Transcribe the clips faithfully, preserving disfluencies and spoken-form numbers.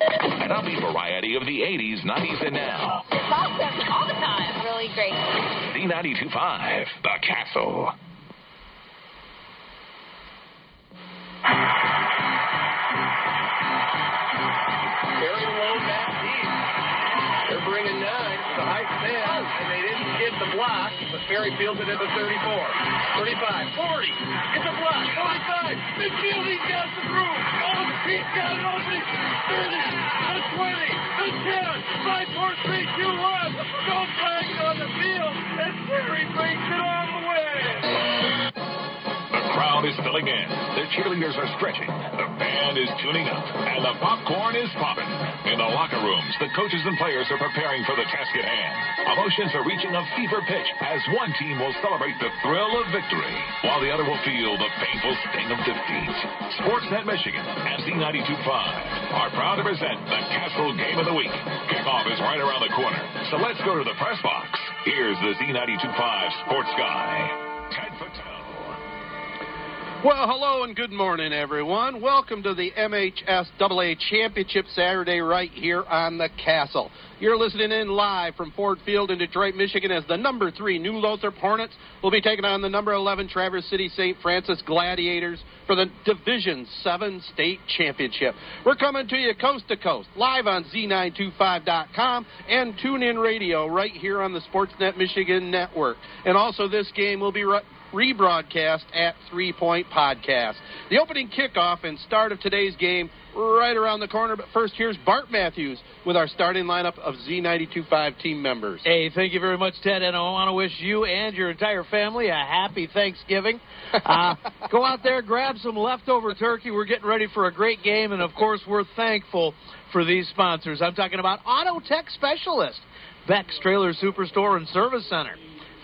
An ummy variety of the eighties, nineties, and now. It's awesome all the time. Really great. Z ninety-two point five, The Castle. Very low back deep. They're bringing nine to the high stand, and they didn't get the block, but Ferry fields it at the thirty-four. thirty-five. forty. It's a block. forty-five. Midfield, he's got the room. Oh, he's got an opening. thirty. The twenty. The ten. five, four, three, two, one. Go back on the field, and Ferry brings it all the way. The crowd is filling in, the cheerleaders are stretching, the band is tuning up, and the popcorn is popping. In the locker rooms, the coaches and players are preparing for the task at hand. Emotions are reaching a fever pitch as one team will celebrate the thrill of victory, while the other will feel the painful sting of defeat. Sportsnet Michigan and Z ninety-two point five are proud to present the Castle Game of the Week. Kickoff is right around the corner, so let's go to the press box. Here's the Z ninety-two point five Sports Guy, Ted Fattel. Well, hello and good morning, everyone. Welcome to the M H S A A Championship Saturday right here on the Castle. You're listening in live from Ford Field in Detroit, Michigan, as the number three New Lothrop Hornets will be taking on the number eleven Traverse City Saint Francis Gladiators for the Division seven State Championship. We're coming to you coast to coast, live on Z nine two five dot com and TuneIn Radio right here on the Sportsnet Michigan Network. And also this game will be re- rebroadcast at Three Point Podcast. The opening kickoff and start of today's game right around the corner, but first here's Bart Matthews with our starting lineup of Z ninety-two point five team members. Hey, thank you very much, Ted, and I want to wish you and your entire family a happy Thanksgiving. Uh, go out there, grab some leftover turkey. We're getting ready for a great game, and of course we're thankful for these sponsors. I'm talking about Auto Tech Specialist, Beck's Trailer Superstore and Service Center,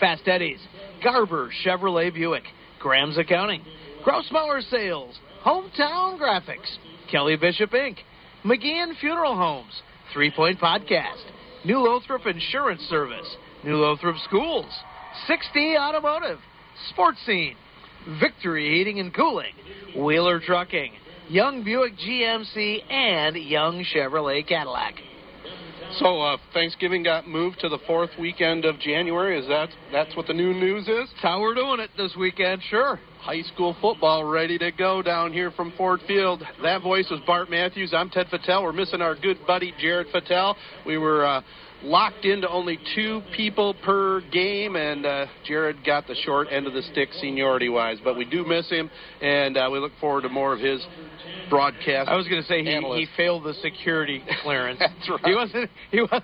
Fast Eddie's, Garber Chevrolet Buick, Graham's Accounting, Grossmauer Sales, Hometown Graphics, Kelly Bishop Incorporated, McGeehan Funeral Homes, Three Point Podcast, New Lothrop Insurance Service, New Lothrop Schools, six D Automotive, Sports Scene, Victory Heating and Cooling, Wheeler Trucking, Young Buick G M C, and Young Chevrolet Cadillac. So uh, Thanksgiving got moved to the fourth weekend of January. Is that that's what the new news is? That's how we're doing it this weekend, sure. High school football ready to go down here from Ford Field. That voice was Bart Matthews. I'm Ted Fattel. We're missing our good buddy Jared Fattel. We were uh, locked into only two people per game, and uh, Jared got the short end of the stick seniority-wise. But we do miss him, and uh, we look forward to more of his broadcast. I was going to say he, he failed the security clearance. That's right. He wasn't. He wasn't.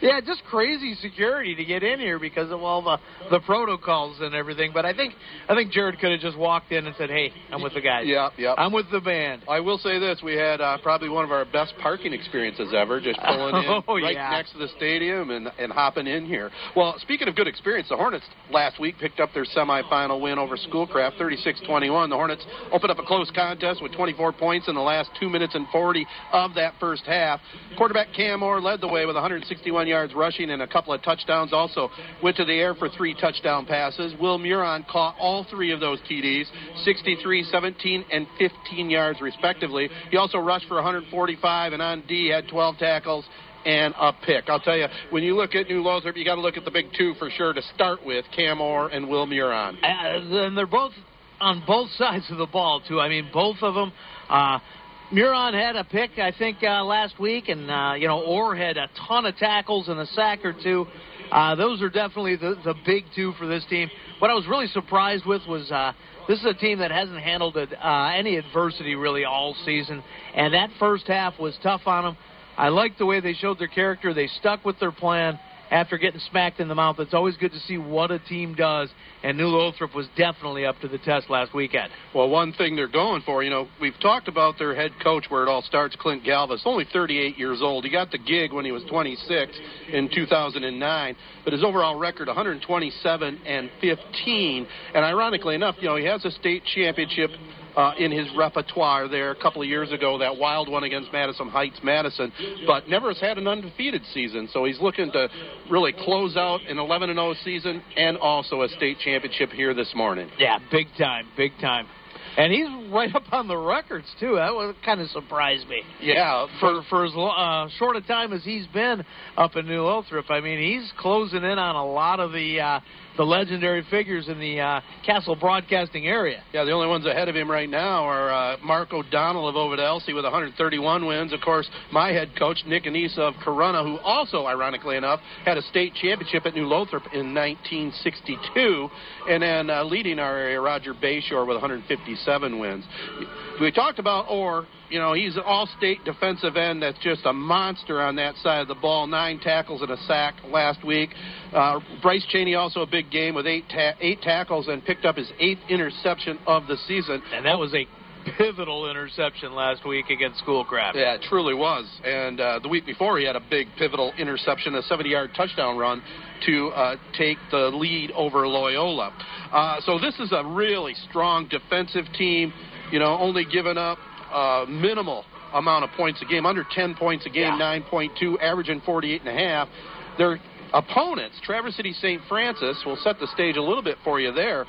Yeah, just crazy security to get in here because of all the, the protocols and everything. But I think I think Jared could have just walked in and said, hey, I'm with the guys. Yep, yep. I'm with the band. I will say this. We had uh, probably one of our best parking experiences ever, just pulling in oh, right yeah. next to the stadium and, and hopping in here. Well, speaking of good experience, the Hornets last week picked up their semifinal win over Schoolcraft, thirty-six twenty-one. The Hornets opened up a close contest with twenty-four points in the last two minutes and forty of that first half. Quarterback Cam Orr led the way with one hundred sixty yards rushing and a couple of touchdowns. Also went to the air for three touchdown passes. Will Muron caught all three of those T Ds, sixty-three, seventeen, and fifteen yards respectively. He also rushed for one hundred forty-five and on D had twelve tackles and a pick. I'll tell you, when you look at New Lothrop, you got to look at the big two for sure to start with, Cam Orr and Will Muron. Uh, and they're both on both sides of the ball, too. I mean, both of them. Uh, Muron had a pick, I think, uh, last week, and, uh, you know, Orr had a ton of tackles and a sack or two. Uh, those are definitely the, the big two for this team. What I was really surprised with was uh, this is a team that hasn't handled uh, any adversity really all season, and that first half was tough on them. I liked the way they showed their character. They stuck with their plan after getting smacked in the mouth. It's always good to see what a team does, and New Lothrop was definitely up to the test last weekend. Well, one thing they're going for, you know, we've talked about their head coach where it all starts, Clint Galvis, only thirty-eight years old. He got the gig when he was twenty-six in two thousand nine, but his overall record, one hundred twenty-seven and fifteen, and ironically enough, you know, he has a state championship Uh, in his repertoire there a couple of years ago, that wild one against Madison Heights, Madison, but never has had an undefeated season, so he's looking to really close out an eleven and oh season and also a state championship here this morning. Yeah, big time, big time. And he's right up on the records, too. That kind of surprised me. Yeah. For for as uh, short a time as he's been up in New Ulthrop, I mean, he's closing in on a lot of the uh, the legendary figures in the uh, Castle broadcasting area. Yeah, the only ones ahead of him right now are uh, Mark O'Donnell of Ovid Elsie with one hundred thirty-one wins. Of course, my head coach, Nick Annese of Corunna, who also, ironically enough, had a state championship at New Lothrop in nineteen sixty-two. And then uh, leading our area, Roger Bayshore with one hundred fifty-seven wins. We talked about Orr. You know, he's an all-state defensive end that's just a monster on that side of the ball. Nine tackles and a sack last week. Uh, Bryce Cheney also a big game with eight ta- eight tackles and picked up his eighth interception of the season. And that was a pivotal interception last week against Schoolcraft. Yeah, it truly was. And uh, the week before, he had a big pivotal interception, a seventy-yard touchdown run to uh, take the lead over Loyola. Uh, so this is a really strong defensive team, you know, only giving up uh, minimal amount of points a game, under ten points a game, yeah. nine point two, averaging forty-eight and a half. Their opponents, Traverse City Saint Francis, will set the stage a little bit for you there.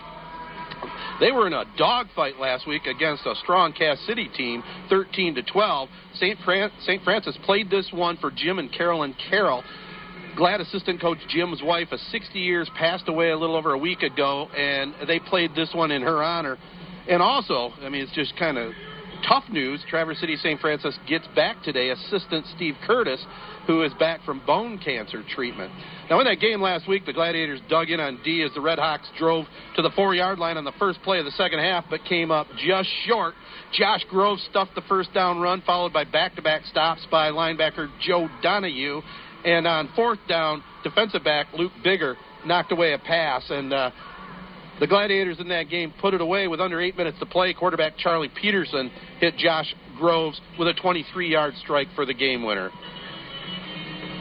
They were in a dogfight last week against a strong Cass City team, thirteen to twelve. Saint Fran- Saint Francis played this one for Jim and Carolyn Carroll. Glad assistant coach Jim's wife of sixty years passed away a little over a week ago, and they played this one in her honor. And also, I mean, it's just kind of tough news. Traverse City Saint Francis gets back today assistant Steve Curtis, who is back from bone cancer treatment. Now, in that game last week, the Gladiators dug in on D as the Red Hawks drove to the four-yard line on the first play of the second half, but came up just short. Josh Groves stuffed the first down run, followed by back-to-back stops by linebacker Joe Donahue. And on fourth down, defensive back Luke Bigger knocked away a pass, and uh, the Gladiators in that game put it away with under eight minutes to play. Quarterback Charlie Peterson hit Josh Groves with a twenty-three-yard strike for the game winner.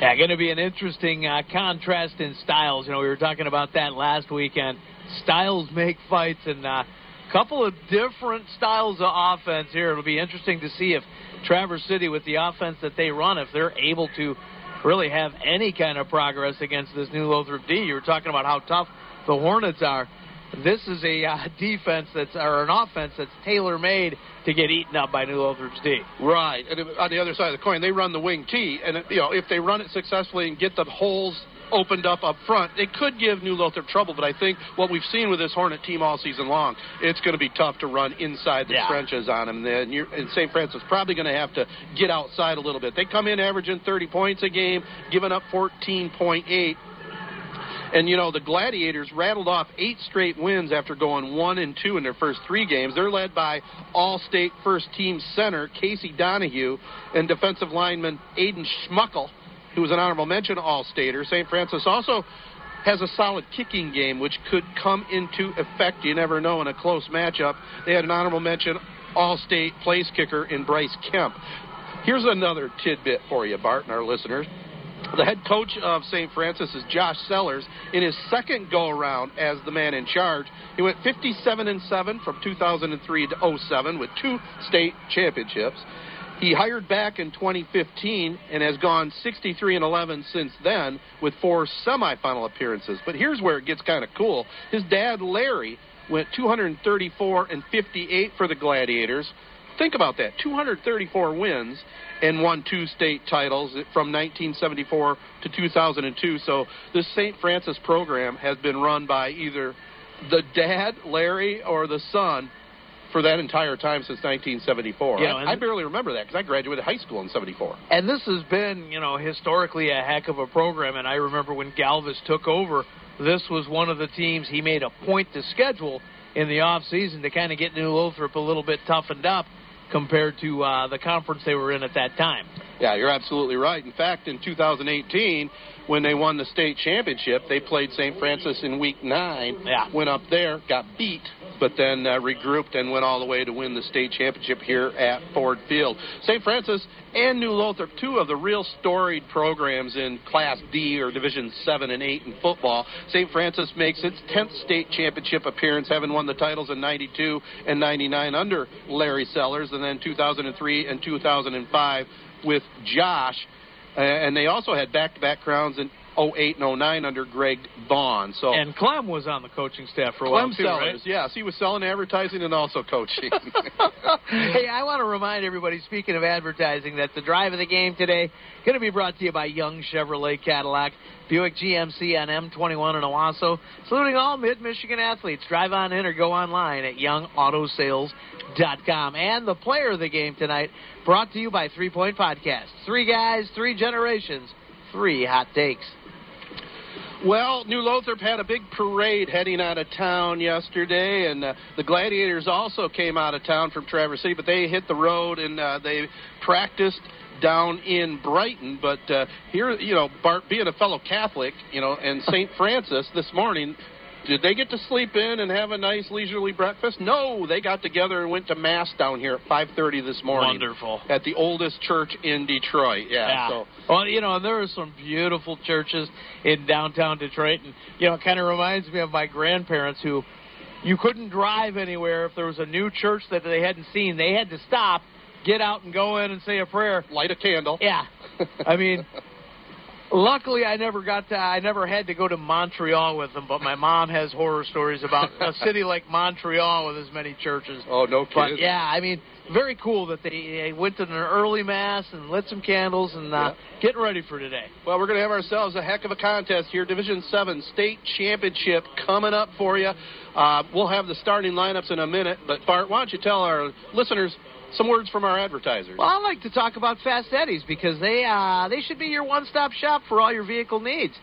Yeah, going to be an interesting uh, contrast in styles. You know, we were talking about that last weekend. Styles make fights, and a uh, couple of different styles of offense here. It'll be interesting to see if Traverse City, with the offense that they run, if they're able to really have any kind of progress against this New Lothrop D. You were talking about how tough the Hornets are. This is a uh, defense that's, or an offense that's tailor-made to get eaten up by New Lothrop's D. Right. And on the other side of the coin, they run the wing T, and you know, if they run it successfully and get the holes opened up up front, it could give New Lothrop trouble. But I think what we've seen with this Hornet team all season long, it's going to be tough to run inside the yeah. trenches on them. And, you're, and Saint Francis probably going to have to get outside a little bit. They come in averaging thirty points a game, giving up fourteen point eight. And, you know, the Gladiators rattled off eight straight wins after going one and two in their first three games. They're led by All-State first-team center Casey Donahue and defensive lineman Aiden Schmuckel, who was an honorable mention All-Stater. Saint Francis also has a solid kicking game, which could come into effect, you never know, in a close matchup. They had an honorable mention All-State place kicker in Bryce Kemp. Here's another tidbit for you, Bart, and our listeners. The head coach of Saint Francis is Josh Sellers. In his second go-around as the man in charge, he went fifty-seven and seven from two thousand three to oh seven with two state championships. He hired back in twenty fifteen and has gone sixty-three and eleven since then with four semifinal appearances. But here's where it gets kind of cool. His dad, Larry, went two hundred thirty-four and fifty-eight for the Gladiators. Think about that, two hundred thirty-four wins and won two state titles from nineteen seventy-four to two thousand two. So this Saint Francis program has been run by either the dad, Larry, or the son for that entire time since nineteen seventy-four. Yeah, I, I barely remember that because I graduated high school in seventy-four. And this has been, you know, historically a heck of a program. And I remember when Galvis took over, this was one of the teams he made a point to schedule in the offseason to kind of get New Lothrop a little bit toughened up compared to uh, the conference they were in at that time. Yeah, you're absolutely right. In fact, in two thousand eighteen, when they won the state championship, they played Saint Francis in week nine, yeah. went up there, got beat, but then uh, regrouped and went all the way to win the state championship here at Ford Field. Saint Francis and New Lothrop, two of the real storied programs in Class D or Division seven and eight in football. Saint Francis makes its tenth state championship appearance, having won the titles in ninety-two and ninety-nine under Larry Sellers, and then two thousand three and two thousand five with Josh. And they also had back-to-back crowns in oh eight and oh nine under Greg Bond. So and Clem was on the coaching staff for a Clem while too, Sellers, right? Yes, he was selling advertising and also coaching. Hey, I want to remind everybody, speaking of advertising, that the drive of the game today going to be brought to you by Young Chevrolet Cadillac, Buick G M C on M twenty-one in Owasso, saluting all mid-Michigan athletes. Drive on in or go online at young auto sales dot com. And the player of the game tonight, brought to you by Three Point Podcast. Three guys, three generations, three hot takes. Well, New Lothrop had a big parade heading out of town yesterday, and uh, the Gladiators also came out of town from Traverse City, but they hit the road and uh, they practiced down in Brighton. But uh, here, you know, Bart, being a fellow Catholic, you know, and Saint Francis this morning, did they get to sleep in and have a nice leisurely breakfast? No, they got together and went to Mass down here at five thirty this morning. Wonderful. At the oldest church in Detroit. Yeah. yeah. So. Well, you know, there are some beautiful churches in downtown Detroit. And, you know, it kind of reminds me of my grandparents who you couldn't drive anywhere if there was a new church that they hadn't seen. They had to stop, get out and go in and say a prayer. Light a candle. Yeah. I mean... Luckily, I never got to, I never had to go to Montreal with them, but my mom has horror stories about a city like Montreal with as many churches. Oh, no kidding. But, yeah, I mean, very cool that they went to an early Mass and lit some candles and uh, yeah. Get ready for today. Well, we're going to have ourselves a heck of a contest here. Division seven State Championship coming up for you. Uh, we'll have the starting lineups in a minute, but Bart, why don't you tell our listeners some words from our advertisers. Well, I like to talk about Fast Eddie's because they uh, they should be your one-stop shop for all your vehicle needs.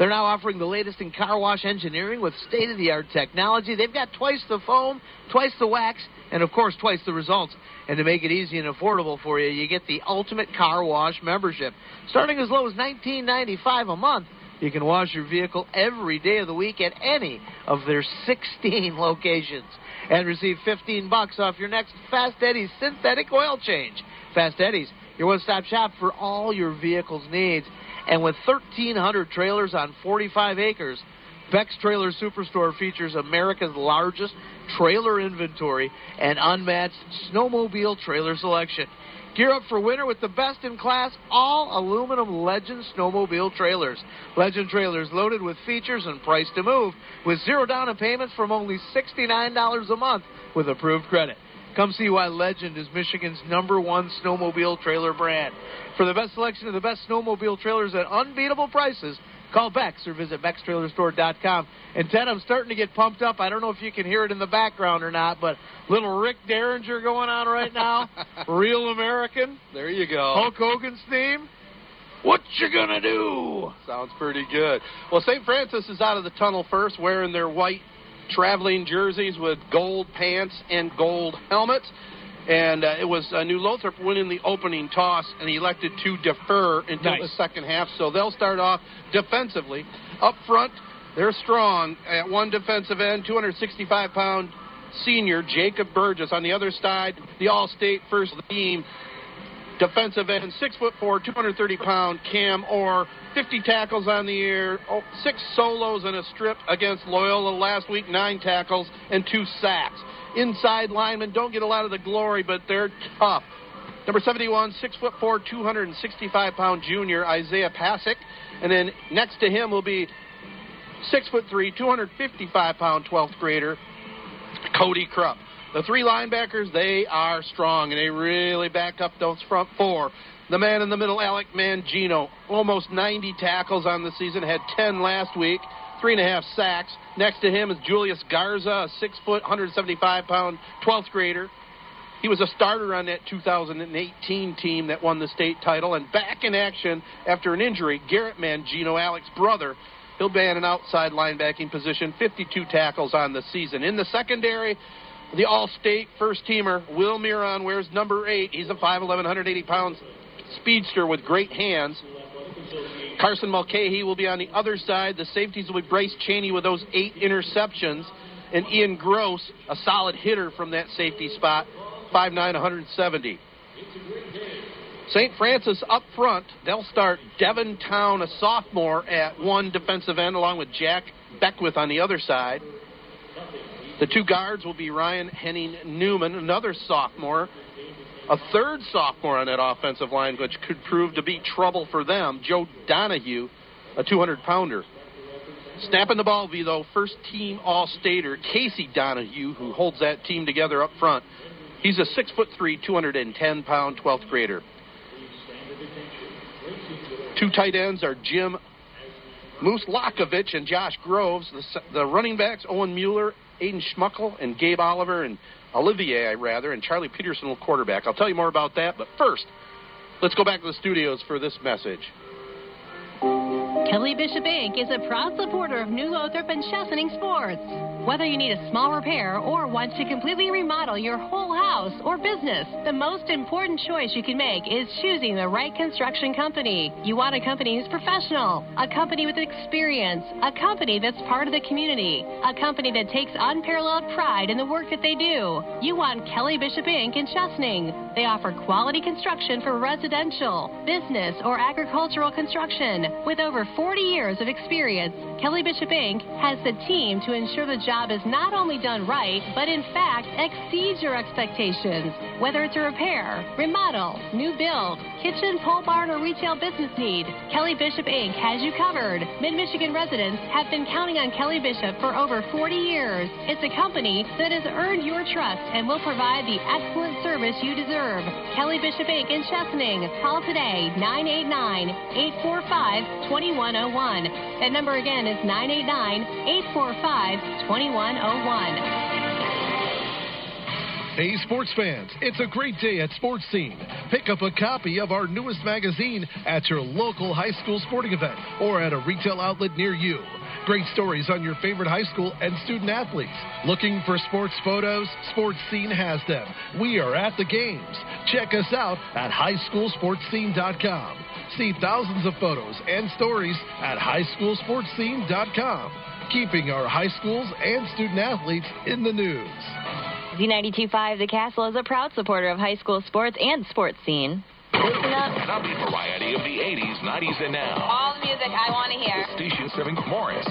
They're now offering the latest in car wash engineering with state-of-the-art technology. They've got twice the foam, twice the wax, and, of course, twice the results. And to make it easy and affordable for you, you get the Ultimate Car Wash membership. Starting as low as nineteen ninety-five dollars a month, you can wash your vehicle every day of the week at any of their sixteen locations and receive fifteen bucks off your next Fast Eddie's synthetic oil change. Fast Eddie's, your one-stop shop for all your vehicle's needs. And with one thousand three hundred trailers on forty-five acres, Beck's Trailer Superstore features America's largest trailer inventory and unmatched snowmobile trailer selection. Gear up for winter with the best-in-class all-aluminum Legend snowmobile trailers. Legend trailers loaded with features and priced to move with zero down payments from only sixty-nine dollars a month with approved credit. Come see why Legend is Michigan's number one snowmobile trailer brand. For the best selection of the best snowmobile trailers at unbeatable prices, call Beck's or visit Beck's Trailer Store dot com. And, Ted, I'm starting to get pumped up. I don't know if you can hear it in the background or not, but little Rick Derringer going on right now. Real American. There you go. Hulk Hogan's theme. What you gonna do? Sounds pretty good. Well, Saint Francis is out of the tunnel first, wearing their white traveling jerseys with gold pants and gold helmets. And uh, it was uh, New Lothrop winning the opening toss, and he elected to defer until nice. the second half. So they'll start off defensively. Up front, they're strong at one defensive end, two hundred sixty-five pound senior Jacob Burgess. On the other side, the All-State first team defensive end, six foot four, two hundred thirty pound Cam Orr, fifty tackles on the year, oh, six solos and a strip against Loyola last week, nine tackles and two sacks. Inside linemen don't get a lot of the glory, but they're tough. Number seventy-one, six foot four, two hundred sixty-five pound junior Isaiah Pasek. And then next to him will be six foot three, two hundred fifty-five pound twelfth grader Cody Krupp. The three linebackers, they are strong, and they really back up those front four. The man in the middle, Alec Mangino, almost ninety tackles on the season, had ten last week, three and a half sacks. Next to him is Julius Garza, a six foot, one hundred seventy-five pound twelfth grader. He was a starter on that two thousand eighteen team that won the state title. And back in action after an injury, Garrett Mangino, Alec's brother. He'll be in an outside linebacking position, fifty-two tackles on the season. In the secondary, the All-State first-teamer, Will Muron, wears number eight. He's a five eleven, one hundred eighty pound speedster with great hands. Carson Mulcahy will be on the other side. The safeties will be Bryce Cheney with those eight interceptions. And Ian Gross, a solid hitter from that safety spot, five nine, one hundred seventy. Saint Francis up front, they'll start Devin Town, a sophomore, at one defensive end, along with Jack Beckwith on the other side. The two guards will be Ryan Henning-Newman, another sophomore, a third sophomore on that offensive line, which could prove to be trouble for them, Joe Donahue, a two hundred pounder. Snapping the ball, though, first team All-Stater, Casey Donahue, who holds that team together up front. He's a six foot three, two hundred ten pound twelfth grader. Two tight ends are Jim Muslakovich and Josh Groves. The, the running backs, Owen Mueller, Aiden Schmuckel, and Gabe Oliver, and Olivier, rather, and Charlie Peterson will quarterback. I'll tell you more about that, but first, let's go back to the studios for this message. Kelly Bishop Incorporated is a proud supporter of New Lothrop and Chesaning Sports. Whether you need a small repair or want to completely remodel your whole house or business, the most important choice you can make is choosing the right construction company. You want a company who's professional, a company with experience, a company that's part of the community, a company that takes unparalleled pride in the work that they do. You want Kelly Bishop Incorporated in Chesaning. They offer quality construction for residential, business, or agricultural construction with over forty years of experience. Kelly Bishop Incorporated has the team to ensure the job is not only done right, but in fact exceeds your expectations. Whether it's a repair, remodel, new build, kitchen, pole barn, or retail business need, Kelly Bishop Incorporated has you covered. Mid-Michigan residents have been counting on Kelly Bishop for over forty years. It's a company that has earned your trust and will provide the excellent service you deserve. Kelly Bishop Incorporated in Chesaning. Call today, nine eight nine, eight four five, two one oh one. That number again is nine eight nine, eight four five, two one oh one. Hey sports fans, it's a great day at Sports Scene. Pick up a copy of our newest magazine at your local high school sporting event or at a retail outlet near you. Great stories on your favorite high school and student athletes. Looking for sports photos? Sports Scene has them. We are at the games. Check us out at high school sports scene dot com. See thousands of photos and stories at high school sports scene dot com. Keeping our high schools and student athletes in the news. Z ninety-two point five, The Castle, is a proud supporter of high school sports and Sports Scene. Listen up. The variety of the eighties, nineties, and now. All the music I want to hear. Station seven, Morris,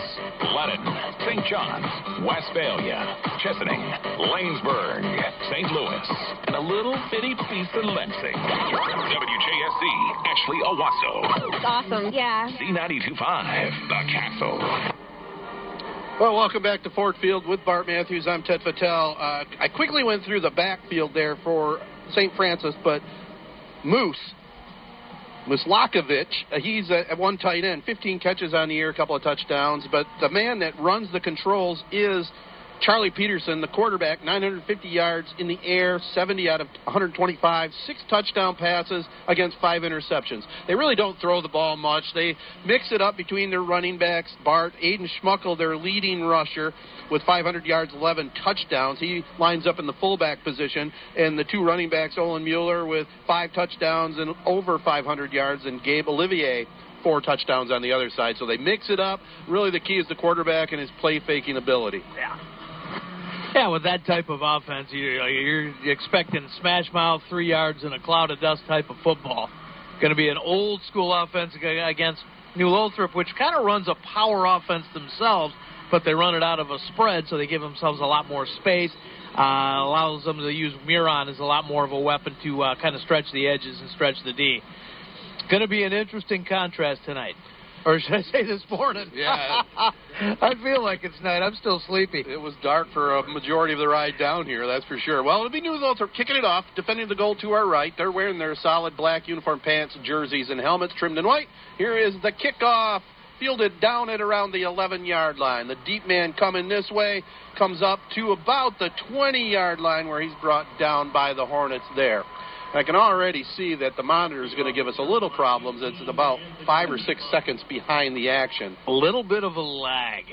Lennon, Saint John's, Westphalia, Chesaning, Lanesburg, Saint Louis, and a little bitty piece of Lansing. W J S Z, Ashley Owasso. That's awesome, yeah. Z ninety-two point five, The Castle. Well, welcome back to Ford Field with Bart Matthews. I'm Ted Fattel. Uh, I quickly went through the backfield there for Saint Francis, but Moose, Muslakovich, uh, he's at uh, one tight end, fifteen catches on the year, a couple of touchdowns. But the man that runs the controls is Charlie Peterson, the quarterback, nine hundred fifty yards in the air, seventy out of one hundred twenty-five, six touchdown passes against five interceptions. They really don't throw the ball much. They mix it up between their running backs. Bart, Aiden Schmuckel, their leading rusher, with five hundred yards, eleven touchdowns. He lines up in the fullback position, and the two running backs, Owen Mueller, with five touchdowns and over five hundred yards, and Gabe Olivier, four touchdowns on the other side. So they mix it up. Really the key is the quarterback and his play-faking ability. Yeah. Yeah, with that type of offense, you're, you're expecting smash mouth, three yards in a cloud of dust type of football. Going to be an old school offense against New Lothrop, which kind of runs a power offense themselves, but they run it out of a spread, so they give themselves a lot more space. Uh, allows them to use Muron as a lot more of a weapon to uh, kind of stretch the edges and stretch the D. Going to be an interesting contrast tonight. Or should I say this morning? Yeah. I feel like it's night. I'm still sleepy. It was dark for a majority of the ride down here, that's for sure. Well, it'll be New Lothrop kicking it off, defending the goal to our right. They're wearing their solid black uniform pants, jerseys, and helmets trimmed in white. Here is the kickoff, fielded down at around the eleven-yard line. The deep man coming this way comes up to about the twenty-yard line where he's brought down by the Hornets there. I can already see that the monitor is going to give us a little problems. It's about five or six seconds behind the action. A little bit of a lag.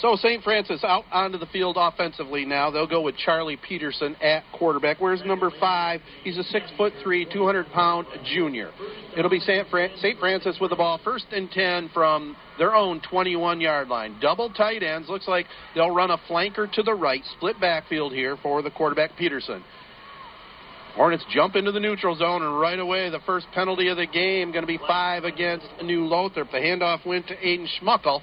So Saint Francis out onto the field offensively now. They'll go with Charlie Peterson at quarterback. Where's number five? He's a six foot three, two hundred pound junior. It'll be Saint Francis with the ball, first and ten from their own twenty-one-yard line. Double tight ends. Looks like they'll run a flanker to the right, split backfield here for the quarterback Peterson. Hornets jump into the neutral zone, and right away the first penalty of the game going to be five against New Lothrop. The handoff went to Aiden Schmuckel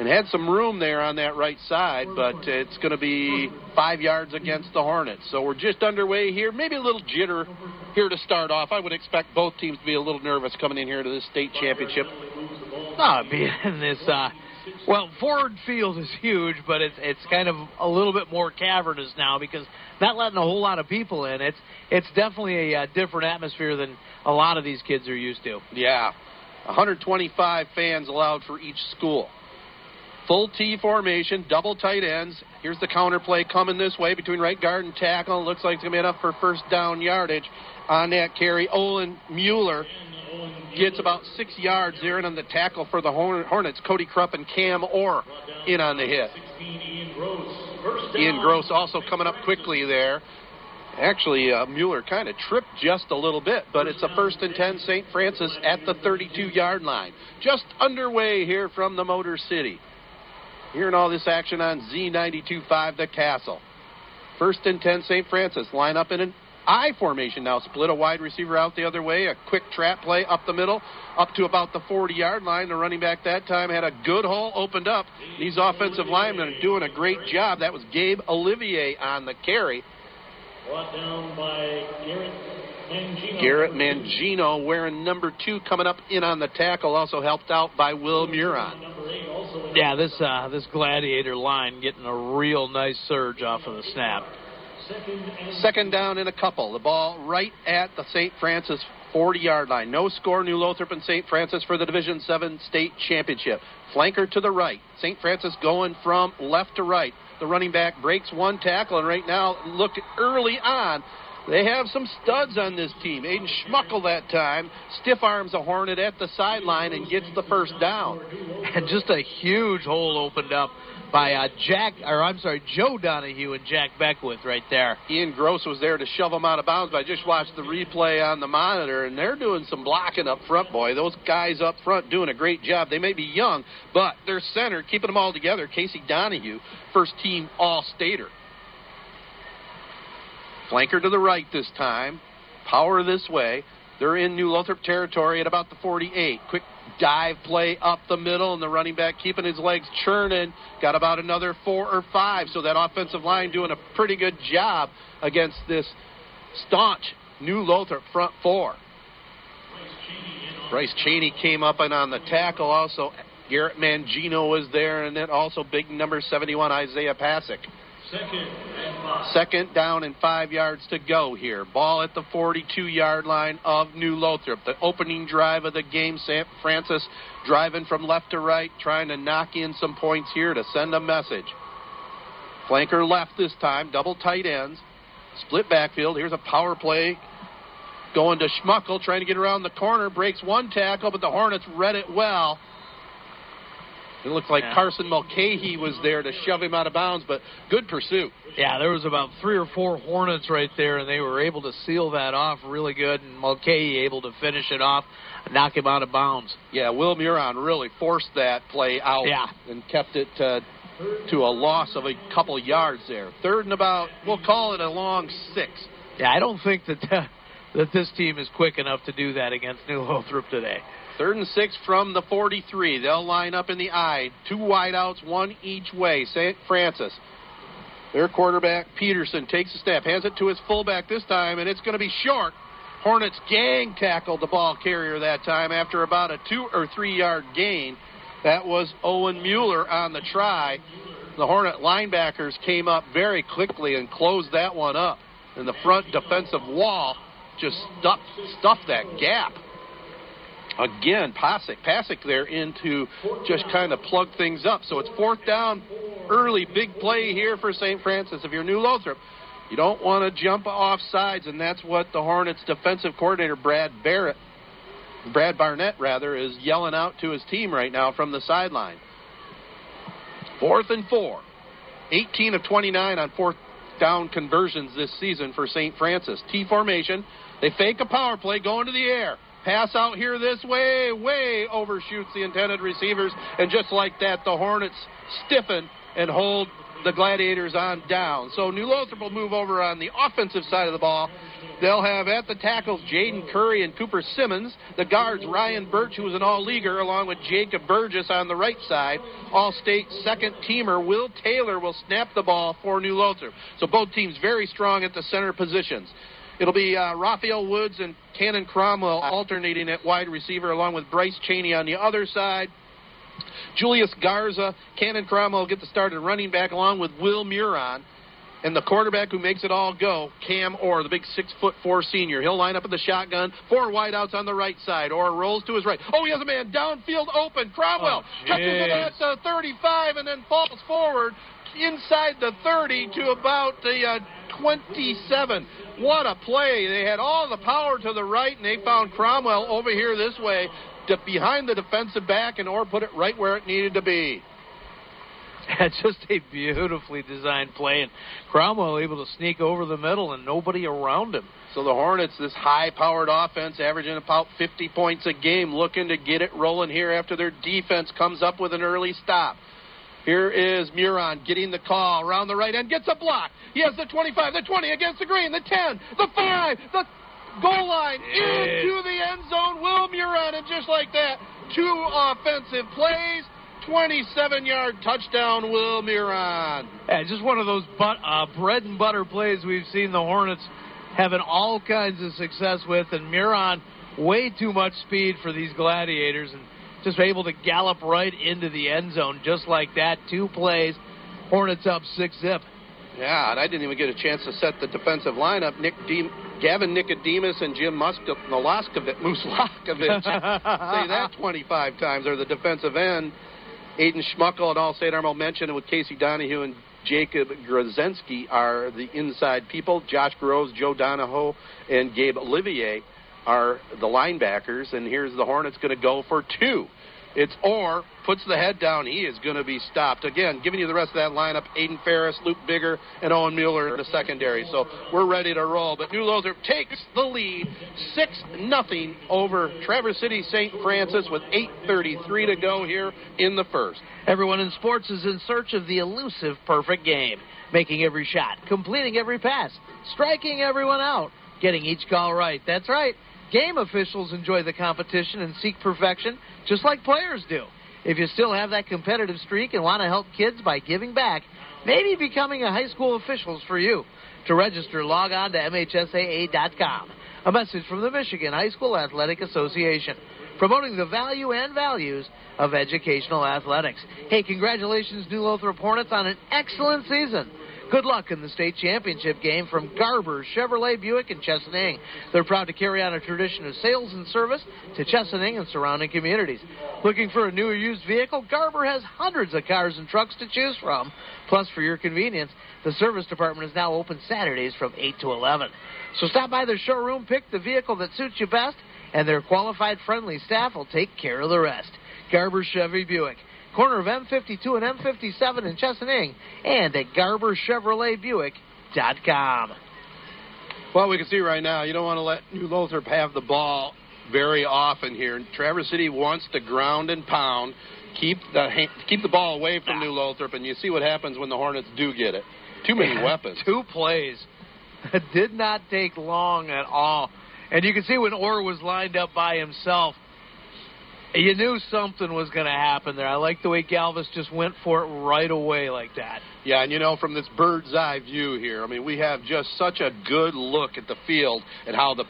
and had some room there on that right side, but it's going to be five yards against the Hornets. So we're just underway here, maybe a little jitter here to start off. I would expect both teams to be a little nervous coming in here to this state championship Oh, being this, uh, well, Ford Field is huge, but it's it's kind of a little bit more cavernous now because not letting a whole lot of people in. It's it's definitely a, a different atmosphere than a lot of these kids are used to. Yeah, one hundred twenty-five fans allowed for each school. Full T formation, double tight ends. Here's the counter play coming this way between right guard and tackle. Looks like it's going to be enough for first down yardage on that carry. Owen Mueller gets about six yards there, and on the tackle for the Hornets, Cody Krupp and Cam Orr in on the hit. Ian Gross also coming up quickly there. Actually, uh, Mueller kind of tripped just a little bit, but it's a first and ten Saint Francis at the thirty-two-yard line. Just underway here from the Motor City. Hearing all this action on Z ninety-two point five, The Castle. First and ten, Saint Francis. Line up in an I formation now. Split a wide receiver out the other way. A quick trap play up the middle, up to about the forty-yard line. The running back that time had a good hole opened up. These offensive linemen are doing a great job. That was Gabe Olivier on the carry. Brought down by Garrett Mangino. Garrett Mangino wearing number two, coming up in on the tackle. Also helped out by Will Muron. Yeah, this uh, this Gladiator line getting a real nice surge off of the snap. Second down and a couple. The ball right at the Saint Francis forty-yard line. No score, New Lothrop and Saint Francis for the Division seven State Championship. Flanker to the right. Saint Francis going from left to right. The running back breaks one tackle, and right now looked early on. They have some studs on this team. Aiden Schmuckel that time stiff arms a Hornet at the sideline and gets the first down. And just a huge hole opened up by uh, Jack, or I'm sorry, Joe Donahue and Jack Beckwith right there. Ian Gross was there to shove him out of bounds, but I just watched the replay on the monitor, and they're doing some blocking up front, boy. Those guys up front doing a great job. They may be young, but their center keeping them all together, Casey Donahue, first-team All-Stater. Flanker to the right this time. Power this way. They're in New Lothrop territory at about the forty-eight. Quick dive play up the middle, and the running back keeping his legs churning. Got about another four or five, so that offensive line doing a pretty good job against this staunch New Lothrop front four. Bryce Cheney came up and on the tackle. Also, Garrett Mangino was there, and then also big number seventy-one, Isaiah Pasek. Second, Second down and five yards to go here. Ball at the forty-two-yard line of New Lothrop. The opening drive of the game, Saint Francis driving from left to right, trying to knock in some points here to send a message. Flanker left this time, double tight ends, split backfield. Here's a power play going to Schmuckel, trying to get around the corner, breaks one tackle, but the Hornets read it well. It looks like yeah. Carson Mulcahy was there to shove him out of bounds, but good pursuit. Yeah, there was about three or four Hornets right there, and they were able to seal that off really good, and Mulcahy able to finish it off, knock him out of bounds. Yeah, Will Muron really forced that play out yeah. and kept it uh, to a loss of a couple yards there. Third and about, we'll call it a long six. Yeah, I don't think that, that, that this team is quick enough to do that against New Lothrop today. Third and six from the forty-three. They'll line up in the eye. Two wideouts, one each way. Saint Francis. Their quarterback, Peterson, takes a snap, hands it to his fullback this time, and it's going to be short. Hornets gang tackled the ball carrier that time after about a two- or three-yard gain. That was Owen Mueller on the try. The Hornet linebackers came up very quickly and closed that one up. And the front defensive wall just stuffed, stuffed that gap. Again, Pasek. Pasek there into just kind of plug things up. So it's fourth down early. Big play here for Saint Francis. If you're New Lothrop, you don't want to jump off sides, and that's what the Hornets defensive coordinator, Brad Barrett, Brad Barnett, rather, is yelling out to his team right now from the sideline. Fourth and four. eighteen of twenty-nine on fourth down conversions this season for Saint Francis. T formation. They fake a power play going to the air. Pass out here this way, way overshoots the intended receivers, and just like that, the Hornets stiffen and hold the Gladiators on down. So New Lothrop will move over on the offensive side of the ball. They'll have at the tackles Jaden Curry and Cooper Simmons. The guards, Ryan Birch, who was an all-leaguer, along with Jacob Burgess on the right side. All-State second-teamer Will Taylor will snap the ball for New Lothrop. So both teams very strong at the center positions. It'll be uh, Raphael Woods and Cannon Cromwell alternating at wide receiver, along with Bryce Cheney on the other side. Julius Garza, Cannon Cromwell get the start at running back along with Will Muron. And the quarterback who makes it all go, Cam Orr, the big six foot four senior. He'll line up in the shotgun. Four wideouts on the right side. Orr rolls to his right. Oh, he has a man downfield open. Cromwell oh, touches it at the thirty-five and then falls forward inside the thirty to about the uh, twenty-seven. What a play. They had all the power to the right, and they found Cromwell over here this way to behind the defensive back, and Orr put it right where it needed to be. That's just a beautifully designed play, and Cromwell able to sneak over the middle and nobody around him. So the Hornets, this high-powered offense, averaging about fifty points a game, looking to get it rolling here after their defense comes up with an early stop. Here is Muron getting the call around the right end, gets a block. He has the twenty-five, the twenty against the green, the ten, the five, the goal line, into the end zone, Will Muron, and just like that, two offensive plays. twenty-seven-yard touchdown, Will Muron. Yeah, just one of those but, uh, bread-and-butter plays we've seen the Hornets having all kinds of success with, and Muron, way too much speed for these Gladiators, and just able to gallop right into the end zone just like that. Two plays, Hornets up six zip. Yeah, and I didn't even get a chance to set the defensive lineup. Nick De- Gavin Nicodemus and Jim Muslakovich, Muslakovich say that twenty-five times, or the defensive end. Aiden Schmuckel and All-State Armo mentioned with Casey Donahue and Jacob Grzenski are the inside people. Josh Groves, Joe Donahue, and Gabe Olivier are the linebackers. And here's the Hornets going to go for two. It's Orr, puts the head down. He is going to be stopped. Again, giving you the rest of that lineup, Aiden Ferris, Luke Bigger, and Owen Mueller in the secondary. So we're ready to roll. But New Lothrop takes the lead, six nothing over Traverse City Saint Francis with eight thirty-three to go here in the first. Everyone in sports is in search of the elusive perfect game, making every shot, completing every pass, striking everyone out, getting each call right. That's right. Game officials enjoy the competition and seek perfection just like players do. If you still have that competitive streak and want to help kids by giving back, maybe becoming a high school official's for you. To register, log on to M H S A A dot com. A message from the Michigan High School Athletic Association, promoting the value and values of educational athletics. Hey, congratulations, New Lothrop Hornets, on an excellent season. Good luck in the state championship game from Garber, Chevrolet, Buick, and Chesaning. They're proud to carry on a tradition of sales and service to Chesaning and surrounding communities. Looking for a new or used vehicle? Garber has hundreds of cars and trucks to choose from. Plus, for your convenience, the service department is now open Saturdays from eight to eleven. So stop by their showroom, pick the vehicle that suits you best, and their qualified, friendly staff will take care of the rest. Garber Chevy Buick. Corner of M fifty-two and M fifty-seven in Chesaning, and at Garber Chevrolet Buick dot com. Well, we can see right now, you don't want to let New Lothrop have the ball very often here. Traverse City wants to ground and pound, keep the keep the ball away from New Lothrop, and you see what happens when the Hornets do get it. Too many yeah, weapons. Two plays. It did not take long at all. And you can see when Orr was lined up by himself, you knew something was going to happen there. I like the way Galvis just went for it right away like that. Yeah, and you know, from this bird's eye view here, I mean, we have just such a good look at the field and how the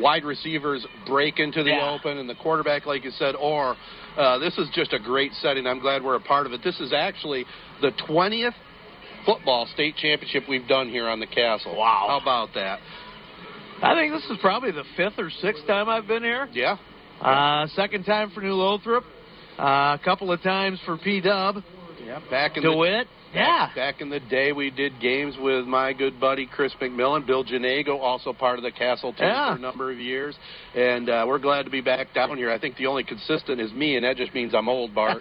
wide receivers break into the yeah. open and the quarterback, like you said, or uh, this is just a great setting. I'm glad we're a part of it. This is actually the twentieth football state championship we've done here on the Castle. Wow. How about that? I think this is probably the fifth or sixth time I've been here. Yeah. Uh, second time for New Lothrop, uh, a couple of times for P-Dub. Yeah, back in DeWitt. The, yeah. Back, back in the day, we did games with my good buddy Chris McMillan, Bill Janago, also part of the Castle team yeah. for a number of years, and uh, we're glad to be back down here. I think the only consistent is me, and that just means I'm old, Bart.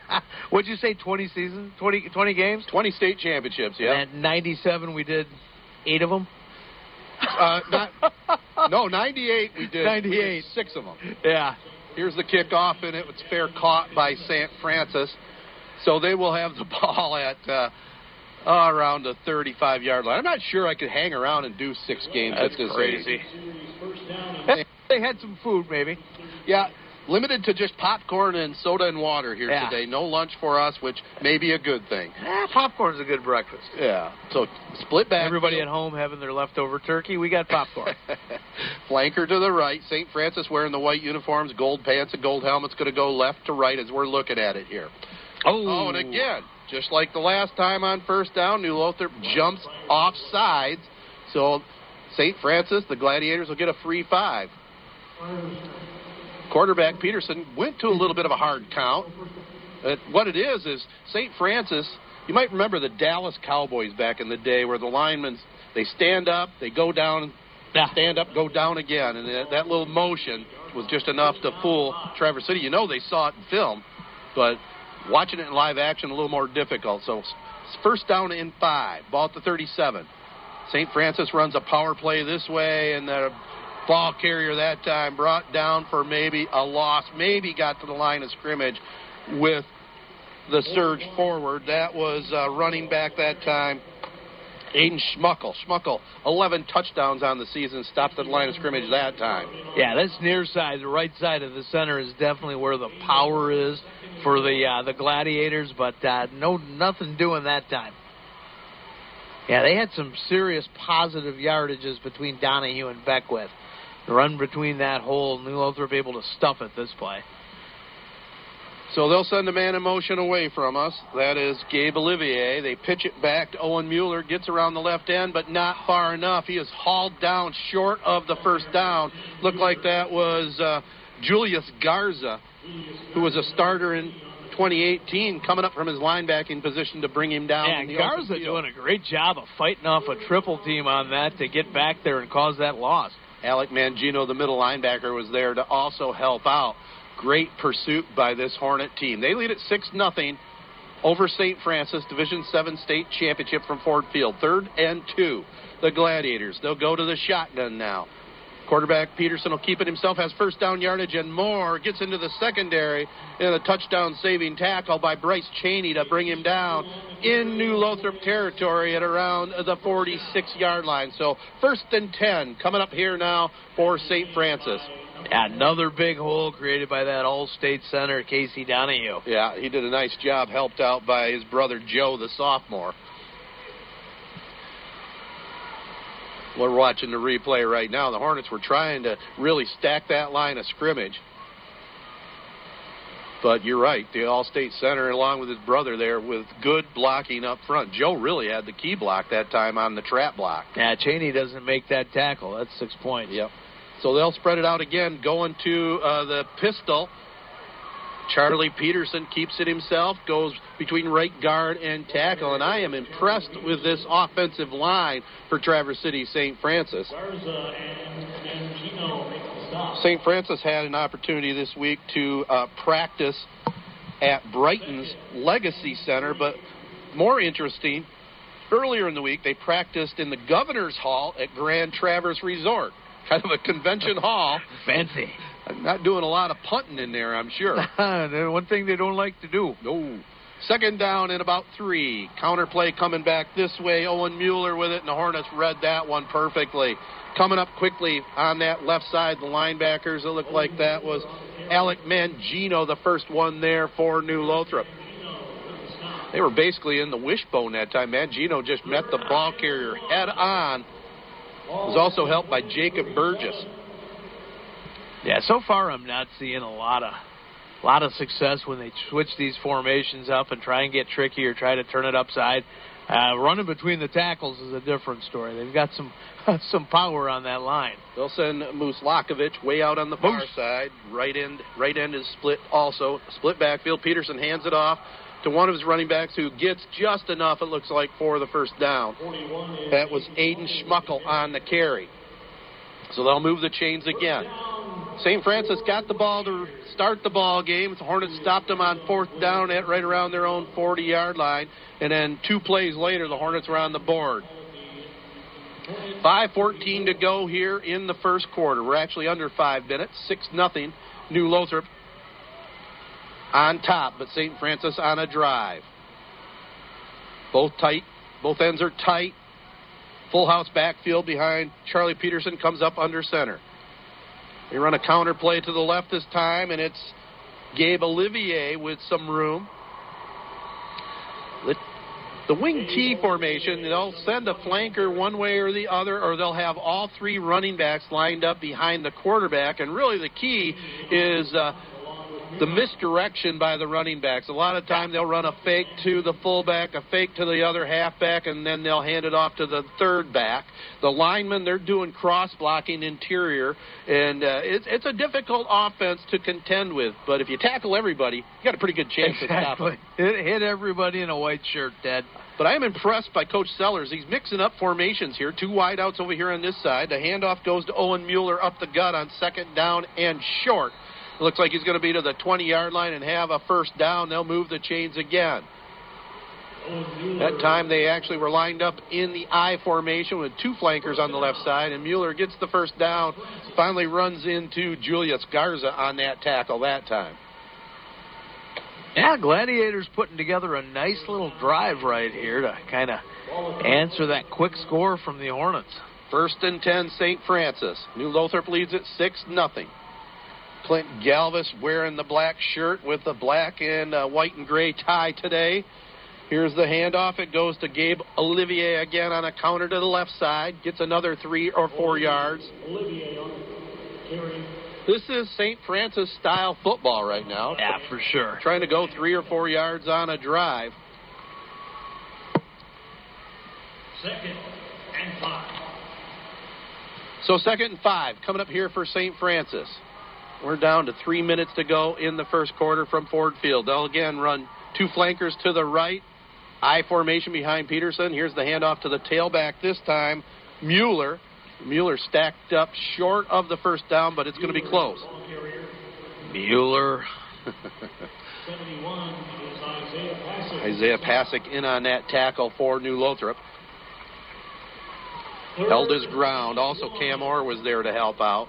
What'd you say, twenty seasons, twenty, twenty games? twenty state championships, yeah. And at ninety-seven, we did eight of them. Uh, not, no, ninety-eight, we did, ninety-eight. We did six of them. Yeah. Here's the kickoff, and it was fair caught by Saint Francis. So they will have the ball at uh, around the thirty-five-yard line. I'm not sure I could hang around and do six games at this crazy. Age. They had some food, maybe. Yeah, limited to just popcorn and soda and water here yeah. today. No lunch for us, which may be a good thing. Eh, popcorn's a good breakfast. Yeah, so split back. Everybody at home having their leftover turkey. We got popcorn. Flanker to the right. Saint Francis wearing the white uniforms, gold pants, and gold helmet's going to go left to right as we're looking at it here. Oh. Oh, and again, just like the last time on first down, New Lothrop jumps off sides. So Saint Francis, the Gladiators, will get a free five. Quarterback Peterson went to a little bit of a hard count. But what it is is Saint Francis, you might remember the Dallas Cowboys back in the day where the linemen, they stand up, they go down, yeah. stand up, go down again. And that, that little motion was just enough to fool Traverse City. You know they saw it in film, but watching it in live action a little more difficult. So first down in five, ball at the thirty-seven. Saint Francis runs a power play this way, and the ball carrier that time brought down for maybe a loss, maybe got to the line of scrimmage with the surge forward. That was uh, running back that time, Aiden Schmuckel. Schmuckel, eleven touchdowns on the season, stopped at the line of scrimmage that time. Yeah, this near side, the right side of the center is definitely where the power is for the uh, the Gladiators, but uh, no nothing doing that time. Yeah, they had some serious positive yardages between Donahue and Beckwith. The run between that hole, New Lothrop able to stuff it this play. So they'll send a man in motion away from us. That is Gabe Olivier. They pitch it back to Owen Mueller. Gets around the left end, but not far enough. He is hauled down short of the first down. Looked like that was uh, Julius Garza, who was a starter in twenty eighteen, coming up from his linebacking position to bring him down. Yeah, in the Garza doing a great job of fighting off a triple team on that to get back there and cause that loss. Alec Mangino, the middle linebacker, was there to also help out. Great pursuit by this Hornet team. They lead at six nothing over Saint Francis, Division seven state championship from Ford Field. Third and two, the Gladiators. They'll go to the shotgun now. Quarterback Peterson will keep it himself, has first down yardage and more. Gets into the secondary in a touchdown-saving tackle by Bryce Cheney to bring him down in New Lothrop territory at around the forty-six-yard line. So first and ten coming up here now for Saint Francis. Another big hole created by that all-state center, Casey Donahue. Yeah, he did a nice job, helped out by his brother Joe, the sophomore. We're watching the replay right now. The Hornets were trying to really stack that line of scrimmage. But you're right, the all-state center, along with his brother there, with good blocking up front. Joe really had the key block that time on the trap block. Yeah, Cheney doesn't make that tackle. That's six points. Yep. So they'll spread it out again, going to uh, the pistol. Charlie Peterson keeps it himself, goes between right guard and tackle, and I am impressed with this offensive line for Traverse City Saint Francis. Saint Francis had an opportunity this week to uh, practice at Brighton's Legacy Center, but more interesting, earlier in the week they practiced in the Governor's Hall at Grand Traverse Resort. Kind of a convention hall. Fancy. Not doing a lot of punting in there, I'm sure. One thing they don't like to do. No. Second down and about three. Counterplay coming back this way. Owen Mueller with it, and the Hornets read that one perfectly. Coming up quickly on that left side, the linebackers. It looked like that was Alec Mangino, the first one there for New Lothrop. They were basically in the wishbone that time. Mangino just met the ball carrier head on. Was also helped by Jacob Burgess. Yeah, so far I'm not seeing a lot of a lot of success when they switch these formations up and try and get tricky or try to turn it upside. Uh, running between the tackles is a different story. They've got some some power on that line. They'll send Muslakovich way out on the far Moose. side. Right end, right end is split also. Split backfield. Peterson hands it off to one of his running backs who gets just enough, it looks like, for the first down. That was Aiden Schmuckel on the carry. So they'll move the chains again. Saint Francis got the ball to start the ball game. The Hornets stopped them on fourth down at right around their own forty-yard line. And then two plays later, the Hornets were on the board. five fourteen to go here in the first quarter. We're actually under five minutes, six nothing. New Lothrop on top, but Saint Francis on a drive. Both tight. Both ends are tight. Full house backfield behind Charlie Peterson comes up under center. They run a counter play to the left this time, and it's Gabe Olivier with some room. The wing T formation, they'll send a flanker one way or the other, or they'll have all three running backs lined up behind the quarterback, and really the key is... Uh, the misdirection by the running backs. A lot of time they'll run a fake to the fullback, a fake to the other halfback, and then they'll hand it off to the third back. The linemen, they're doing cross-blocking interior, and uh, it's, it's a difficult offense to contend with. But if you tackle everybody, you got a pretty good chance exactly. to stop it. Hit everybody in a white shirt, Ted. But I am impressed by Coach Sellers. He's mixing up formations here. Two wideouts over here on this side. The handoff goes to Owen Mueller up the gut on second down and short. It looks like he's going to be to the twenty-yard line and have a first down. They'll move the chains again. That time they actually were lined up in the I formation with two flankers on the left side, and Mueller gets the first down, finally runs into Julius Garza on that tackle that time. Yeah, Gladiators putting together a nice little drive right here to kind of answer that quick score from the Hornets. First and ten, Saint Francis. New Lothrop leads it six nothing. Clint Galvis wearing the black shirt with the black and uh, white and gray tie today. Here's the handoff. It goes to Gabe Olivier again on a counter to the left side. Gets another three or four yards. Olivier on carry. This is Saint Francis style football right now. Yeah, for sure. Trying to go three or four yards on a drive. Second and five. So second and five coming up here for Saint Francis. We're down to three minutes to go in the first quarter from Ford Field. They'll again run two flankers to the right. I formation behind Peterson. Here's the handoff to the tailback this time. Mueller. Mueller stacked up short of the first down, but it's going to be close. Mueller. Isaiah Pasek in on that tackle for New Lothrop. Held his ground. Also, Cam Orr was there to help out.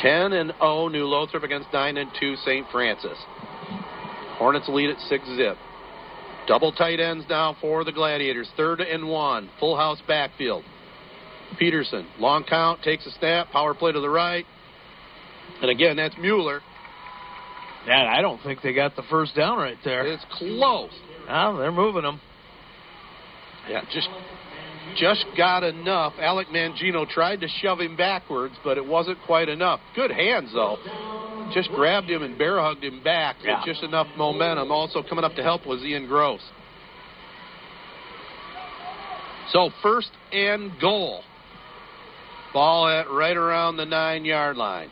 ten and oh, New Lothrop against nine and two, Saint Francis. Hornets lead at six zip. Double tight ends now for the Gladiators. Third and one. Full house backfield. Peterson, long count, takes a snap, power play to the right. And again, that's Mueller. Yeah, I don't think they got the first down right there. It's close. Well, they're moving them. Yeah, just, just got enough. Alec Mangino tried to shove him backwards, but it wasn't quite enough. Good hands, though. Just grabbed him and bear hugged him back with yeah. just enough momentum. Also coming up to help was Ian Gross. So first and goal. Ball at right around the nine-yard line.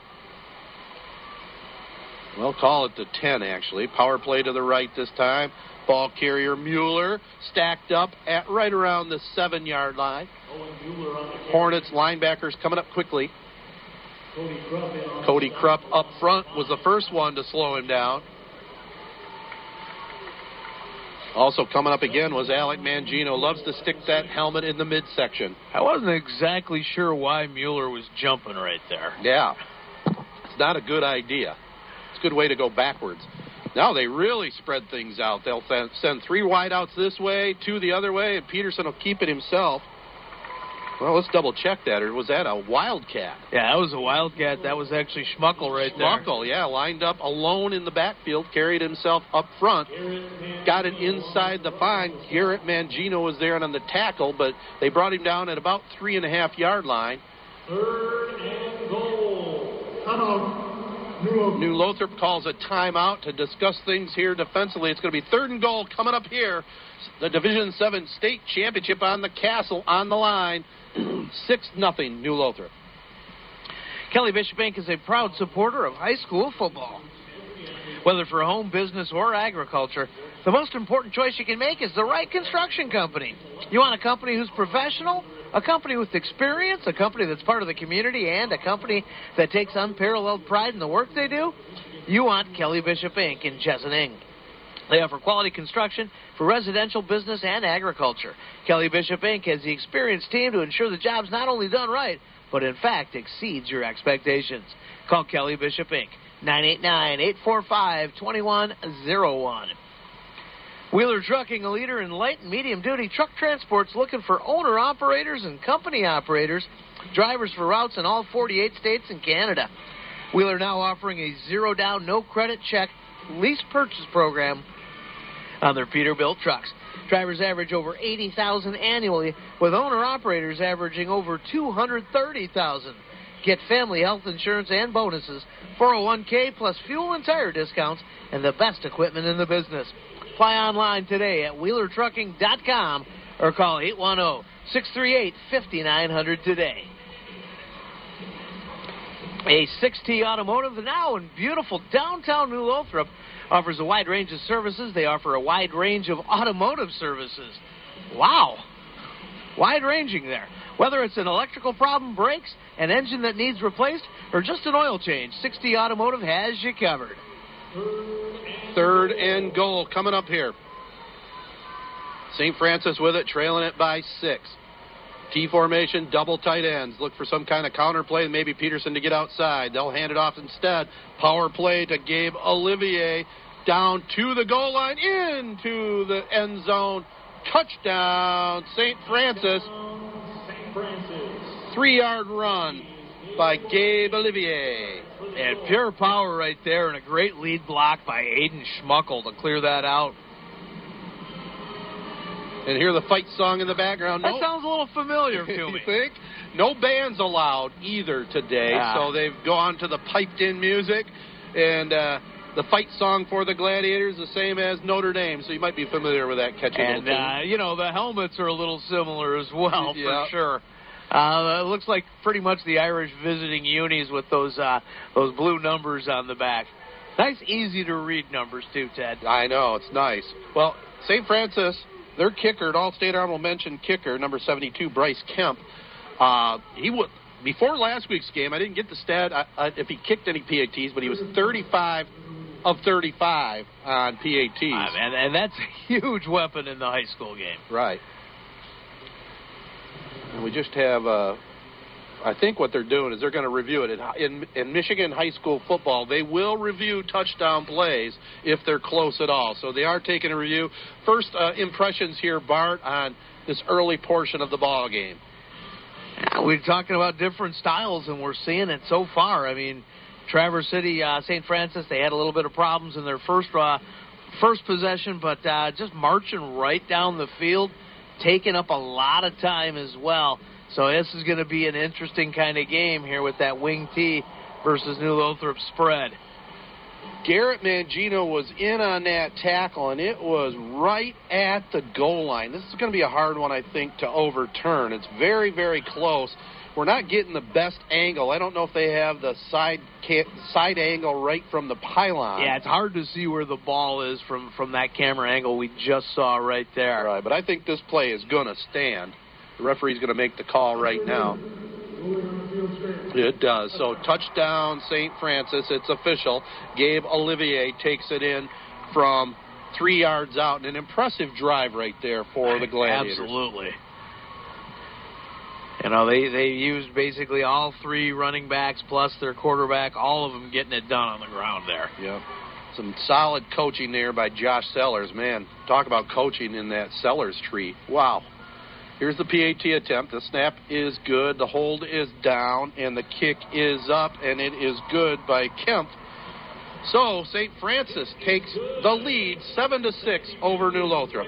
We'll call it the ten, actually. Power play to the right this time. Ball carrier Mueller stacked up at right around the seven-yard line. Hornets linebackers coming up quickly. Cody Krupp up front was the first one to slow him down. Also coming up again was Alec Mangino. Loves to stick that helmet in the midsection. I wasn't exactly sure why Mueller was jumping right there. Yeah. It's not a good idea. It's a good way to go backwards. Now they really spread things out. They'll send three wideouts this way, two the other way, and Peterson will keep it himself. Well, let's double-check that. Or was that a Wildcat? Yeah, that was a Wildcat. That was actually Schmuckel right there. Schmuckel, yeah, lined up alone in the backfield, carried himself up front, got it inside the five. Garrett Mangino was there on the tackle, but they brought him down at about three-and-a-half-yard line. Third and goal. Cutoff. New Lothrop calls a timeout to discuss things here defensively. It's going to be third and goal coming up here. The Division seven State Championship on the Castle on the line. six nothing, New Lothrop. Kelly Bishop Bank is a proud supporter of high school football. Whether for home, business, or agriculture, the most important choice you can make is the right construction company. You want a company who's professional, a company with experience, a company that's part of the community, and a company that takes unparalleled pride in the work they do? You want Kelly Bishop Incorporated in Chesaning. They offer quality construction for residential, business, and agriculture. Kelly Bishop Incorporated has the experienced team to ensure the job's not only done right, but in fact exceeds your expectations. Call Kelly Bishop Incorporated, nine eight nine, eight four five, two one zero one. Wheeler Trucking, a leader in light and medium-duty truck transports, looking for owner-operators and company operators, drivers for routes in all forty-eight states and Canada. Wheeler now offering a zero-down, no-credit check lease purchase program on their Peterbilt trucks. Drivers average over eighty thousand dollars annually, with owner-operators averaging over two hundred thirty thousand dollars. Get family health insurance and bonuses, four oh one k plus fuel and tire discounts, and the best equipment in the business. Apply online today at wheeler trucking dot com or call eight one zero, six three eight, five nine zero zero today. A six T Automotive, now in beautiful downtown New Lothrop, offers a wide range of services. They offer a wide range of automotive services. Wow. Wide-ranging there. Whether it's an electrical problem, brakes, an engine that needs replaced, or just an oil change, six T Automotive has you covered. Third and goal coming up here. Saint Francis with it, trailing it by six. T formation, double tight ends. Look for some kind of counter play, maybe Peterson to get outside. They'll hand it off instead. Power play to Gabe Olivier. Down to the goal line, into the end zone. Touchdown, Saint Francis. Three-yard run by Gabe Olivier. And pure power right there, and a great lead block by Aiden Schmuckel to clear that out. And hear the fight song in the background. Nope. That sounds a little familiar to me. You think? No bands allowed either today, yeah. So they've gone to the piped-in music. And uh, the fight song for the Gladiators, the same as Notre Dame, so you might be familiar with that catchy and, little thing. And, uh, you know, the helmets are a little similar as well, yeah. For sure. Uh, it looks like pretty much the Irish visiting unis with those uh, those blue numbers on the back. Nice, easy-to-read numbers, too, Ted. I know, it's nice. Well, Saint Francis... Their kicker, an all-state honorable mention kicker, number seventy-two, Bryce Kemp. Uh, he w- Before last week's game, I didn't get the stat I, I, if he kicked any P A Ts, but he was thirty-five of thirty-five on P A Ts. Uh, and, and that's a huge weapon in the high school game. Right. And we just have, uh, I think what they're doing is they're going to review it. In, in, in Michigan high school football, they will review touchdown plays if they're close at all. So they are taking a review. First uh, impressions here, Bart, on this early portion of the ball game. We're talking about different styles, and we're seeing it so far. I mean, Traverse City, uh, Saint Francis, they had a little bit of problems in their first uh, first possession, but uh, just marching right down the field, taking up a lot of time as well. So this is going to be an interesting kind of game here with that wing T versus New Lothrop spread. Garrett Mangino was in on that tackle, and it was right at the goal line. This is going to be a hard one, I think, to overturn. It's very, very close. We're not getting the best angle. I don't know if they have the side side angle right from the pylon. Yeah, it's hard to see where the ball is from, from that camera angle we just saw right there. Right, but I think this play is going to stand. The referee's going to make the call right now. It does. So touchdown, Saint Francis. It's official. Gabe Olivier takes it in from three yards out. And an impressive drive right there for the Gladiators. Absolutely. You know, they, they used basically all three running backs plus their quarterback, all of them getting it done on the ground there. Yeah. Some solid coaching there by Josh Sellers. Man, talk about coaching in that Sellers tree. Wow. Here's the P A T attempt. The snap is good. The hold is down, and the kick is up, and it is good by Kemp. So Saint Francis takes the lead, seven to six over New Lothrop.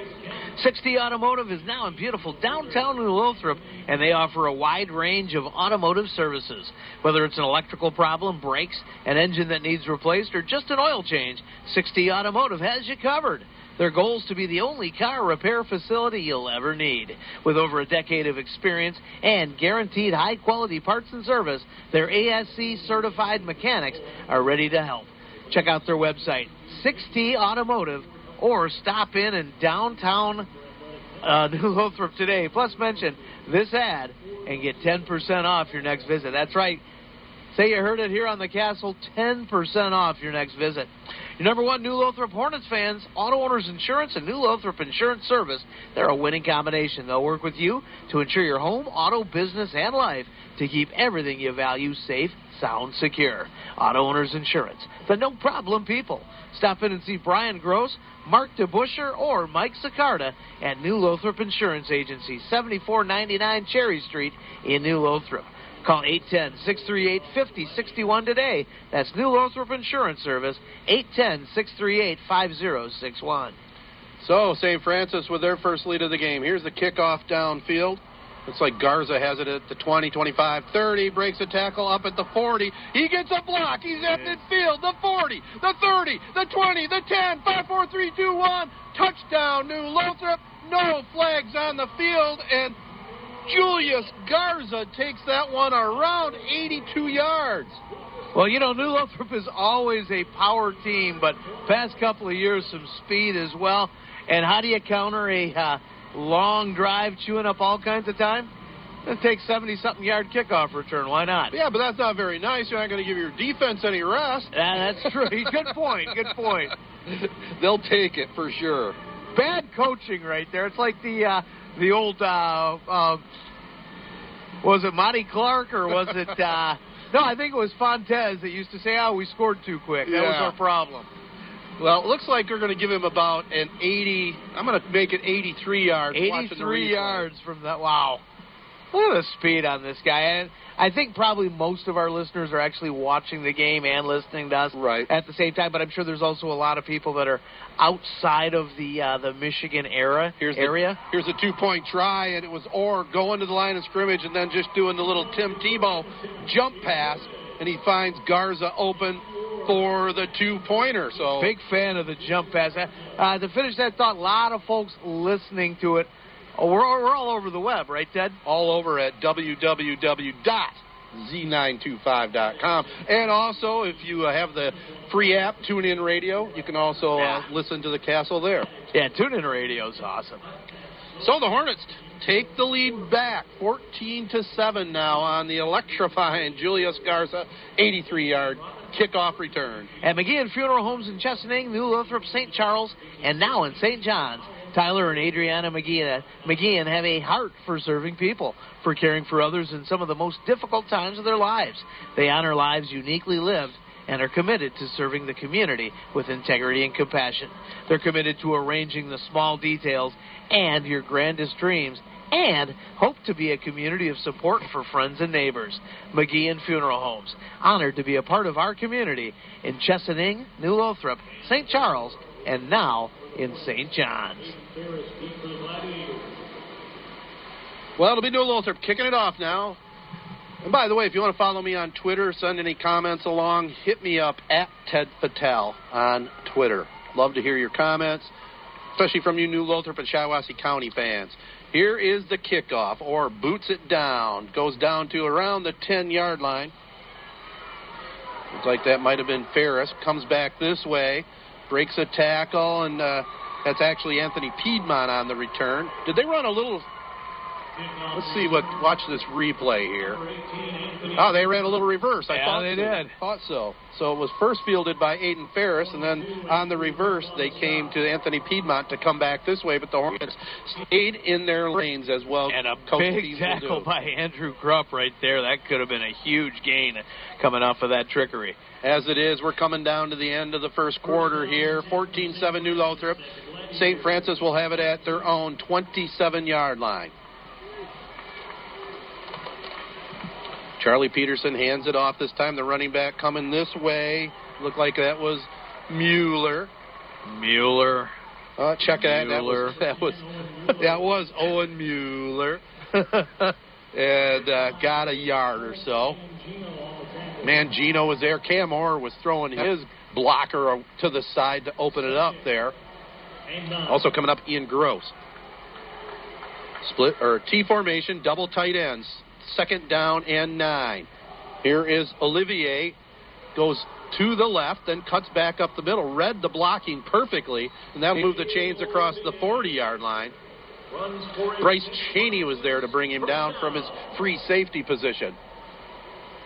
six T Automotive is now in beautiful downtown New Lothrop, and they offer a wide range of automotive services. Whether it's an electrical problem, brakes, an engine that needs replaced, or just an oil change, six T Automotive has you covered. Their goal is to be the only car repair facility you'll ever need. With over a decade of experience and guaranteed high-quality parts and service, their A S C-certified mechanics are ready to help. Check out their website, six T Automotive, or stop in in downtown uh, New Lothrop today. Plus, mention this ad and get ten percent off your next visit. That's right. Say you heard it here on the Castle, ten percent off your next visit. Your number one New Lothrop Hornets fans, Auto Owners Insurance and New Lothrop Insurance Service. They're a winning combination. They'll work with you to ensure your home, auto, business, and life to keep everything you value safe, sound, secure. Auto Owners Insurance, the no-problem people. Stop in and see Brian Gross, Mark DeBuscher, or Mike Sicarda at New Lothrop Insurance Agency, seventy-four ninety-nine Cherry Street in New Lothrop. Call eight one zero, six three eight, five zero six one today. That's New Lothrop Insurance Service, eight one zero, six three eight, five zero six one. So, Saint Francis with their first lead of the game. Here's the kickoff downfield. Looks like Garza has it at the twenty, twenty-five, thirty, breaks a tackle up at the forty. He gets a block. He's at midfield. The forty, the thirty, the twenty, the ten, five, four, three, two, one. Touchdown, New Lothrop. No flags on the field, and Julius Garza takes that one around eighty-two yards. Well, you know, New Lothrop is always a power team, but past couple of years, some speed as well. And how do you counter a uh, long drive chewing up all kinds of time? It takes seventy-something-yard kickoff return. Why not? Yeah, but that's not very nice. You're not going to give your defense any rest. Yeah, that's true. Good point. Good point. They'll take it for sure. Bad coaching right there. It's like the uh, the old, uh, uh, was it Monty Clark or was it, uh, no, I think it was Fontes that used to say, oh, we scored too quick. Yeah. That was our problem. Well, it looks like you're going to give him about an eighty, I'm going to make it eighty-three yards. eighty-three yards from that, wow. Look at the speed on this guy. And I think probably most of our listeners are actually watching the game and listening to us right at the same time, but I'm sure there's also a lot of people that are outside of the uh, the Michigan era here's area. The, here's a two-point try, and it was Orr going to the line of scrimmage and then just doing the little Tim Tebow jump pass, and he finds Garza open for the two-pointer. So big fan of the jump pass. Uh, to finish that thought, a lot of folks listening to it. Oh, we're, all, we're all over the web, right, Ted? All over at w w w dot z nine two five dot com. And also, if you uh, have the free app, TuneIn Radio, you can also yeah. uh, listen to the Castle there. Yeah, TuneIn Radio is awesome. So the Hornets take the lead back, fourteen to seven now on the electrifying Julius Garza, eighty-three-yard kickoff return. And McGeehan Funeral Homes in Chesaning, New Lothrop, Saint Charles, and now in Saint John's. Tyler and Adriana McGeehan, McGeehan have a heart for serving people, for caring for others in some of the most difficult times of their lives. They honor lives uniquely lived and are committed to serving the community with integrity and compassion. They're committed to arranging the small details and your grandest dreams and hope to be a community of support for friends and neighbors. McGeehan Funeral Homes, honored to be a part of our community in Chesaning, New Lothrop, Saint Charles, and now in Saint John's. Well, it'll be New Lothrop kicking it off now. And by the way, if you want to follow me on Twitter, send any comments along, hit me up at Ted Fattel on Twitter. Love to hear your comments, especially from you New Lothrop and Shiawassee County fans. Here is the kickoff, or boots it down. Goes down to around the ten-yard line. Looks like that might have been Ferris. Comes back this way. Breaks a tackle, and uh, that's actually Anthony Piedmont on the return. Did they run a little... Let's see what... Watch this replay here. Oh, they ran a little reverse. I yeah, thought they did. I thought so. So it was first fielded by Aiden Ferris, and then on the reverse, they came to Anthony Piedmont to come back this way, but the Hornets stayed in their lanes as well. And a big tackle by Andrew Krupp right there. That could have been a huge gain coming off of that trickery. As it is, we're coming down to the end of the first quarter here. fourteen seven New Lothrop. Saint Francis will have it at their own twenty-seven-yard line. Charlie Peterson hands it off this time. The running back coming this way. Looked like that was Mueller. Mueller. Uh, check that. Mueller. That was that was, that was Owen Mueller. and uh, got a yard or so. Mangino was there. Cam Orr was throwing his blocker to the side to open it up there. Also coming up, Ian Gross. Split or T formation, double tight ends. Second down and nine. Here is Olivier. Goes to the left, then cuts back up the middle. Read the blocking perfectly, and that'll move the chains across the forty-yard line. Bryce Cheney was there to bring him down from his free safety position.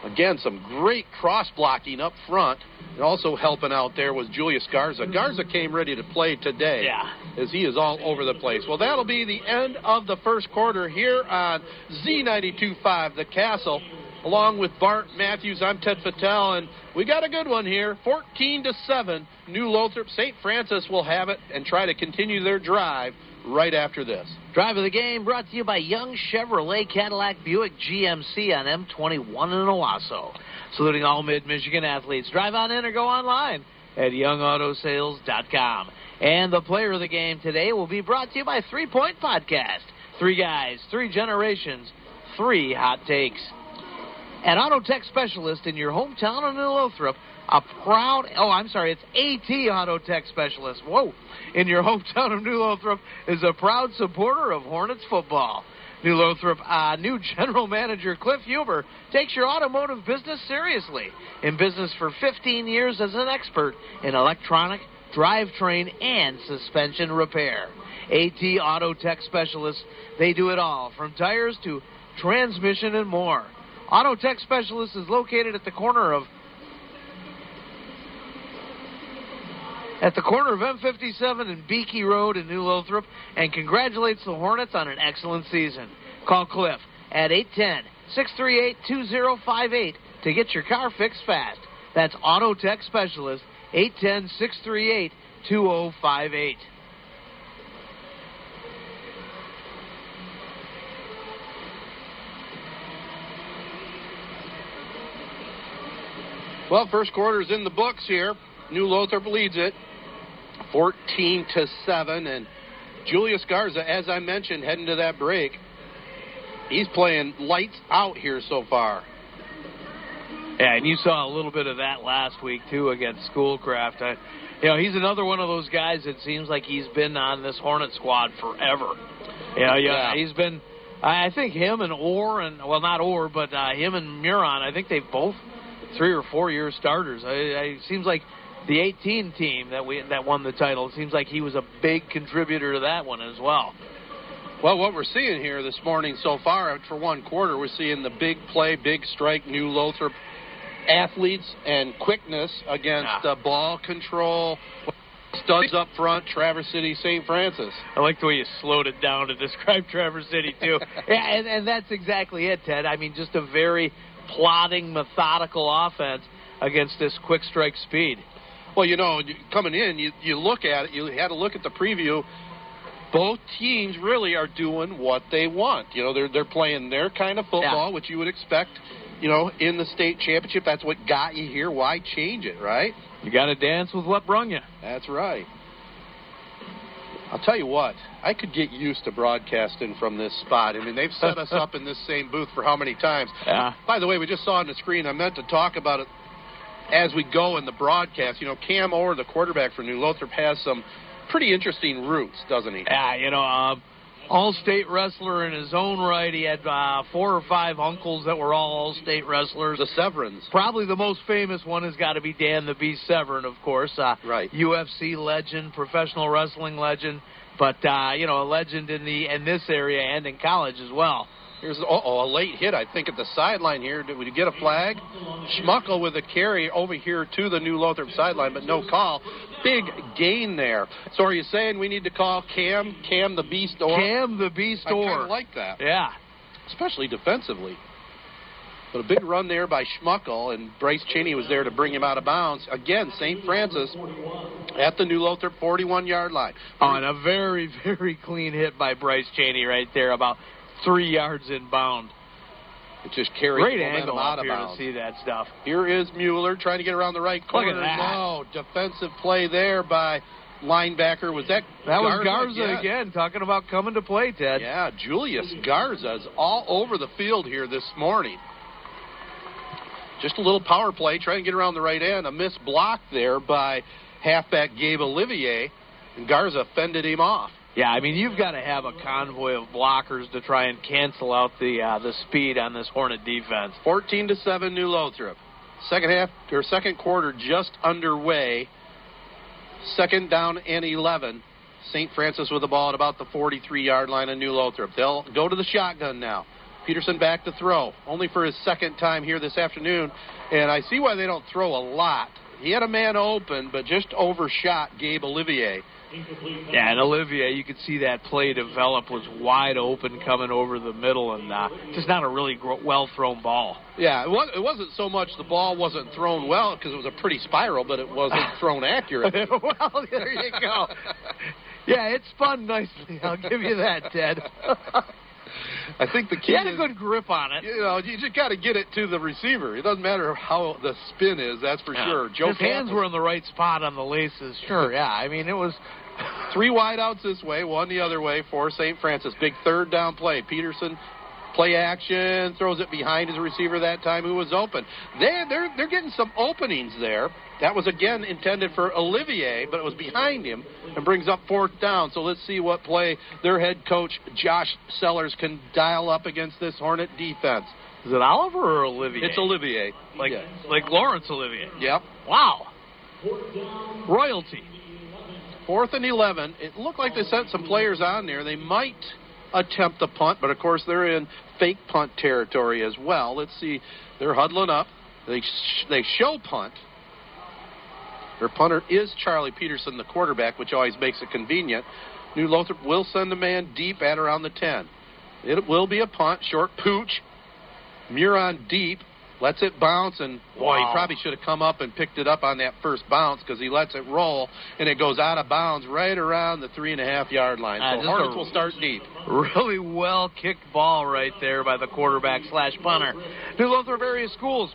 Again, some great cross-blocking up front. And also helping out there was Julius Garza. Garza came ready to play today, yeah. as he is all over the place. Well, that'll be the end of the first quarter here on Z ninety-two point five, The Castle. Along with Bart Matthews, I'm Ted Fattel, and we got a good one here. fourteen to seven, New Lothrop. Saint Francis will have it and try to continue their drive right after this. Drive of the game brought to you by Young Chevrolet Cadillac Buick G M C on M twenty-one in Owasso. Saluting all mid-Michigan athletes. Drive on in or go online at young auto sales dot com. And the player of the game today will be brought to you by Three Point Podcast. Three guys, three generations, three hot takes. An auto tech specialist in your hometown of Lithrop, a proud, oh, I'm sorry, it's AT Auto Tech Specialist, whoa, in your hometown of New Lothrop is a proud supporter of Hornets football. New Lothrop, uh, new general manager Cliff Huber takes your automotive business seriously. In business for fifteen years as an expert in electronic, drivetrain, and suspension repair. AT Auto Tech Specialists, they do it all, from tires to transmission and more. Auto Tech Specialist is located at the corner of At the corner of M fifty-seven and Beaky Road in New Lothrop, and congratulates the Hornets on an excellent season. Call Cliff at eight one zero, six three eight, two zero five eight to get your car fixed fast. That's Auto Tech Specialist, eight one zero, six three eight, two zero five eight. Well, first quarter's in the books here. New Lothrop leads it fourteen to seven, and Julius Garza, as I mentioned, heading to that break, he's playing lights out here so far. Yeah, and you saw a little bit of that last week, too, against Schoolcraft. I, you know, he's another one of those guys that seems like he's been on this Hornet squad forever. You know, yeah, yeah, he's been, I think him and Orr, and well, not Orr, but uh, him and Muron, I think they've both three or four-year starters. I, I, it seems like the eighteen team that we that won the title, it seems like he was a big contributor to that one as well. Well, what we're seeing here this morning so far, for one quarter, we're seeing the big play, big strike, New Lothrop athletes and quickness against ah. uh, ball control, studs up front, Traverse City, Saint Francis. I like the way you slowed it down to describe Traverse City, too. yeah, and, and that's exactly it, Ted. I mean, just a very plodding, methodical offense against this quick strike speed. Well, you know, coming in, you, you look at it, you had to look at the preview. Both teams really are doing what they want. You know, they're they're playing their kind of football, yeah, which you would expect, you know, in the state championship. That's what got you here. Why change it, right? You got to dance with what brung you. That's right. I'll tell you what, I could get used to broadcasting from this spot. I mean, they've set us up in this same booth for how many times? Yeah. By the way, we just saw on the screen, I meant to talk about it as we go in the broadcast. You know, Cam Orr, the quarterback for New Lothrop, has some pretty interesting roots, doesn't he? Yeah, you know, uh, all-state wrestler in his own right. He had uh, four or five uncles that were all all-state wrestlers. The Severins. Probably the most famous one has got to be Dan the Beast Severin, of course. Uh, right. U F C legend, professional wrestling legend, but, uh, you know, a legend in the in this area and in college as well. Here's uh-oh, a late hit, I think, at the sideline here. Did we get a flag? Schmuckel with a carry over here to the New Lothrop sideline, but no call. Big gain there. So are you saying we need to call Cam, Cam the Beast Orr? Cam the Beast Orr. I kind of like that. Yeah. Especially defensively. But a big run there by Schmuckel, and Bryce Cheney was there to bring him out of bounds. Again, Saint Francis at the New Lothrop forty-one-yard line. On a very, very clean hit by Bryce Cheney right there, about three yards inbound. It just carries great angle out of here bounds. To see that stuff. Here is Mueller trying to get around the right corner. Look at that. Oh, defensive play there by linebacker. Was that that Garza was Garza again. again? Talking about coming to play, Ted. Yeah, Julius Garza is all over the field here this morning. Just a little power play, trying to get around the right end. A missed block there by halfback Gabe Olivier, and Garza fended him off. Yeah, I mean, you've got to have a convoy of blockers to try and cancel out the uh, the speed on this Hornet defense. fourteen to seven, New Lothrop. Second half or second quarter just underway. Second down and eleven. Saint Francis with the ball at about the forty-three-yard line of New Lothrop. They'll go to the shotgun now. Peterson back to throw, only for his second time here this afternoon, and I see why they don't throw a lot. He had a man open, but just overshot Gabe Olivier. Yeah, and Olivier, you could see that play develop, was wide open coming over the middle, and uh, just not a really gro- well-thrown ball. Yeah, it, was, it wasn't so much the ball wasn't thrown well because it was a pretty spiral, but it wasn't thrown accurately. Well, there you go. Yeah, it spun nicely. I'll give you that, Ted. I think the key. He had a good grip on it. You know, you just got to get it to the receiver. It doesn't matter how the spin is, that's for yeah. sure. Joe His Campbell. Hands were in the right spot on the laces. Sure, yeah. I mean, it was Three wideouts this way, one the other way for Saint Francis. Big third down play. Peterson, play action, throws it behind his receiver that time, who was open. They, they're, they're getting some openings there. That was, again, intended for Olivier, but it was behind him and brings up fourth down. So let's see what play their head coach, Josh Sellers, can dial up against this Hornet defense. Is it Oliver or Olivier? It's Olivier. Like, yeah. like Lawrence Olivier. Yep. Wow. Royalty. Fourth and eleven. It looked like they sent some players on there. They might attempt the punt, but, of course, they're in fake punt territory as well. Let's see. They're huddling up. They sh- they show punt. Their punter is Charlie Peterson, the quarterback, which always makes it convenient. New Lothrop will send a man deep at around the ten. It will be a punt. Short pooch. Muron deep. Lets it bounce, and boy, wow. He probably should have come up and picked it up on that first bounce because he lets it roll, and it goes out of bounds right around the three and a half yard line. Uh, so Hornets will start deep. Really well-kicked ball right there by the quarterback slash punter. New Lothrop area schools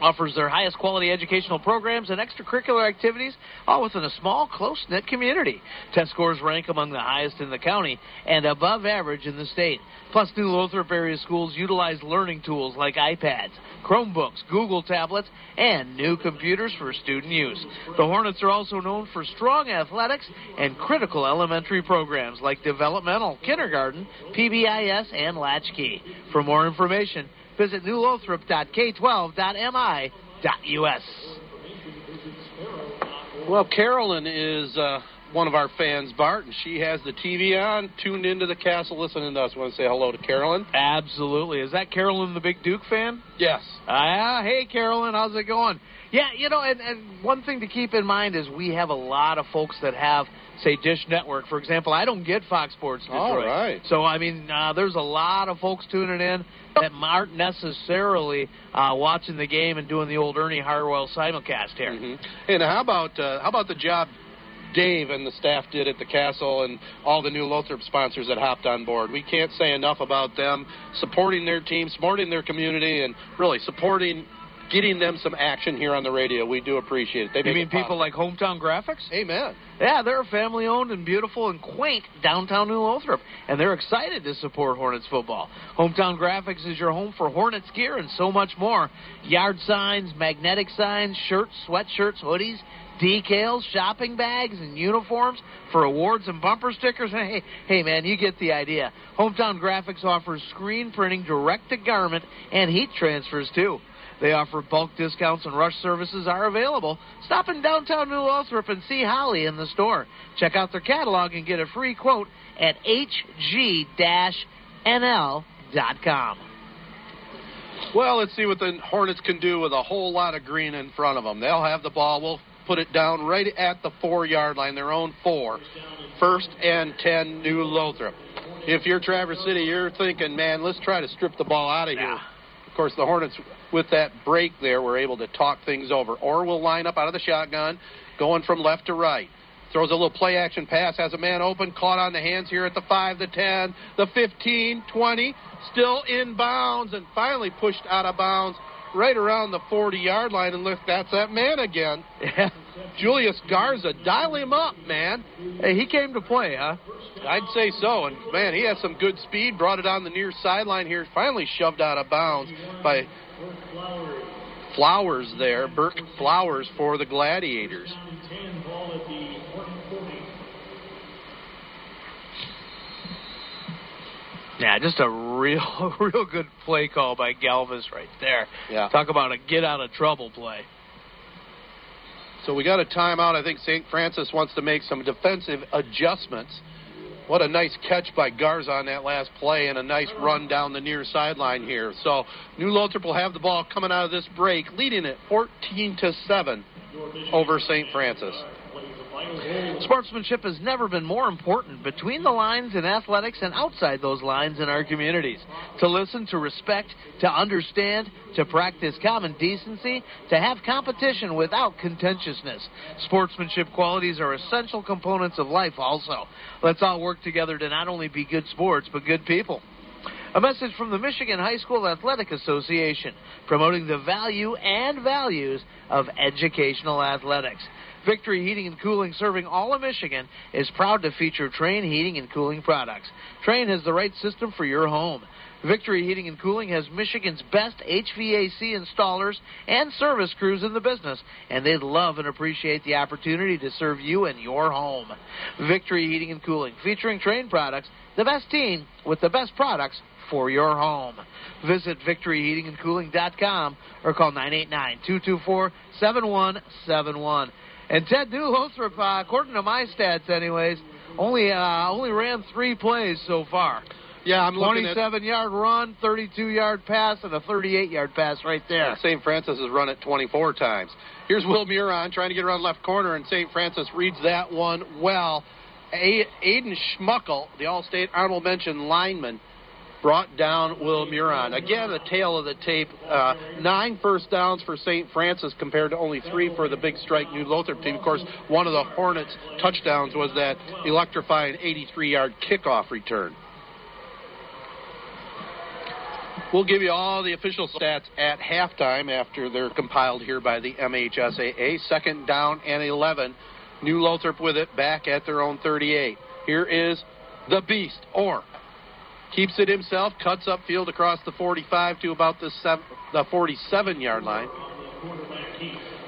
offers their highest quality educational programs and extracurricular activities, all within a small, close-knit community. Test scores rank among the highest in the county and above average in the state. Plus, New Lothrop area schools utilize learning tools like iPads, Chromebooks, Google tablets, and new computers for student use. The Hornets are also known for strong athletics and critical elementary programs like developmental, kindergarten, P B I S, and latchkey. For more information, visit new lothrop dot k twelve dot m i dot u s. Well, Carolyn is uh, one of our fans, Bart, and she has the T V on, tuned into the castle, listening to us. Want to say hello to Carolyn? Absolutely. Is that Carolyn the Big Duke fan? Yes. Uh, hey, Carolyn, how's it going? Yeah, you know, and, and one thing to keep in mind is we have a lot of folks that have, say, Dish Network. For example, I don't get Fox Sports Detroit. All right. So, I mean, uh, there's a lot of folks tuning in that aren't necessarily uh, watching the game and doing the old Ernie Harwell simulcast here. Mm-hmm. And how about uh, how about the job Dave and the staff did at the Castle and all the New Lothrop sponsors that hopped on board? We can't say enough about them supporting their team, supporting their community, and really supporting, getting them some action here on the radio. We do appreciate it. They you mean it people like Hometown Graphics? Amen. Yeah, they're family-owned and beautiful and quaint downtown New Lothrop, and they're excited to support Hornets football. Hometown Graphics is your home for Hornets gear and so much more. Yard signs, magnetic signs, shirts, sweatshirts, hoodies, decals, shopping bags, and uniforms for awards and bumper stickers. Hey, hey, man, you get the idea. Hometown Graphics offers screen printing, direct-to-garment, and heat transfers, too. They offer bulk discounts and rush services are available. Stop in downtown New Lothrop and see Holly in the store. Check out their catalog and get a free quote at h g n l dot com. Well, let's see what the Hornets can do with a whole lot of green in front of them. They'll have the ball. We'll put it down right at the four-yard line, their own four. First and ten, New Lothrop. If you're Traverse City, you're thinking, man, let's try to strip the ball out of here. Nah. Of course, the Hornets, with that break there, were able to talk things over. Orr will line up out of the shotgun, going from left to right. Throws a little play-action pass, has a man open, caught on the hands here at the five, the ten, the fifteen, twenty, still in bounds, and finally pushed out of bounds right around the forty-yard line. And look, that's that man again. Yeah. Julius Garza, dial him up, man. Hey, he came to play, huh? I'd say so, and, man, he had some good speed, brought it on the near sideline here, finally shoved out of bounds by Flowers there, Burke Flowers for the Gladiators. Yeah, just a real, real good play call by Galvis right there. Yeah. Talk about a get-out-of-trouble play. So we got a timeout. I think Saint Francis wants to make some defensive adjustments. What a nice catch by Garza on that last play and a nice run down the near sideline here. So New Lothrop will have the ball coming out of this break, leading it fourteen to seven over Saint Francis. Sportsmanship has never been more important between the lines in athletics and outside those lines in our communities. To listen, to respect, to understand, to practice common decency, to have competition without contentiousness. Sportsmanship qualities are essential components of life also. Let's all work together to not only be good sports, but good people. A message from the Michigan High School Athletic Association, promoting the value and values of educational athletics. Victory Heating and Cooling, serving all of Michigan, is proud to feature Trane Heating and Cooling products. Trane has the right system for your home. Victory Heating and Cooling has Michigan's best H V A C installers and service crews in the business, and they love and appreciate the opportunity to serve you and your home. Victory Heating and Cooling, featuring Trane products, the best team with the best products for your home. Visit victory heating and cooling dot com or call nine eight nine, two two four, seven one seven one. And Ted Newhosrup, uh, according to my stats anyways, only uh, only ran three plays so far. Yeah, I'm looking at twenty-seven yard run, thirty-two yard pass, and a thirty-eight yard pass right there. Yeah, Saint Francis has run it twenty-four times. Here's Will Muron trying to get around left corner, and Saint Francis reads that one well. A- Aiden Schmuckel, the All-State honorable mention lineman, brought down Will Muron. Again, the tail of the tape, uh, nine first downs for Saint Francis compared to only three for the Big Strike New Lothrop team. Of course, one of the Hornets' touchdowns was that electrifying eighty-three yard kickoff return. We'll give you all the official stats at halftime after they're compiled here by the M H S A A. Second down and eleven. New Lothrop with it back at their own thirty-eight. Here is the Beast, Orr. Keeps it himself, cuts upfield across the forty-five to about the forty-seven yard line.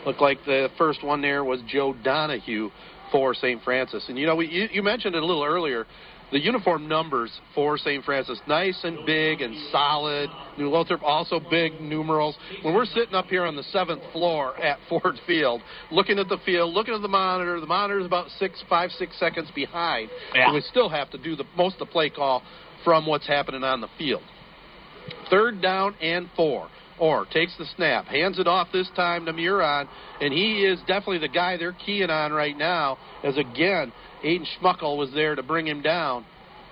Looked like the first one there was Joe Donahue for Saint Francis. And, you know, we, you, you mentioned it a little earlier, the uniform numbers for Saint Francis, nice and big and solid. New Lothrop, also big numerals. When we're sitting up here on the seventh floor at Ford Field, looking at the field, looking at the monitor, the monitor's about six, five, six seconds behind. Yeah. We still have to do the most of the play call from what's happening on the field. Third down and four. Orr takes the snap, hands it off this time to Muron, and he is definitely the guy they're keying on right now, as again, Aiden Schmuckel was there to bring him down.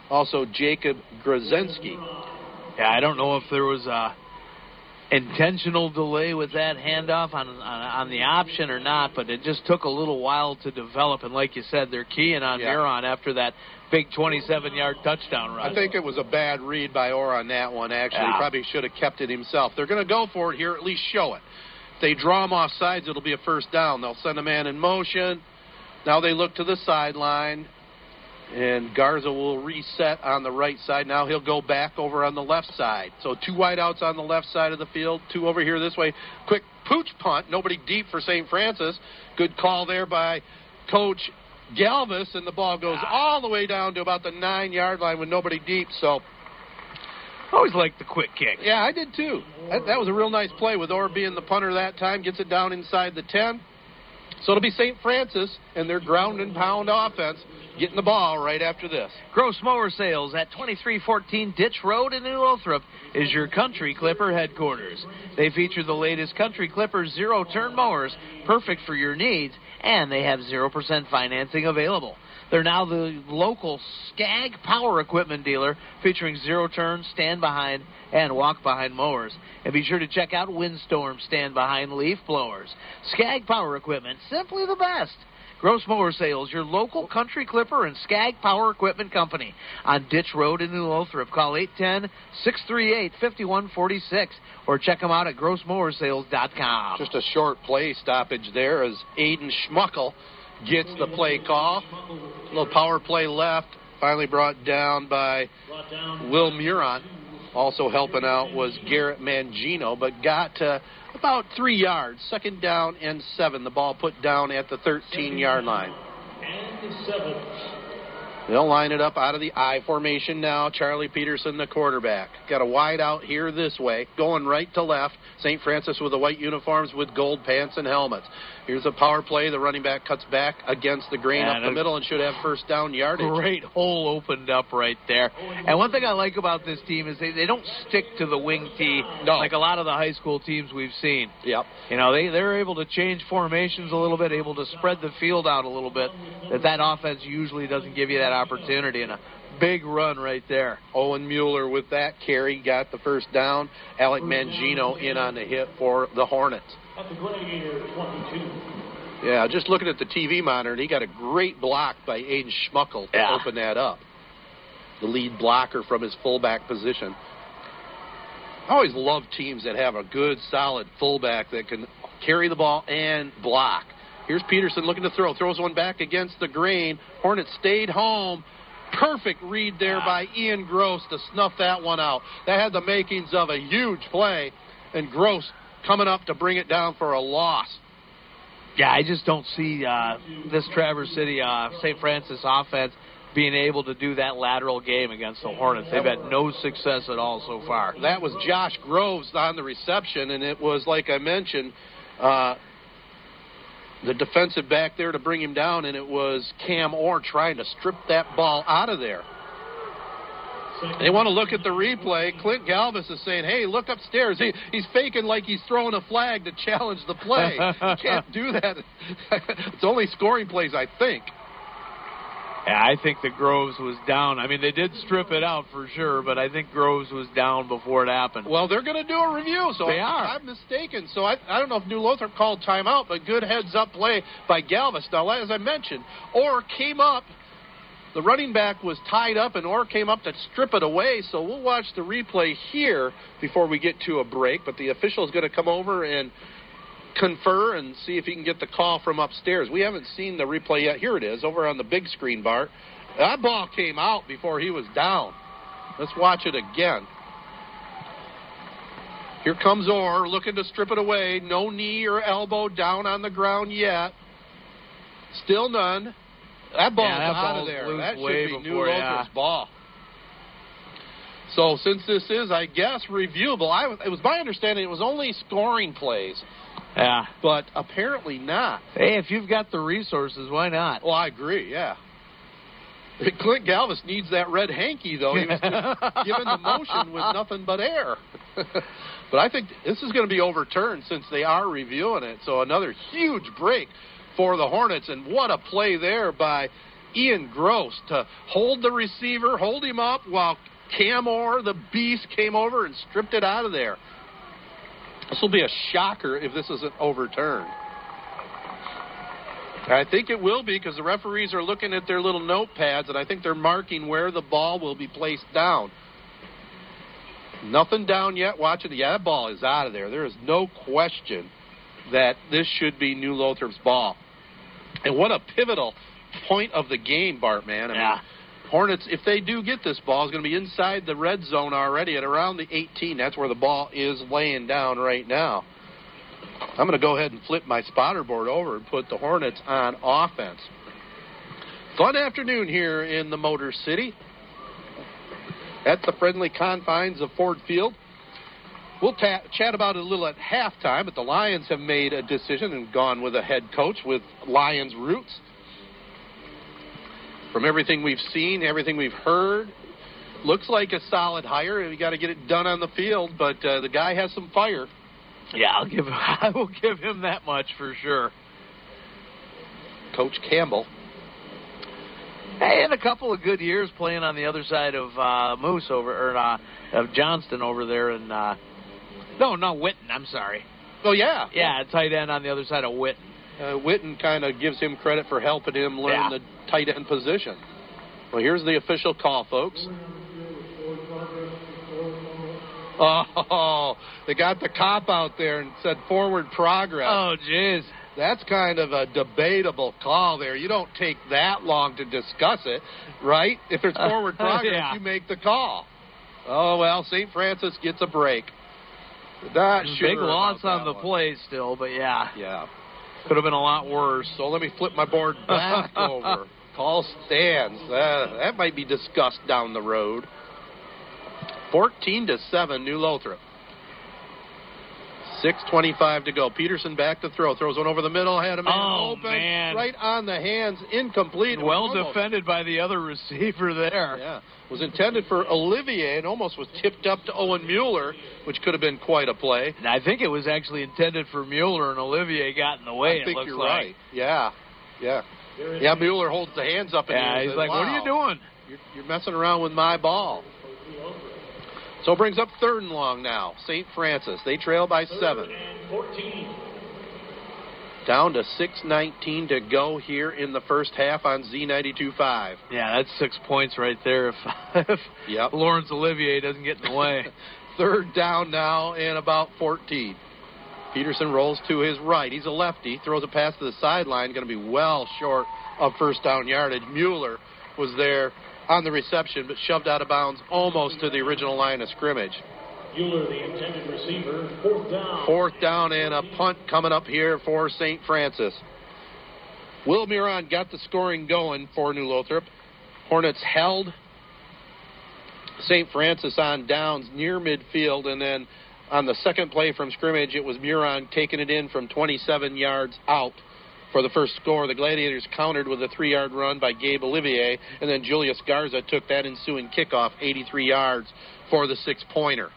Also, Jacob Grzenski. Yeah, I don't know if there was a intentional delay with that handoff on, on, on the option or not, but it just took a little while to develop, and like you said, they're keying on yeah. Muron after that big twenty-seven yard touchdown run. I think it was a bad read by Orr on that one, actually. Yeah. He probably should have kept it himself. They're going to go for it here, at least show it. If they draw him off sides, it'll be a first down. They'll send a man in motion. Now they look to the sideline, and Garza will reset on the right side. Now he'll go back over on the left side. So two wideouts on the left side of the field, two over here this way. Quick pooch punt, nobody deep for Saint Francis. Good call there by Coach Galvis, and the ball goes all the way down to about the nine yard line with nobody deep. So always like the quick kick. Yeah, I did too. That, that was a real nice play with Orr being the punter that time. Gets it down inside the ten. So it'll be Saint Francis and their ground and pound offense getting the ball right after this. Gross Mower Sales at twenty-three fourteen Ditch Road in New Lothrop is your Country Clipper headquarters. They feature the latest Country Clipper zero-turn mowers, perfect for your needs, and they have zero percent financing available. They're now the local Skag Power Equipment dealer, featuring zero-turn, stand-behind, and walk-behind mowers. And be sure to check out Windstorm stand-behind leaf blowers. Skag Power Equipment, simply the best. Gross Mower Sales, your local Country Clipper and Skag Power Equipment company. On Ditch Road in New Lothrop, call eight one zero, six three eight, five one four six or check them out at gross mower sales dot com. Just a short play stoppage there as Aiden Schmuckel gets the play call. A little power play left, finally brought down by Will Muron. Also helping out was Garrett Mangino, but got to about three yards. Second down and seven. The ball put down at the thirteen yard line. They'll line it up out of the I formation now. Charlie Peterson, the quarterback. Got a wide out here this way, going right to left. Saint Francis with the white uniforms with gold pants and helmets. Here's a power play. The running back cuts back against the grain and up the middle and should have first down yardage. Great hole opened up right there. And one thing I like about this team is they, they don't stick to the wing tee no. like a lot of the high school teams we've seen. Yep. You know, they, they're able to change formations a little bit, able to spread the field out a little bit. That that offense usually doesn't give you that opportunity, and a big run right there. Owen Mueller with that carry got the first down. Alec Mangino in on the hit for the Hornets. Yeah, just looking at the T V monitor, and he got a great block by Aiden Schmuckel to yeah. open that up. The lead blocker from his fullback position. I always love teams that have a good, solid fullback that can carry the ball and block. Here's Peterson looking to throw. Throws one back against the grain. Hornets stayed home. Perfect read there by Ian Gross to snuff that one out. That had the makings of a huge play, and Gross coming up to bring it down for a loss. Yeah, I just don't see uh, this Traverse City, uh, Saint Francis offense being able to do that lateral game against the Hornets. They've had no success at all so far. That was Josh Groves on the reception, and it was, like I mentioned, uh, the defensive back there to bring him down, and it was Cam Orr trying to strip that ball out of there. They want to look at the replay. Clint Galvis is saying, hey, look upstairs. He, he's faking like he's throwing a flag to challenge the play. You can't do that. It's only scoring plays, I think. Yeah, I think the Groves was down. I mean, they did strip it out for sure, but I think Groves was down before it happened. Well, they're going to do a review, so they are. I'm mistaken. So I, I don't know if New Lothrop called timeout, but good heads-up play by Galvis. Now, as I mentioned, Orr came up. The running back was tied up, and Orr came up to strip it away, so we'll watch the replay here before we get to a break. But the official is going to come over and confer and see if he can get the call from upstairs. We haven't seen the replay yet. Here it is over on the big screen, Bart. That ball came out before he was down. Let's watch it again. Here comes Orr looking to strip it away. No knee or elbow down on the ground yet. Still none. That ball's yeah, out of there. That should be New Lothrop yeah. ball. So since this is, I guess, reviewable, I, it was my understanding it was only scoring plays. Yeah. But apparently not. Hey, if you've got the resources, why not? Well, I agree, yeah. Clint Galvis needs that red hanky, though. He was given the motion with nothing but air. But I think this is going to be overturned since they are reviewing it. So another huge break for the Hornets, and what a play there by Ian Gross to hold the receiver, hold him up while Cam Orr, the beast, came over and stripped it out of there. This will be a shocker if this isn't overturned. I think it will be because the referees are looking at their little notepads, and I think they're marking where the ball will be placed down. Nothing down yet. Watch it. Yeah, that ball is out of there. There is no question that this should be New Lothrop's ball. And what a pivotal point of the game, Bart, man. I yeah. mean, Hornets, if they do get this ball, is going to be inside the red zone already at around the eighteen. That's where the ball is laying down right now. I'm going to go ahead and flip my spotter board over and put the Hornets on offense. Fun afternoon here in the Motor City at the friendly confines of Ford Field. We'll ta- chat about it a little at halftime, but the Lions have made a decision and gone with a head coach with Lions roots. From everything we've seen, everything we've heard, looks like a solid hire. You got to get it done on the field, but uh, the guy has some fire. Yeah, I'll give. I will give him that much for sure. Coach Campbell. And a couple of good years playing on the other side of uh, Moose over, or uh, of Johnston over there, and. Uh, No, not Witten, I'm sorry. Oh, yeah. Yeah, tight end on the other side of Witten. Uh, Witten kind of gives him credit for helping him learn yeah. the tight end position. Well, here's the official call, folks. Oh, they got the cop out there and said forward progress. Oh, jeez. That's kind of a debatable call there. You don't take that long to discuss it, right? If it's forward progress, yeah. you make the call. Oh, well, Saint Francis gets a break. Not sure big loss on the one. play still, but yeah. Yeah. Could have been a lot worse. So let me flip my board back over. Call stands. Uh, that might be discussed down the road. fourteen to seven, New Lothrop. six twenty-five to go. Peterson back to throw. Throws one over the middle. Had a man oh, open. Man. Right on the hands. Incomplete. Well defended by the other receiver there. Yeah. Was intended for Olivier and almost was tipped up to Owen Mueller, which could have been quite a play. And I think it was actually intended for Mueller, and Olivier got in the way, I think it looks you're like. Right. Yeah. Yeah. Yeah, Mueller holds the hands up. And yeah, he's says, like, wow, what are you doing? You're, you're messing around with my ball. So it brings up third and long now. Saint Francis. They trail by seven. Down to six nineteen to go here in the first half on Z ninety-two point five. Yeah, that's six points right there if, if yep. Lawrence Olivier doesn't get in the way. Third down now and about fourteen. Peterson rolls to his right. He's a lefty. Throws a pass to the sideline. Going to be well short of first down yardage. Mueller was there on the reception, but shoved out of bounds almost to the original line of scrimmage. Mueller, the intended receiver, fourth down. Fourth down and a punt coming up here for Saint Francis. Will Muron got the scoring going for New Lothrop. Hornets held Saint Francis on downs near midfield, and then on the second play from scrimmage, it was Muron taking it in from twenty-seven yards out for the first score. The Gladiators countered with a three-yard run by Gabe Olivier, and then Julius Garza took that ensuing kickoff, eighty-three yards for the six-pointer.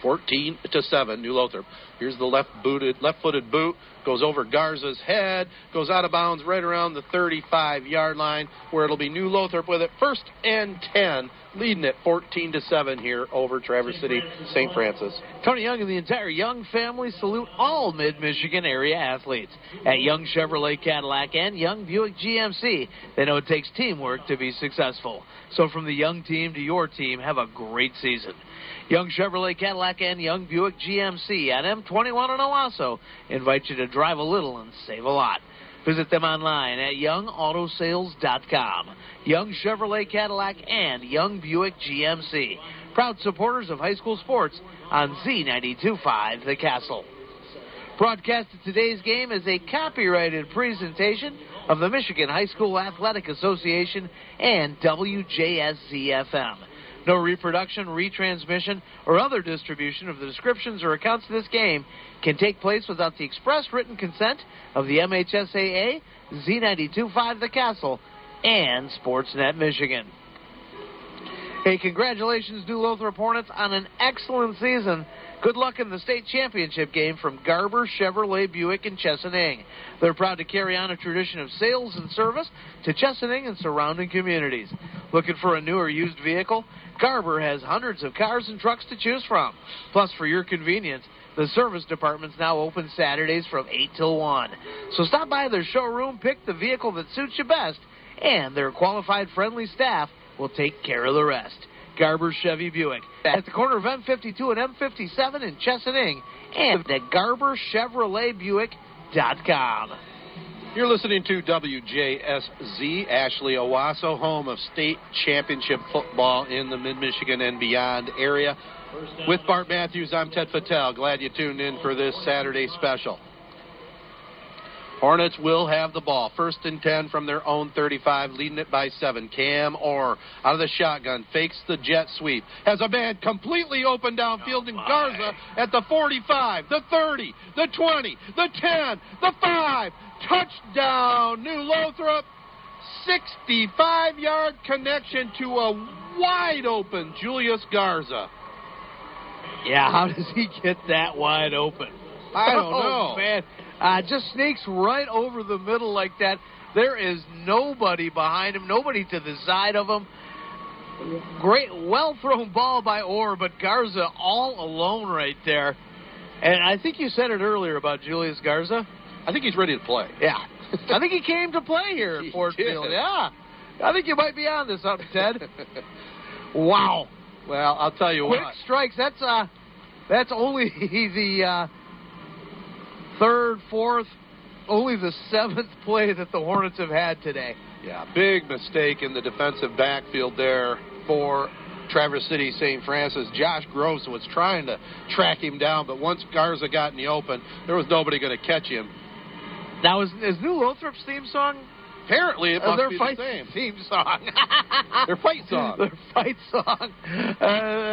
fourteen to seven, New Lothrop. Here's the left-booted, left-footed boot, goes over Garza's head, goes out of bounds right around the thirty-five-yard line, where it'll be New Lothrop with it, first and ten, leading it fourteen to seven here over Traverse City, Saint Francis. Tony Young and the entire Young family salute all Mid-Michigan area athletes. At Young Chevrolet Cadillac and Young Buick G M C, they know it takes teamwork to be successful. So from the Young team to your team, have a great season. Young Chevrolet Cadillac and Young Buick G M C at M twenty-one in Owasso invite you to drive a little and save a lot. Visit them online at young auto sales dot com. Young Chevrolet Cadillac and Young Buick G M C. Proud supporters of high school sports on Z ninety-two point five The Castle. Broadcast of today's game is a copyrighted presentation of the Michigan High School Athletic Association and W J S Z F M. No reproduction, retransmission, or other distribution of the descriptions or accounts of this game can take place without the express written consent of the M H S A A, Z ninety-two point five The Castle, and Sportsnet Michigan. Hey, congratulations, New Lothrop Hornets, on an excellent season. Good luck in the state championship game from Garber, Chevrolet, Buick, and Chesaning. They're proud to carry on a tradition of sales and service to Chesaning and surrounding communities. Looking for a new or used vehicle? Garber has hundreds of cars and trucks to choose from. Plus, for your convenience, the service department's now open Saturdays from eight till one. So stop by their showroom, pick the vehicle that suits you best, and their qualified friendly staff will take care of the rest. Garber Chevy Buick at the corner of M fifty-two and M fifty-seven in Chesaning and at garber chevrolet buick dot com. You're listening to W J S Z, Ashley, Owasso, home of state championship football in the Mid-Michigan and beyond area. With Bart Matthews, I'm Ted Fattel. Glad you tuned in for this Saturday special. Hornets will have the ball. First and ten from their own thirty-five, leading it by seven. Cam Orr out of the shotgun, fakes the jet sweep, has a man completely open downfield, and Garza at the forty-five, the thirty, the twenty, the ten, the five. Touchdown, New Lothrop. sixty-five-yard connection to a wide-open Julius Garza. Yeah, how does he get that wide open? I don't know. Oh, man. Uh, just sneaks right over the middle like that. There is nobody behind him, nobody to the side of him. Great, well-thrown ball by Orr, but Garza all alone right there. And I think you said it earlier about Julius Garza. I think he's ready to play. Yeah. I think he came to play here at Ford Field. Yeah. I think you might be on to something, Ted. Wow. Well, I'll tell you what. Quick strikes. That's, uh, that's only the... Uh, Third, fourth, only the seventh play that the Hornets have had today. Yeah, big mistake in the defensive backfield there for Traverse City Saint Francis. Josh Groves was trying to track him down, but once Garza got in the open, there was nobody going to catch him. Now, is, is New Lothrop's theme song? Apparently, it must uh, their be fight the same. Theme song. Their fight song. Their fight song. Uh,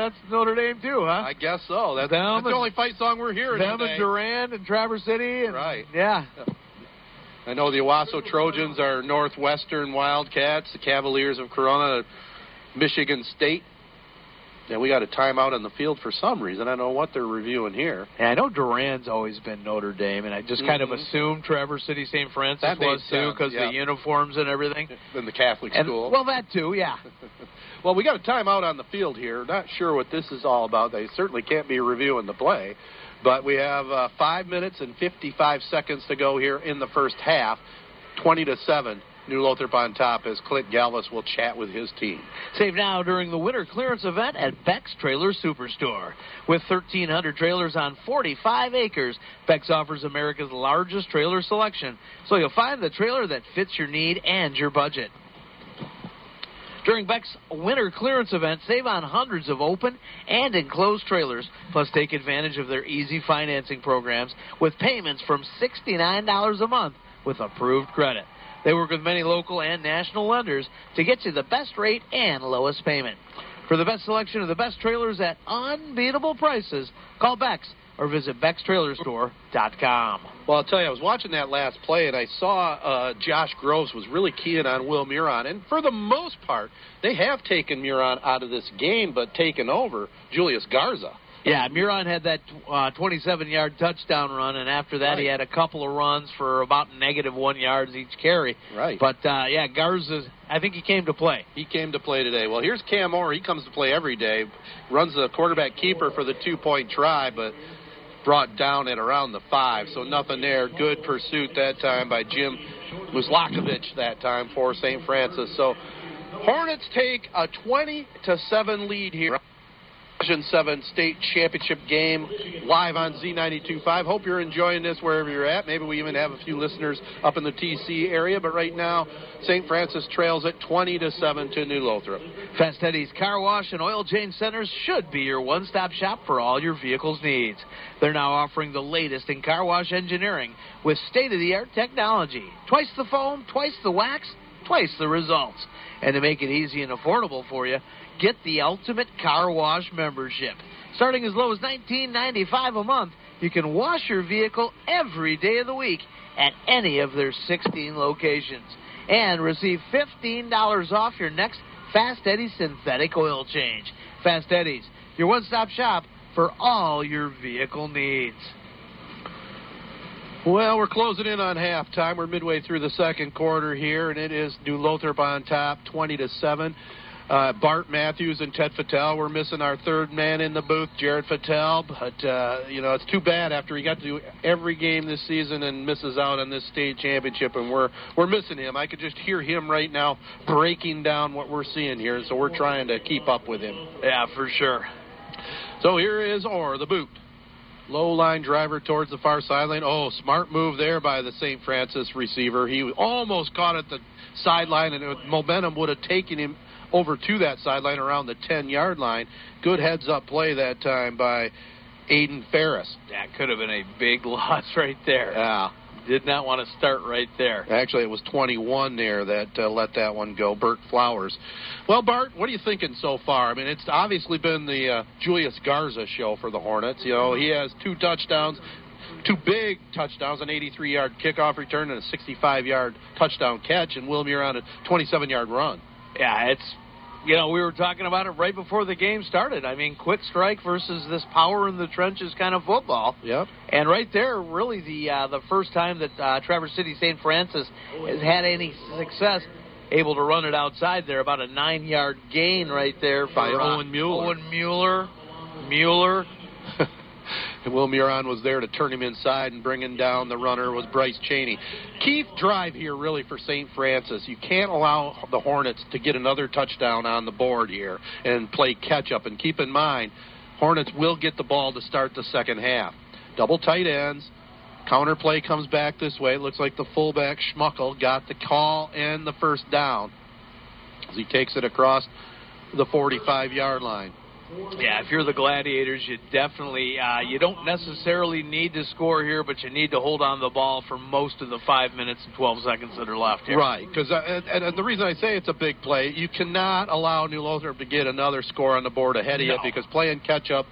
that's Notre Dame, too, huh? I guess so. That's, that's and, the only fight song we're hearing them today. And Durand and Traverse City. And, right. Yeah. I know the Owasso Trojans are Northwestern Wildcats, the Cavaliers of Corona, Michigan State. And we got a timeout on the field for some reason. I don't know what they're reviewing here. And I know Durand's always been Notre Dame, and I just mm-hmm. kind of assumed Traverse City Saint Francis that was, too, because yeah. the uniforms and everything. And the Catholic and, school. Well, that, too, yeah. Well, we got a timeout on the field here. Not sure what this is all about. They certainly can't be reviewing the play. But we have uh, five minutes and fifty-five seconds to go here in the first half, twenty to seven. New Lothrop on top as Clint Galvis will chat with his team. Save now during the winter clearance event at Beck's Trailer Superstore. With thirteen hundred trailers on forty-five acres, Beck's offers America's largest trailer selection, so you'll find the trailer that fits your need and your budget. During Beck's winter clearance event, save on hundreds of open and enclosed trailers, plus take advantage of their easy financing programs with payments from sixty-nine dollars a month with approved credit. They work with many local and national lenders to get you the best rate and lowest payment. For the best selection of the best trailers at unbeatable prices, call Beck's or visit Beck's Trailer Store dot com. Well, I'll tell you, I was watching that last play, and I saw uh, Josh Groves was really keying on Will Muron. And for the most part, they have taken Muron out of this game, but taken over Julius Garza. Yeah, Muron had that uh, twenty-seven-yard touchdown run, and after that right. he had a couple of runs for about negative one yards each carry. Right. But, uh, yeah, Garza, I think he came to play. He came to play today. Well, here's Cam Orr. He comes to play every day, runs the quarterback keeper for the two-point try, but brought down at around the five, so nothing there. Good pursuit that time by Jim Muslakovich that time for Saint Francis. So Hornets take a twenty to seven lead here. Division seven state championship game live on Z ninety-two point five. Hope you're enjoying this wherever you're at. Maybe we even have a few listeners up in the T C area, but right now Saint Francis trails at twenty to seven to New Lothrop. Fast Eddie's Car Wash and Oil Change Centers should be your one-stop shop for all your vehicle's needs. They're now offering the latest in car wash engineering with state-of-the-art technology. Twice the foam, twice the wax, twice the results. And to make it easy and affordable for you, get the Ultimate Car Wash membership. Starting as low as nineteen ninety-five dollars a month, you can wash your vehicle every day of the week at any of their sixteen locations and receive fifteen dollars off your next Fast Eddie synthetic oil change. Fast Eddie's, your one-stop shop for all your vehicle needs. Well, we're closing in on halftime. We're midway through the second quarter here, and it is New Lothrop on top, twenty to seven. Uh, Bart Matthews and Ted Fattel were missing our third man in the booth, Jared Fattel. But, uh, you know, it's too bad after he got to do every game this season and misses out on this state championship, and we're we're missing him. I could just hear him right now breaking down what we're seeing here, so we're trying to keep up with him. Yeah, for sure. So here is Orr, the boot. Low line driver towards the far sideline. Oh, smart move there by the Saint Francis receiver. He almost caught at the sideline, and it, momentum would have taken him over to that sideline around the ten-yard line. Good heads-up play that time by Aiden Ferris. That could have been a big loss right there. Yeah. Did not want to start right there. Actually, it was twenty-one there that uh, let that one go, Burt Flowers. Well, Bart, what are you thinking so far? I mean, it's obviously been the uh, Julius Garza show for the Hornets. You know, he has two touchdowns, two big touchdowns, an eighty-three-yard kickoff return and a sixty-five-yard touchdown catch, and Will Muron a twenty-seven-yard run. Yeah, it's, you know, we were talking about it right before the game started. I mean, quick strike versus this power in the trenches kind of football. Yep. And right there, really the uh, the first time that uh, Traverse City Saint Francis has had any success, able to run it outside there. About a nine-yard gain right there for, by uh, Owen Mueller. Owen Mueller. Mueller. And Will Muron was there to turn him inside, and bringing down the runner was Bryce Cheney. Keith drive here really for Saint Francis. You can't allow the Hornets to get another touchdown on the board here and play catch-up. And keep in mind, Hornets will get the ball to start the second half. Double tight ends. Counter play comes back this way. It looks like the fullback, Schmuckel, got the call and the first down as he takes it across the forty-five-yard line. Yeah, if you're the Gladiators, you definitely, uh, you don't necessarily need to score here, but you need to hold on the ball for most of the five minutes and twelve seconds that are left here. Right, because uh, and, and the reason I say it's a big play, you cannot allow New Lothrop to get another score on the board ahead of no. you, because playing catch-up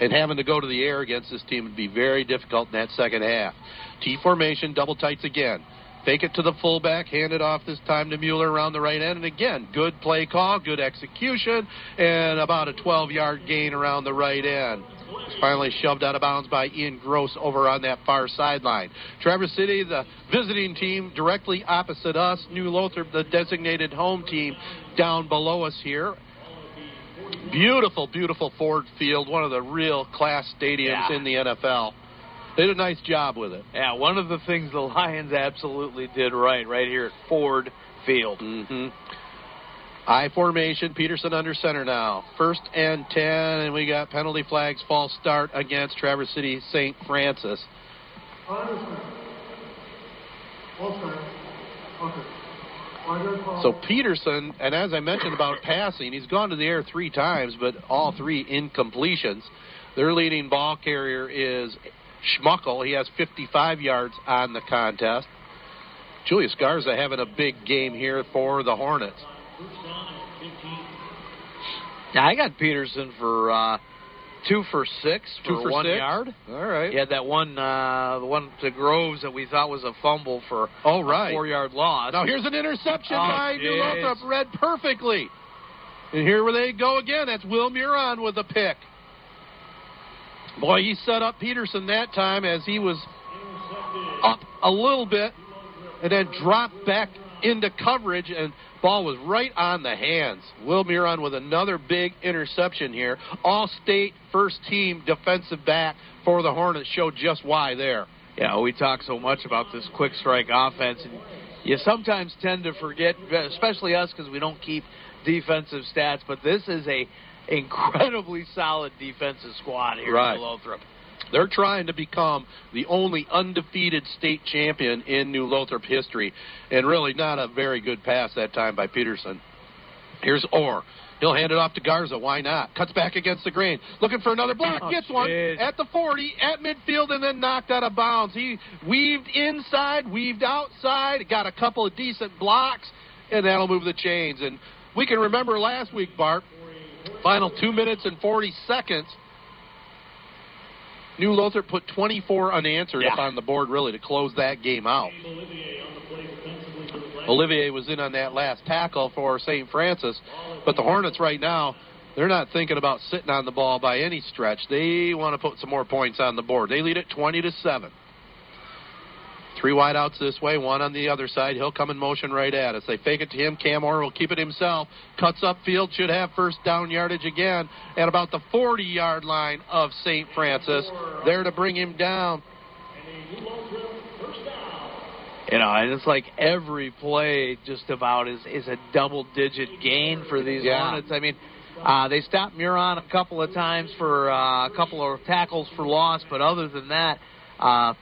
and having to go to the air against this team would be very difficult in that second half. T formation, double tights again. Fake it to the fullback, hand it off this time to Mueller around the right end. And again, good play call, good execution, and about a twelve-yard gain around the right end. It's finally shoved out of bounds by Ian Gross over on that far sideline. Traverse City, the visiting team, directly opposite us. New Lothrop, the designated home team, down below us here. Beautiful, beautiful Ford Field, one of the real class stadiums yeah. in the N F L. They did a nice job with it. Yeah, one of the things the Lions absolutely did right, right here at Ford Field. Mm-hmm. I formation, Peterson under center now. First and ten, and we got penalty flags, false start against Traverse City Saint Francis. So Peterson, and as I mentioned about passing, he's gone to the air three times, but all three incompletions. Their leading ball carrier is Schmuckel. He has fifty-five yards on the contest. Julius Garza having a big game here for the Hornets. Now, I got Peterson for uh, two for six for two for one six. Yard. All right. He had that one, uh, the one to Groves that we thought was a fumble for oh, right. a four-yard loss. Now, here's an interception oh, by Newlothrop, read perfectly. And here they go again. That's Will Muron with a pick. Boy, he set up Peterson that time as he was up a little bit and then dropped back into coverage, and ball was right on the hands. Will Muron with another big interception here. All-state first-team defensive back for the Hornets. Showed just why there. Yeah, we talk so much about this quick strike offense, and you sometimes tend to forget, especially us because we don't keep defensive stats, but this is a incredibly solid defensive squad here right. in Lothrop. They're trying to become the only undefeated state champion in New Lothrop history. And really not a very good pass that time by Peterson. Here's Orr. He'll hand it off to Garza. Why not? Cuts back against the grain. Looking for another block. Oh, Gets one geez. at the forty, at midfield, and then knocked out of bounds. He weaved inside, weaved outside, got a couple of decent blocks, and that'll move the chains. And we can remember last week, Bart, final two minutes and forty seconds. New Lothrop put twenty-four unanswered yeah. up on the board, really, to close that game out. Olivier was in on that last tackle for Saint Francis, but the Hornets right now, they're not thinking about sitting on the ball by any stretch. They want to put some more points on the board. They lead it twenty to seven. Three wideouts this way, one on the other side. He'll come in motion right at us. They fake it to him. Cam Orr will keep it himself. Cuts upfield, should have first down yardage again at about the forty-yard line of Saint Francis. There to bring him down. You know, and it's like every play just about is, is a double-digit gain for these yeah. Hornets. I mean, uh, they stopped Muron a couple of times for uh, a couple of tackles for loss, but other than that, uh,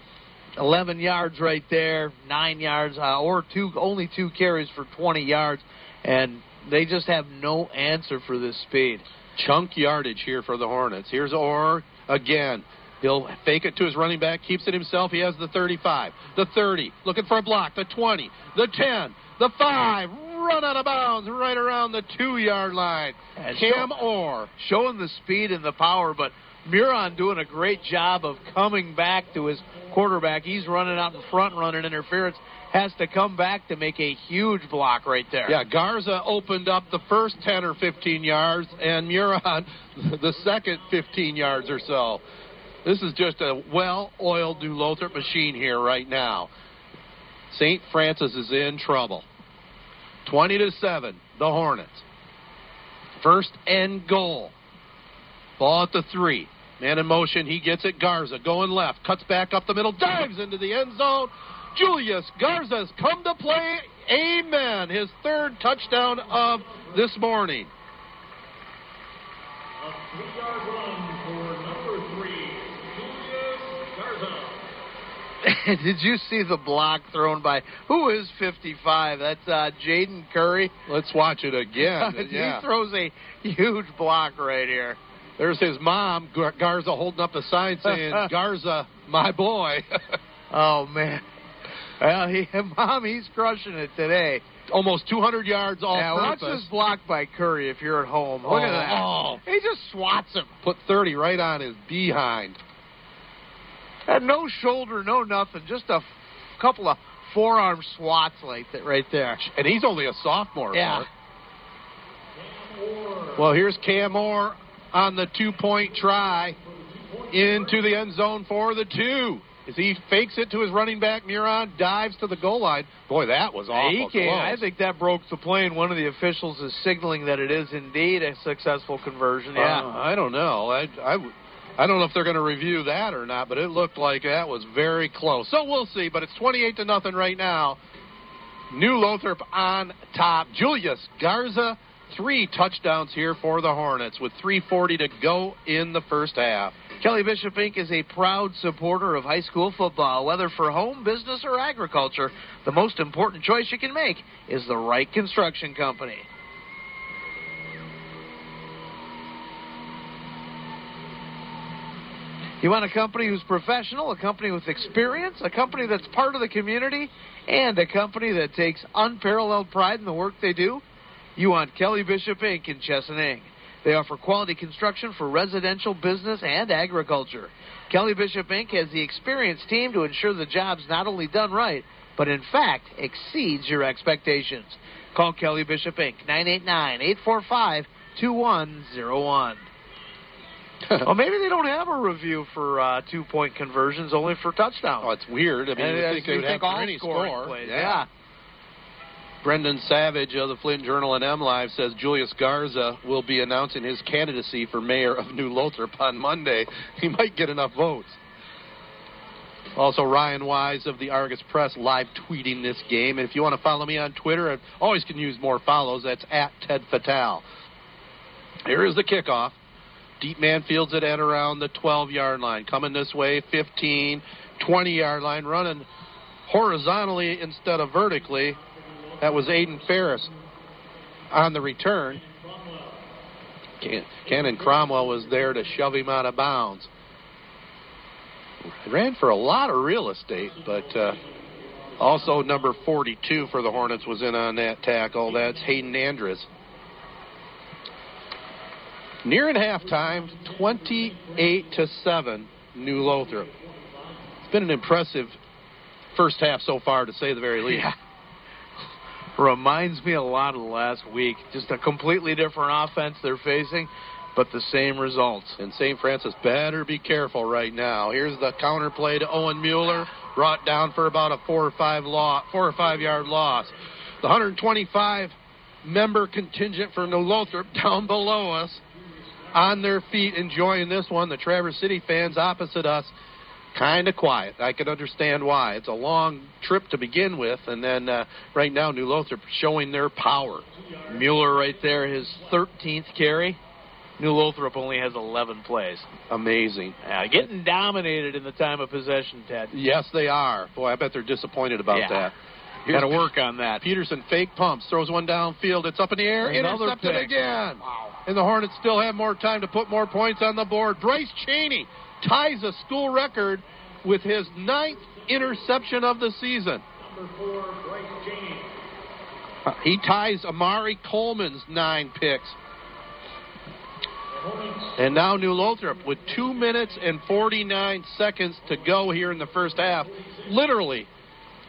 eleven yards right there, nine yards, uh, or two, only two carries for twenty yards, and they just have no answer for this speed. Chunk yardage here for the Hornets. Here's Orr again. He'll fake it to his running back, keeps it himself. He has the thirty-five, the thirty, looking for a block, the twenty, the ten, the five, run out of bounds right around the two-yard line. And Cam show, Orr. Showing the speed and the power, but Muron doing a great job of coming back to his quarterback. He's running out in front, running interference. Has to come back to make a huge block right there. Yeah, Garza opened up the first ten or fifteen yards, and Muron the second fifteen yards or so. This is just a well-oiled New Lothrop machine here right now. Saint Francis is in trouble. twenty to seven, the Hornets. First and goal. Ball at the three. Man in motion, he gets it. Garza going left, cuts back up the middle, dives into the end zone. Julius Garza's come to play. Amen. His third touchdown of this morning. A three-yard run for number three, Julius Garza. Did you see the block thrown by, who is fifty-five? That's uh, Jaden Curry. Let's watch it again. yeah. He throws a huge block right here. There's his mom, Garza, holding up a sign saying, Garza, my boy. oh, man. Well, he, Mom, he's crushing it today. Almost two hundred yards all yeah, purpose. Watch this block by Curry if you're at home. Look oh, at that. Oh. He just swats him. Put thirty right on his behind. And no shoulder, no nothing. Just a f- couple of forearm swats like that right there. And he's only a sophomore. Yeah. Mark. Well, here's Cam Orr on the two-point try into the end zone for the two. As he fakes it to his running back, Muron dives to the goal line. Boy, that was awful close. I think that broke the plane. One of the officials is signaling that it is indeed a successful conversion. Yeah, uh, I don't know. I, I, I don't know if they're going to review that or not, but it looked like that was very close. So we'll see, but it's twenty-eight to nothing right now. New Lothrop on top. Julius Garza, three touchdowns here for the Hornets with three forty to go in the first half. Kelly Bishop Incorporated is a proud supporter of high school football. Whether for home, business, or agriculture, the most important choice you can make is the right construction company. You want a company who's professional, a company with experience, a company that's part of the community, and a company that takes unparalleled pride in the work they do? You want Kelly Bishop Incorporated in Chesaning. They offer quality construction for residential, business, and agriculture. Kelly Bishop Incorporated has the experienced team to ensure the job's not only done right, but in fact exceeds your expectations. Call Kelly Bishop Incorporated, nine eight nine, eight four five, two one zero one. Well, maybe they don't have a review for uh, two-point conversions, only for touchdowns. Oh, it's weird. I mean, and you think they would have for any score. Plays. Yeah. yeah. Brendan Savage of the Flint Journal and M-Live says Julius Garza will be announcing his candidacy for mayor of New Lothrop on Monday. He might get enough votes. Also, Ryan Wise of the Argus Press live tweeting this game. And if you want to follow me on Twitter, I always can use more follows. That's at Ted Fattel. Here is the kickoff. Deep man fields it at around the twelve-yard line. Coming this way, fifteen, twenty-yard line, running horizontally instead of vertically. That was Aiden Ferris on the return. Cannon Cromwell was there to shove him out of bounds. Ran for a lot of real estate, but uh, also number forty-two for the Hornets was in on that tackle. That's Hayden Andrus. Near at halftime, twenty-eight to seven, New Lothrop. It's been an impressive first half so far, to say the very least. Yeah. Reminds me a lot of last week. Just a completely different offense they're facing, but the same results. And Saint Francis better be careful right now. Here's the counter play to Owen Mueller, brought down for about a four or five lo- four or five yard loss. The one hundred twenty-five member contingent for New Lothrop down below us, on their feet, enjoying this one. The Traverse City fans opposite us, kind of quiet. I can understand why. It's a long trip to begin with, and then uh, right now New Lothrop showing their power. Mueller right there, his thirteenth carry. New Lothrop only has eleven plays. Amazing. Uh, getting dominated in the time of possession, Ted. Yes, they are. Boy, I bet they're disappointed about yeah. that. Got to work on that. Peterson fake pumps, throws one downfield. It's up in the air, Another intercepted pick. again. Wow. And the Hornets still have more time to put more points on the board. Bryce Cheney ties a school record with his ninth interception of the season. Number four, Bryce Cheney. He ties Amari Coleman's nine picks. And now New Lothrop with two minutes and forty-nine seconds to go here in the first half. Literally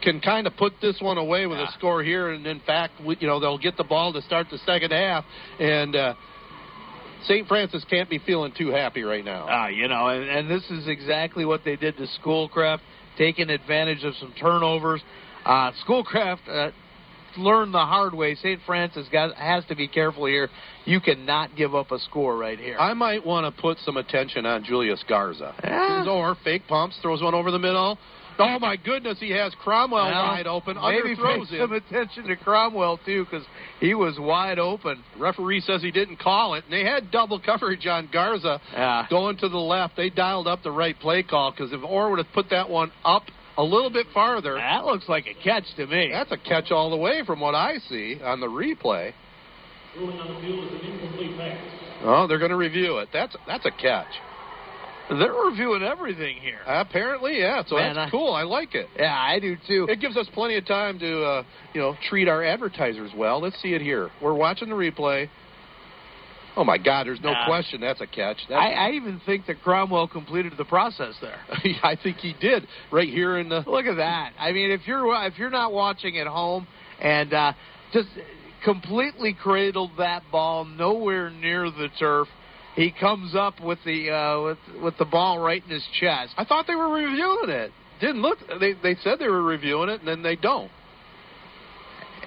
can kind of put this one away with yeah. a score here, and in fact, you know, they'll get the ball to start the second half, and uh, Saint Francis can't be feeling too happy right now. Uh, you know, and, and this is exactly what they did to Schoolcraft, taking advantage of some turnovers. Uh, Schoolcraft uh, learned the hard way. Saint Francis got, has to be careful here. You cannot give up a score right here. I might want to put some attention on Julius Garza. Yeah. Or fake pumps, throws one over the middle. Oh, my goodness, he has Cromwell well, wide open. Maybe pay some attention to Cromwell, too, because he was wide open. Referee says he didn't call it, and they had double coverage on Garza yeah. going to the left. They dialed up the right play call, because if Orr would have put that one up a little bit farther. That looks like a catch to me. That's a catch all the way from what I see on the replay. Ruling on the field is an incomplete pass. Oh, they're going to review it. That's that's a catch. They're reviewing everything here. Apparently, yeah. So Man, that's I, cool. I like it. Yeah, I do, too. It gives us plenty of time to, uh, you know, treat our advertisers well. Let's see it here. We're watching the replay. Oh, my God, there's no nah. question that's a catch. That's I, I even think that Cromwell completed the process there. I think he did right here in the... Look at that. I mean, if you're, if you're not watching at home and uh, just completely cradled that ball nowhere near the turf, he comes up with the uh, with, with the ball right in his chest. I thought they were reviewing it. Didn't look. They they said they were reviewing it, and then they don't.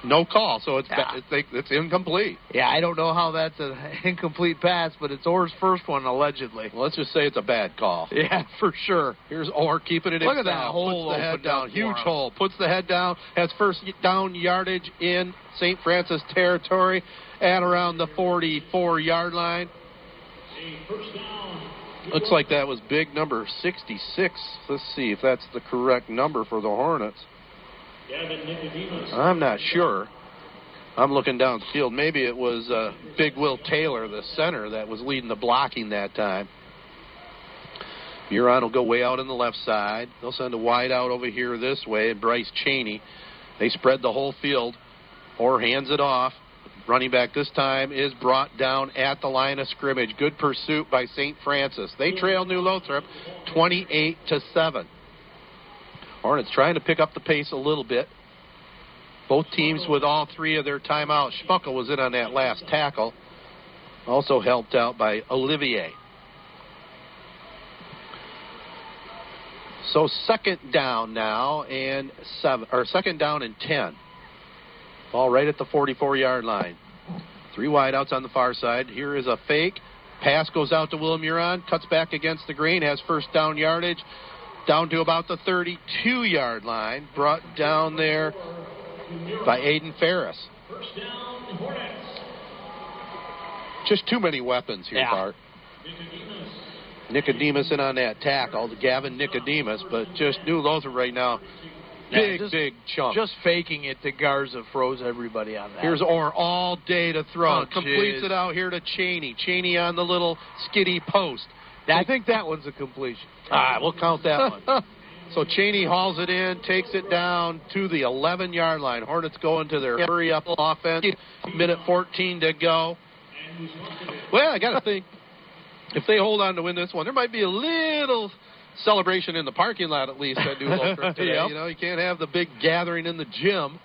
No call, so it's yeah. it's, it's incomplete. Yeah, I don't know how that's an incomplete pass, but it's Orr's first one, allegedly. Well, let's just say it's a bad call. Yeah, for sure. Here's Orr keeping it in. Look at that hole. Puts the head down. Huge hole. Puts the head down. Has first down yardage in Saint Francis territory at around the forty-four-yard line. Looks like that was big number sixty-six. Let's see if that's the correct number for the Hornets. I'm not sure. I'm looking downfield. Maybe it was uh, Big Will Taylor, the center, that was leading the blocking that time. Muron will go way out on the left side. They'll send a wide out over here this way, and Bryce Cheney. They spread the whole field or hands it off. Running back this time is brought down at the line of scrimmage. Good pursuit by Saint Francis. They trail New Lothrop twenty-eight to seven. Hornets trying to pick up the pace a little bit. Both teams with all three of their timeouts. Schmuckel was in on that last tackle. Also helped out by Olivier. So second down now and seven, or second down and ten. Ball right at the forty-four-yard line. Three wideouts on the far side. Here is a fake. Pass goes out to Will Muron. Cuts back against the green. Has first down yardage. Down to about the thirty-two-yard line. Brought down there by Aiden Ferris. Just too many weapons here, yeah. Bart. Nick Annese in on that tackle. Gavin Nick Annese, but just New Lothrop right now. Big, yeah, just, big chunk. Just faking it to Garza froze everybody on that. Here's Orr all day to throw. Oh, completes geez. it out here to Cheney. Cheney on the little skitty post. That, I think that one's a completion. All right, we'll count that one. So Cheney hauls it in, takes it down to the eleven-yard line. Hornets go into their hurry-up offense. Minute fourteen to go. Well, I got to think, if they hold on to win this one, there might be a little celebration in the parking lot, at least, at New Lothrop today. Yep. You know, you can't have the big gathering in the gym.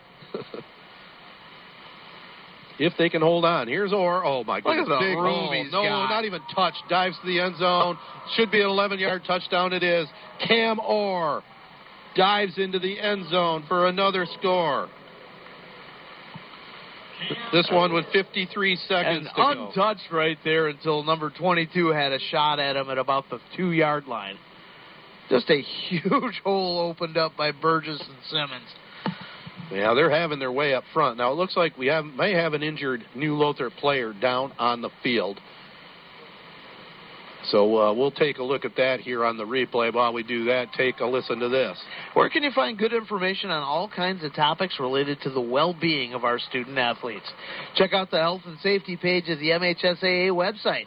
If they can hold on. Here's Orr. Oh, my goodness. Look at the big room he's got. No, not even touched. Dives to the end zone. Should be an eleven-yard touchdown. It is. Cam Orr dives into the end zone for another score. This one with fifty-three seconds to go. Untouched right there until number twenty-two had a shot at him at about the two-yard line. Just a huge hole opened up by Burgess and Simmons. Yeah, they're having their way up front. Now, it looks like we have, may have an injured New Lothrop player down on the field. So uh, we'll take a look at that here on the replay. While we do that, take a listen to this. Where can you find good information on all kinds of topics related to the well-being of our student-athletes? Check out the health and safety page of the M H S A A website.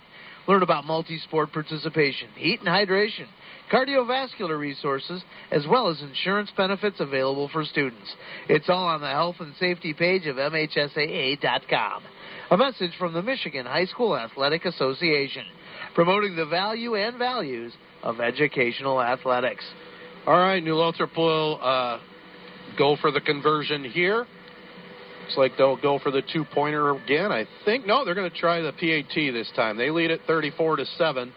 Learn about multi-sport participation, heat and hydration, cardiovascular resources, as well as insurance benefits available for students. It's all on the health and safety page of M H S A A dot com. A message from the Michigan High School Athletic Association, promoting the value and values of educational athletics. All right, New Lothrop will uh, go for the conversion here. Looks like they'll go for the two-pointer again, I think. No, they're going to try the P A T this time. They lead it thirty-four to seven.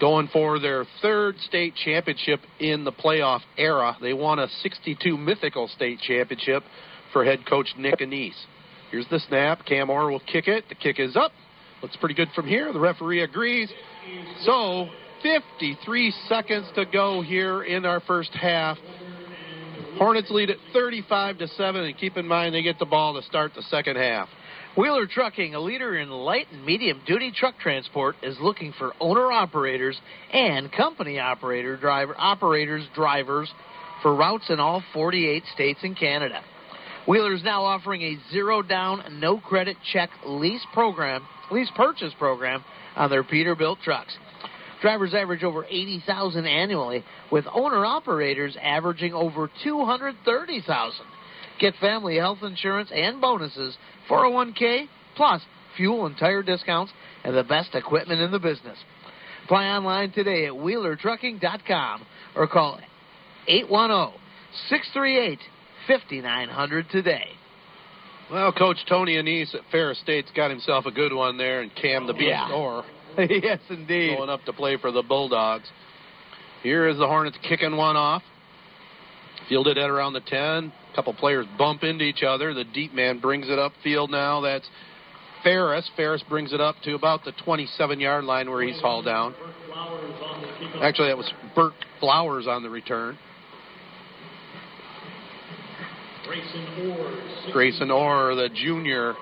Going for their third state championship in the playoff era. They won a sixty-two mythical state championship for head coach Nick Annese. Here's the snap. Cam Orr will kick it. The kick is up. Looks pretty good from here. The referee agrees. So fifty-three seconds to go here in our first half. Hornets lead at thirty-five to seven, and keep in mind they get the ball to start the second half. Wheeler Trucking, a leader in light and medium-duty truck transport, is looking for owner-operators and company-operator driver operators drivers for routes in all forty-eight states and Canada. Wheeler is now offering a zero-down, no-credit check lease program, lease purchase program on their Peterbilt trucks. Drivers average over eighty thousand dollars annually, with owner-operators averaging over two hundred thirty thousand dollars. Get family health insurance and bonuses, four oh one k, plus fuel and tire discounts, and the best equipment in the business. Apply online today at wheeler trucking dot com or call eight one zero, six three eight, five nine zero zero today. Well, Coach Tony Annese at Ferris State's got himself a good one there, and Cam the Beast yeah. Orr. Yes, indeed. Going up to play for the Bulldogs. Here is the Hornets kicking one off. Fielded at around the ten. couple players bump into each other. The deep man brings it upfield now. That's Ferris. Ferris brings it up to about the twenty-seven-yard line where he's hauled down. Actually, that was Burke Flowers on the return. Grayson Orr, Grayson Orr, the junior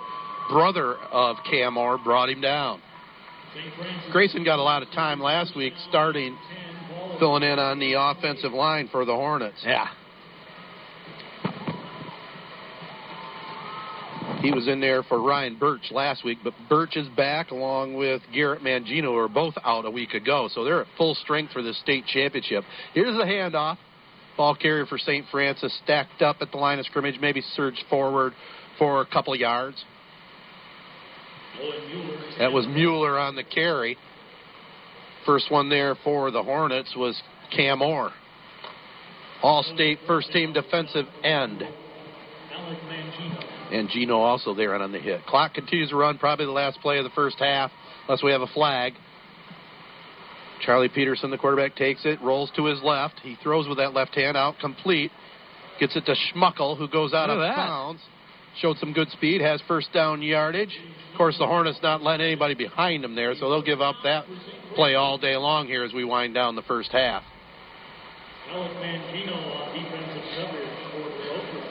brother of Cam Orr, brought him down. Grayson got a lot of time last week, starting, filling in on the offensive line for the Hornets. Yeah. He was in there for Ryan Birch last week, but Birch is back along with Garrett Mangino, who were both out a week ago, so they're at full strength for the state championship. Here's the handoff. Ball carrier for Saint Francis, stacked up at the line of scrimmage, maybe surged forward for a couple yards. That was Mueller on the carry. First one there for the Hornets was Cam Orr, All-State first-team defensive end. And Gino also there on the hit. Clock continues to run, probably the last play of the first half, unless we have a flag. Charlie Peterson, the quarterback, takes it, rolls to his left. He throws with that left hand out, complete. Gets it to Schmuckel, who goes out of bounds. Showed some good speed, has first down yardage. Of course, the Hornets not letting anybody behind them there, so they'll give up that play all day long here as we wind down the first half. Alec Mangino on defensive coverage for the Oakland.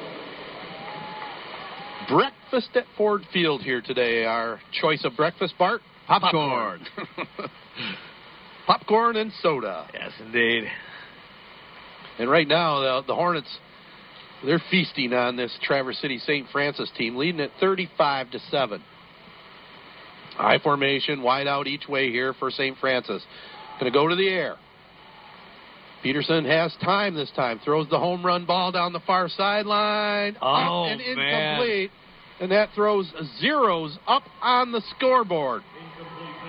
Breakfast at Ford Field here today. Our choice of breakfast, Bart? Popcorn. Popcorn. Popcorn and soda. Yes, indeed. And right now, the, the Hornets, they're feasting on this Traverse City Saint Francis team, leading at thirty-five to seven. High formation, wide out each way here for Saint Francis. Going to go to the air. Peterson has time this time. Throws the home run ball down the far sideline. Oh, and incomplete. Man. And that throws zeros up on the scoreboard.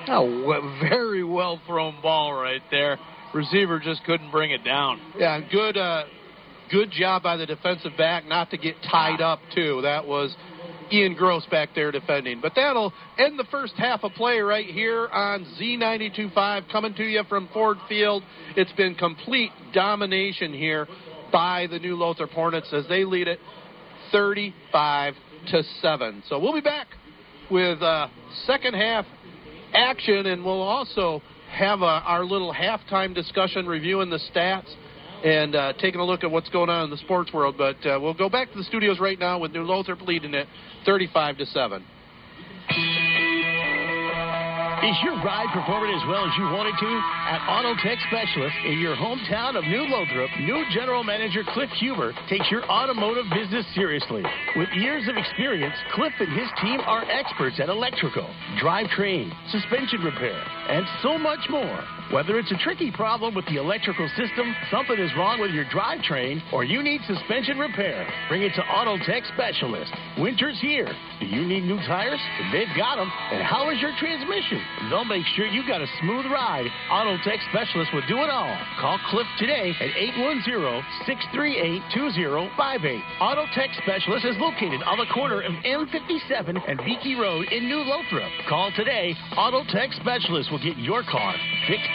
A very well thrown ball right there. Receiver just couldn't bring it down. Yeah, good uh, good job by the defensive back not to get tied up, too. That was Ian Gross back there defending. But that'll end the first half of play right here on Z ninety-two point five. Coming to you from Ford Field. It's been complete domination here by the New Lothrop Hornets as they lead it thirty-five to seven. So we'll be back with uh, second half action, and we'll also have a, our little halftime discussion reviewing the stats and uh, taking a look at what's going on in the sports world. But uh, we'll go back to the studios right now with New Lothrop leading it thirty-five to seven. Is your ride performing as well as you want it to? At Auto Tech Specialist in your hometown of New Lothrop, new General Manager Cliff Huber takes your automotive business seriously. With years of experience, Cliff and his team are experts at electrical, drivetrain, suspension repair, and so much more. Whether it's a tricky problem with the electrical system, something is wrong with your drivetrain, or you need suspension repair, bring it to Auto Tech Specialist. Winter's here. Do you need new tires? They've got them. And how is your transmission? They'll make sure you got a smooth ride. Auto Tech Specialist will do it all. Call Cliff today at eight one zero, six three eight, two zero five eight. Auto Tech Specialist is located on the corner of M fifty-seven and Beaky Road in New Lothrop. Call today. Auto Tech Specialist will get your car fixed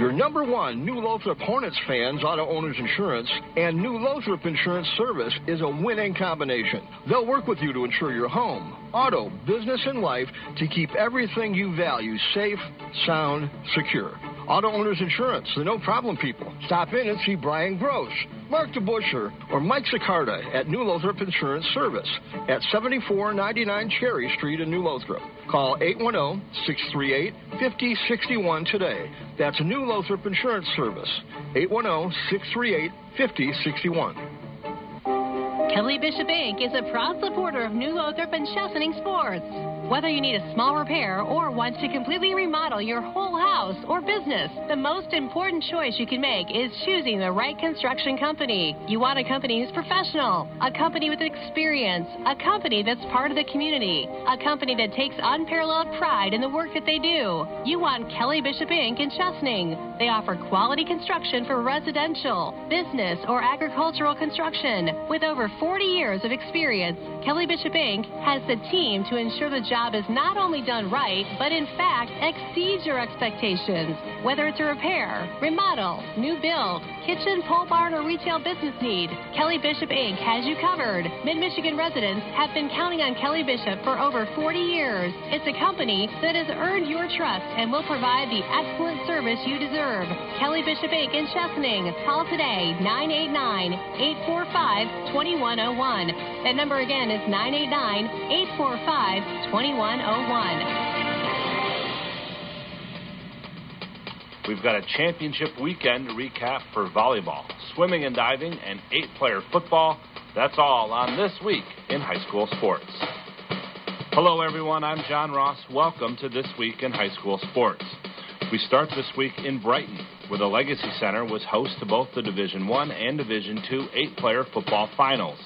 Your number one New Lothrop Hornets fans, Auto Owners Insurance, and New Lothrop Insurance Service is a winning combination. They'll work with you to insure your home, auto, business, and life to keep everything you value safe, sound, secure. Auto Owners Insurance, the no problem people. Stop in and see Brian Gross, Mark DeBuscher, or Mike Sicarda at New Lothrop Insurance Service at seventy-four ninety-nine Cherry Street in New Lothrop. Call eight one zero, six three eight, five zero six one today. That's New Lothrop Insurance Service, eight one zero, six three eight, five zero six one. Kelly Bishop Incorporated is a proud supporter of New Lothrop and Chesaning Sports. Whether you need a small repair or want to completely remodel your whole house or business, the most important choice you can make is choosing the right construction company. You want a company who's professional, a company with experience, a company that's part of the community, a company that takes unparalleled pride in the work that they do. You want Kelly Bishop Incorporated in Chesaning. They offer quality construction for residential, business, or agricultural construction. With over forty years of experience, Kelly Bishop Incorporated has the team to ensure the job is not only done right, but in fact exceeds your expectations. Whether it's a repair, remodel, new build, kitchen, pole barn, or retail business need, Kelly Bishop Incorporated has you covered. Mid-Michigan residents have been counting on Kelly Bishop for over forty years. It's a company that has earned your trust and will provide the excellent service you deserve. Kelly Bishop Incorporated in Chesaning. Call today, nine eight nine, eight four five, two one zero one. That number again is nine eight nine, eight four five, two one zero one. We've got a championship weekend recap for volleyball, swimming and diving, and eight-player football. That's all on This Week in High School Sports. Hello, everyone. I'm John Ross. Welcome to This Week in High School Sports. We start this week in Brighton, where the Legacy Center was host to both the Division I and Division two eight-player football finals.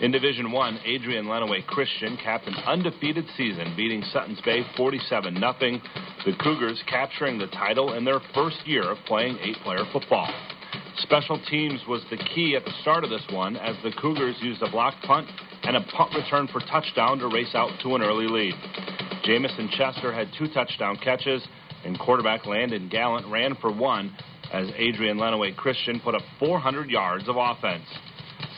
In Division I, Adrian Lenaway Christian capped an undefeated season, beating Suttons Bay forty-seven nothing, the Cougars capturing the title in their first year of playing eight-player football. Special teams was the key at the start of this one, as the Cougars used a block punt and a punt return for touchdown to race out to an early lead. Jamison Chester had two touchdown catches, and quarterback Landon Gallant ran for one, as Adrian Lenaway Christian put up four hundred yards of offense.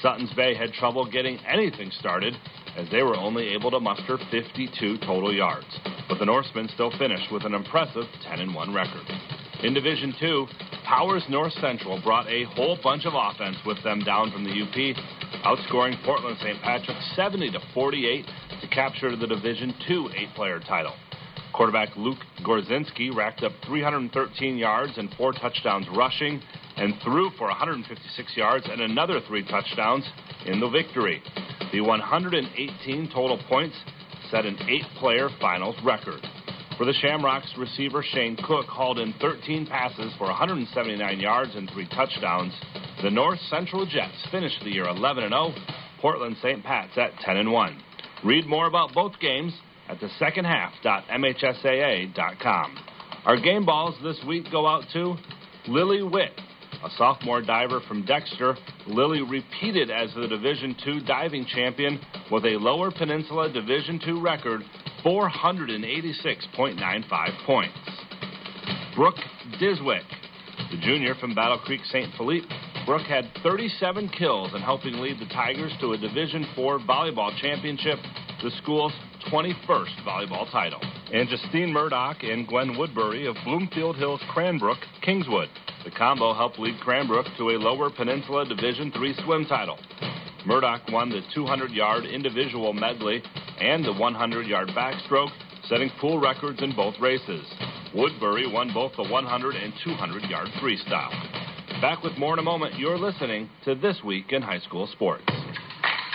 Suttons Bay had trouble getting anything started, as they were only able to muster fifty-two total yards. But the Norsemen still finished with an impressive ten and one record. In Division two, Powers North Central brought a whole bunch of offense with them down from the U P, outscoring Portland Saint Patrick seventy to forty-eight to capture the Division two eight-player title. Quarterback Luke Gorzinski racked up three hundred thirteen yards and four touchdowns rushing, and threw for one hundred fifty-six yards and another three touchdowns in the victory. The one hundred eighteen total points set an eight-player finals record. For the Shamrocks, receiver Shane Cook hauled in thirteen passes for one hundred seventy-nine yards and three touchdowns. The North Central Jets finished the year eleven and oh, Portland Saint Pat's at ten and one. Read more about both games at the second half dot M H S A A dot com. Our game balls this week go out to Lily Witt, a sophomore diver from Dexter. Lily repeated as the Division two diving champion with a Lower Peninsula Division two record, four hundred eighty-six point nine five points. Brooke Diswick, the junior from Battle Creek Saint Philippe. Brooke had thirty-seven kills in helping lead the Tigers to a Division four volleyball championship, the school's twenty-first volleyball title. And Justine Murdoch and Gwen Woodbury of Bloomfield Hills Cranbrook, Kingswood. The combo helped lead Cranbrook to a Lower Peninsula Division three swim title. Murdoch won the two hundred yard individual medley and the one hundred yard backstroke, setting pool records in both races. Woodbury won both the one hundred and two hundred yard freestyle. Back with more in a moment. You're listening to This Week in High School Sports.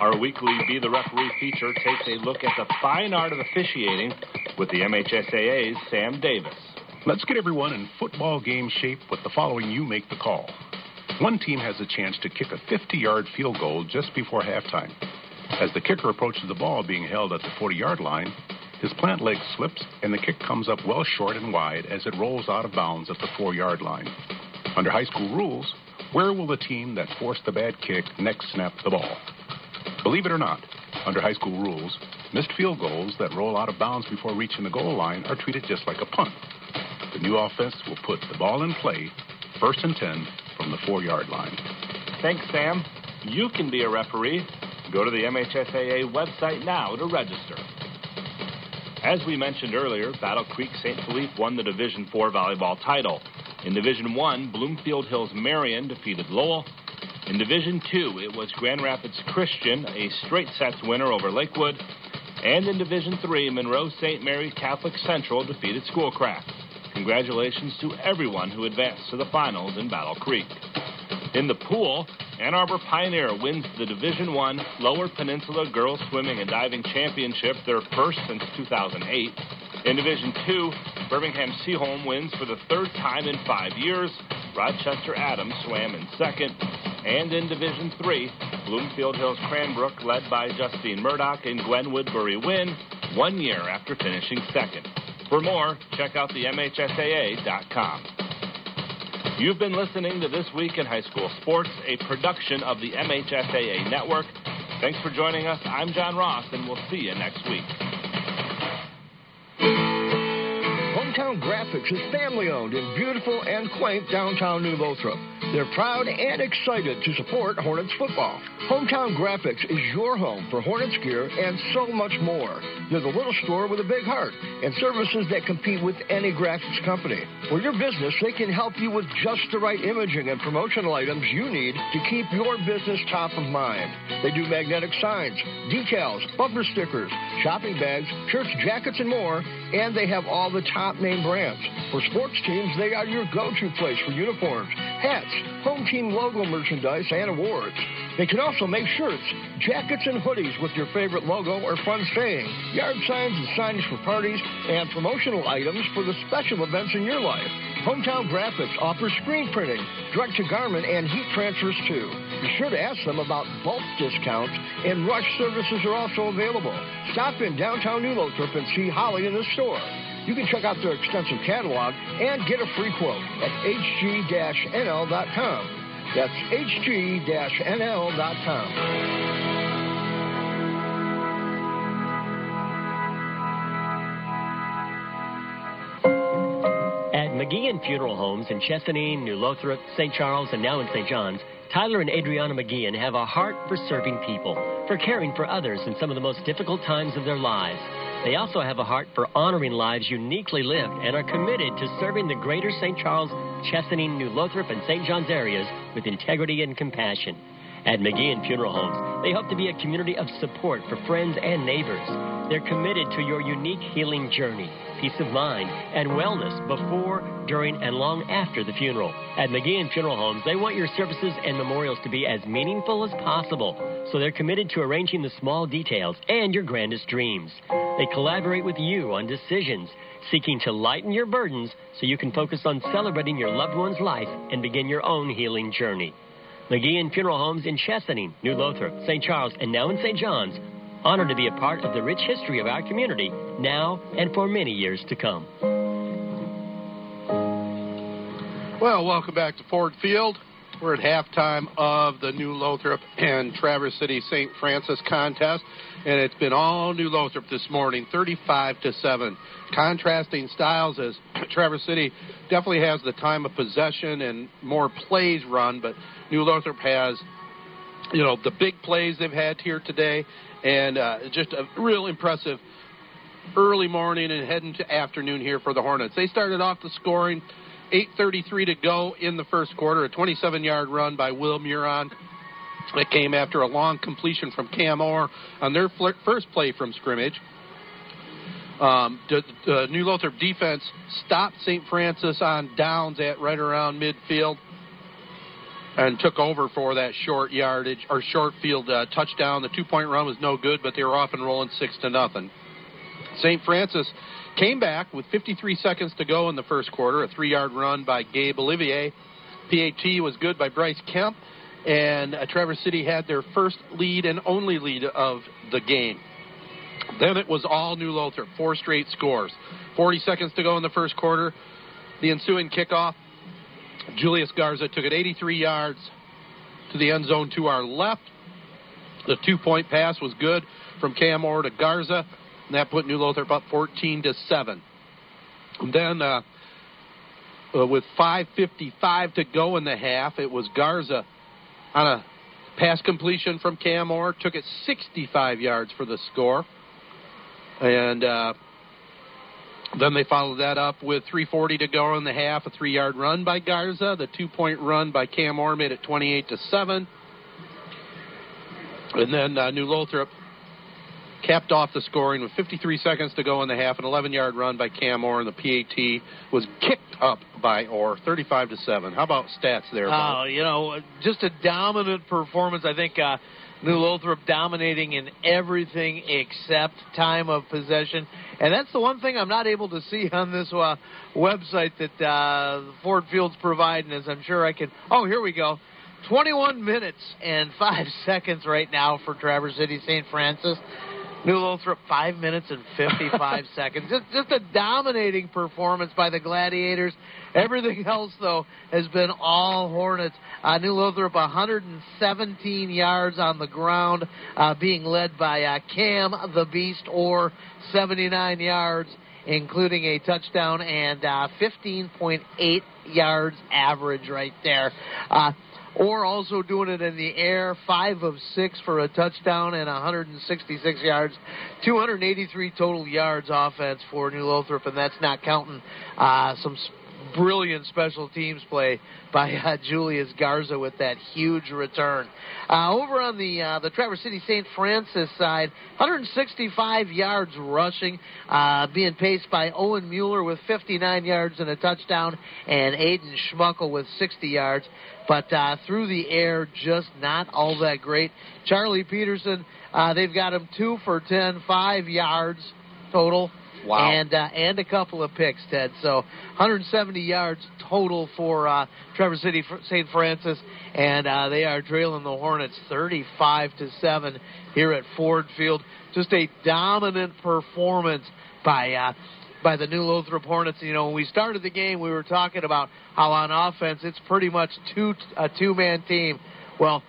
Our weekly Be the Referee feature takes a look at the fine art of officiating with the M H S A A's Sam Davis. Let's get everyone in football game shape with the following You Make the Call. One team has a chance to kick a fifty yard field goal just before halftime. As the kicker approaches the ball being held at the forty yard line, his plant leg slips and the kick comes up well short and wide as it rolls out of bounds at the four yard line. Under high school rules, where will the team that forced the bad kick next snap the ball? Believe it or not, under high school rules, missed field goals that roll out of bounds before reaching the goal line are treated just like a punt. The new offense will put the ball in play, first and ten, from the four yard line. Thanks, Sam. You can be a referee. Go to the M H S A A website now to register. As we mentioned earlier, Battle Creek Saint Philippe won the Division four volleyball title. In Division one, Bloomfield Hills Marion defeated Lowell. In Division two, it was Grand Rapids Christian, a straight sets winner over Lakewood. And in Division three, Monroe Saint Mary Catholic Central defeated Schoolcraft. Congratulations to everyone who advanced to the finals in Battle Creek. In the pool, Ann Arbor Pioneer wins the Division I Lower Peninsula Girls Swimming and Diving Championship, their first since two thousand eight. In Division two, Birmingham Seaholm wins for the third time in five years. Rochester Adams swam in second. And in Division three, Bloomfield Hills Cranbrook, led by Justine Murdoch and Gwen Woodbury, win one year after finishing second. For more, check out the M H S A A dot com. You've been listening to This Week in High School Sports, a production of the M H S A A Network. Thanks for joining us. I'm John Ross, and we'll see you next week. Hometown Graphics is family-owned in beautiful and quaint downtown New Bothra. They're proud and excited to support Hornets football. Hometown Graphics is your home for Hornets gear and so much more. They're the little store with a big heart and services that compete with any graphics company. For your business, they can help you with just the right imaging and promotional items you need to keep your business top of mind. They do magnetic signs, decals, bumper stickers, shopping bags, church jackets, and more, and they have all the top name brands. For sports teams, they are your go-to place for uniforms, hats, home team logo merchandise, and awards. They can also make shirts, jackets, and hoodies with your favorite logo or fun saying, yard signs and signage for parties, and promotional items for the special events in your life. Hometown Graphics offers screen printing, direct-to-garment, and heat transfers, too. Be sure to ask them about bulk discounts, and rush services are also available. Stop in downtown New Lothrop and see Holly in the store. You can check out their extensive catalog and get a free quote at h g dash n l dot com. That's h g dash n l dot com. At McGeehan Funeral Homes in Chesaning, New Lothrop, Saint Charles, and now in Saint John's, Tyler and Adriana McGeehan have a heart for serving people, for caring for others in some of the most difficult times of their lives. They also have a heart for honoring lives uniquely lived and are committed to serving the greater Saint Charles, Chesaning, New Lothrop, and Saint John's areas with integrity and compassion. At McGeehan Funeral Homes, they hope to be a community of support for friends and neighbors. They're committed to your unique healing journey, peace of mind, and wellness before, during, and long after the funeral. At McGeehan Funeral Homes, they want your services and memorials to be as meaningful as possible, so they're committed to arranging the small details and your grandest dreams. They collaborate with you on decisions, seeking to lighten your burdens so you can focus on celebrating your loved one's life and begin your own healing journey. McGeehan Funeral Homes in Chesaning, New Lothrop, Saint Charles, and now in Saint John's. Honored to be a part of the rich history of our community now and for many years to come. Well, welcome back to Ford Field. We're at halftime of the New Lothrop and Traverse City Saint Francis contest, and it's been all New Lothrop this morning, thirty-five to seven. Contrasting styles as Traverse City definitely has the time of possession and more plays run, but New Lothrop has, you know, the big plays they've had here today, and uh, just a real impressive early morning and heading to afternoon here for the Hornets. They started off the scoring. eight thirty-three to go in the first quarter. A twenty-seven-yard run by Will Muron. It came after a long completion from Cam Orr on their fl- first play from scrimmage. Um, the, the New Lothrop defense stopped Saint Francis on downs at right around midfield and took over for that short yardage or short field uh, touchdown. The two-point run was no good, but they were off and rolling six to nothing. Saint Francis came back with fifty-three seconds to go in the first quarter. A three-yard run by Gabe Olivier. P A T was good by Bryce Kemp. And uh, Traverse City had their first lead and only lead of the game. Then it was all New Lothrop. Four straight scores. forty seconds to go in the first quarter. The ensuing kickoff. Julius Garza took it eighty-three yards to the end zone to our left. The two-point pass was good from Cam Orr to Garza. And that put New Lothrop up fourteen to seven. And then uh, uh, with five fifty-five to go in the half, it was Garza on a pass completion from Cam Orr. Took it sixty-five yards for the score. And uh, then they followed that up with three forty to go in the half. A three-yard run by Garza. The two-point run by Cam Orr made it twenty-eight to seven. And then uh, New Lothrop capped off the scoring with fifty-three seconds to go in the half. An eleven-yard run by Cam Orr, and the P A T was kicked up by Orr, thirty-five to seven. How about stats there, Bob? Oh, you know, just a dominant performance. I think uh, New Lothrop dominating in everything except time of possession. And that's the one thing I'm not able to see on this uh, website that uh, Ford Field's providing, is I'm sure I can. Oh, here we go. twenty-one minutes and five seconds right now for Traverse City Saint Francis. New Lothrop, five minutes and fifty-five seconds. Just, just a dominating performance by the Gladiators. Everything else, though, has been all Hornets. Uh, New Lothrop, one hundred seventeen yards on the ground, uh, being led by uh, Cam the Beast Orr, seventy-nine yards, including a touchdown and uh, fifteen point eight yards average right there. Uh, Orr also doing it in the air, five of six for a touchdown and one hundred sixty-six yards, two hundred eighty-three total yards offense for New Lothrop, and that's not counting uh, some brilliant special teams play by uh, Julius Garza with that huge return. Uh, over on the uh, the Traverse City Saint Francis side, one hundred sixty-five yards rushing, uh, being paced by Owen Mueller with fifty-nine yards and a touchdown, and Aiden Schmuckel with sixty yards. But uh, through the air, just not all that great. Charlie Peterson, uh, they've got him two for ten, five yards total. Wow. And uh, and a couple of picks, Ted. So one hundred seventy yards total for uh, Traverse City Saint Francis, and uh, they are trailing the Hornets thirty-five to seven here at Ford Field. Just a dominant performance by uh, by the New Lothrop Hornets. You know, when we started the game, we were talking about how on offense it's pretty much two a two-man team. Well,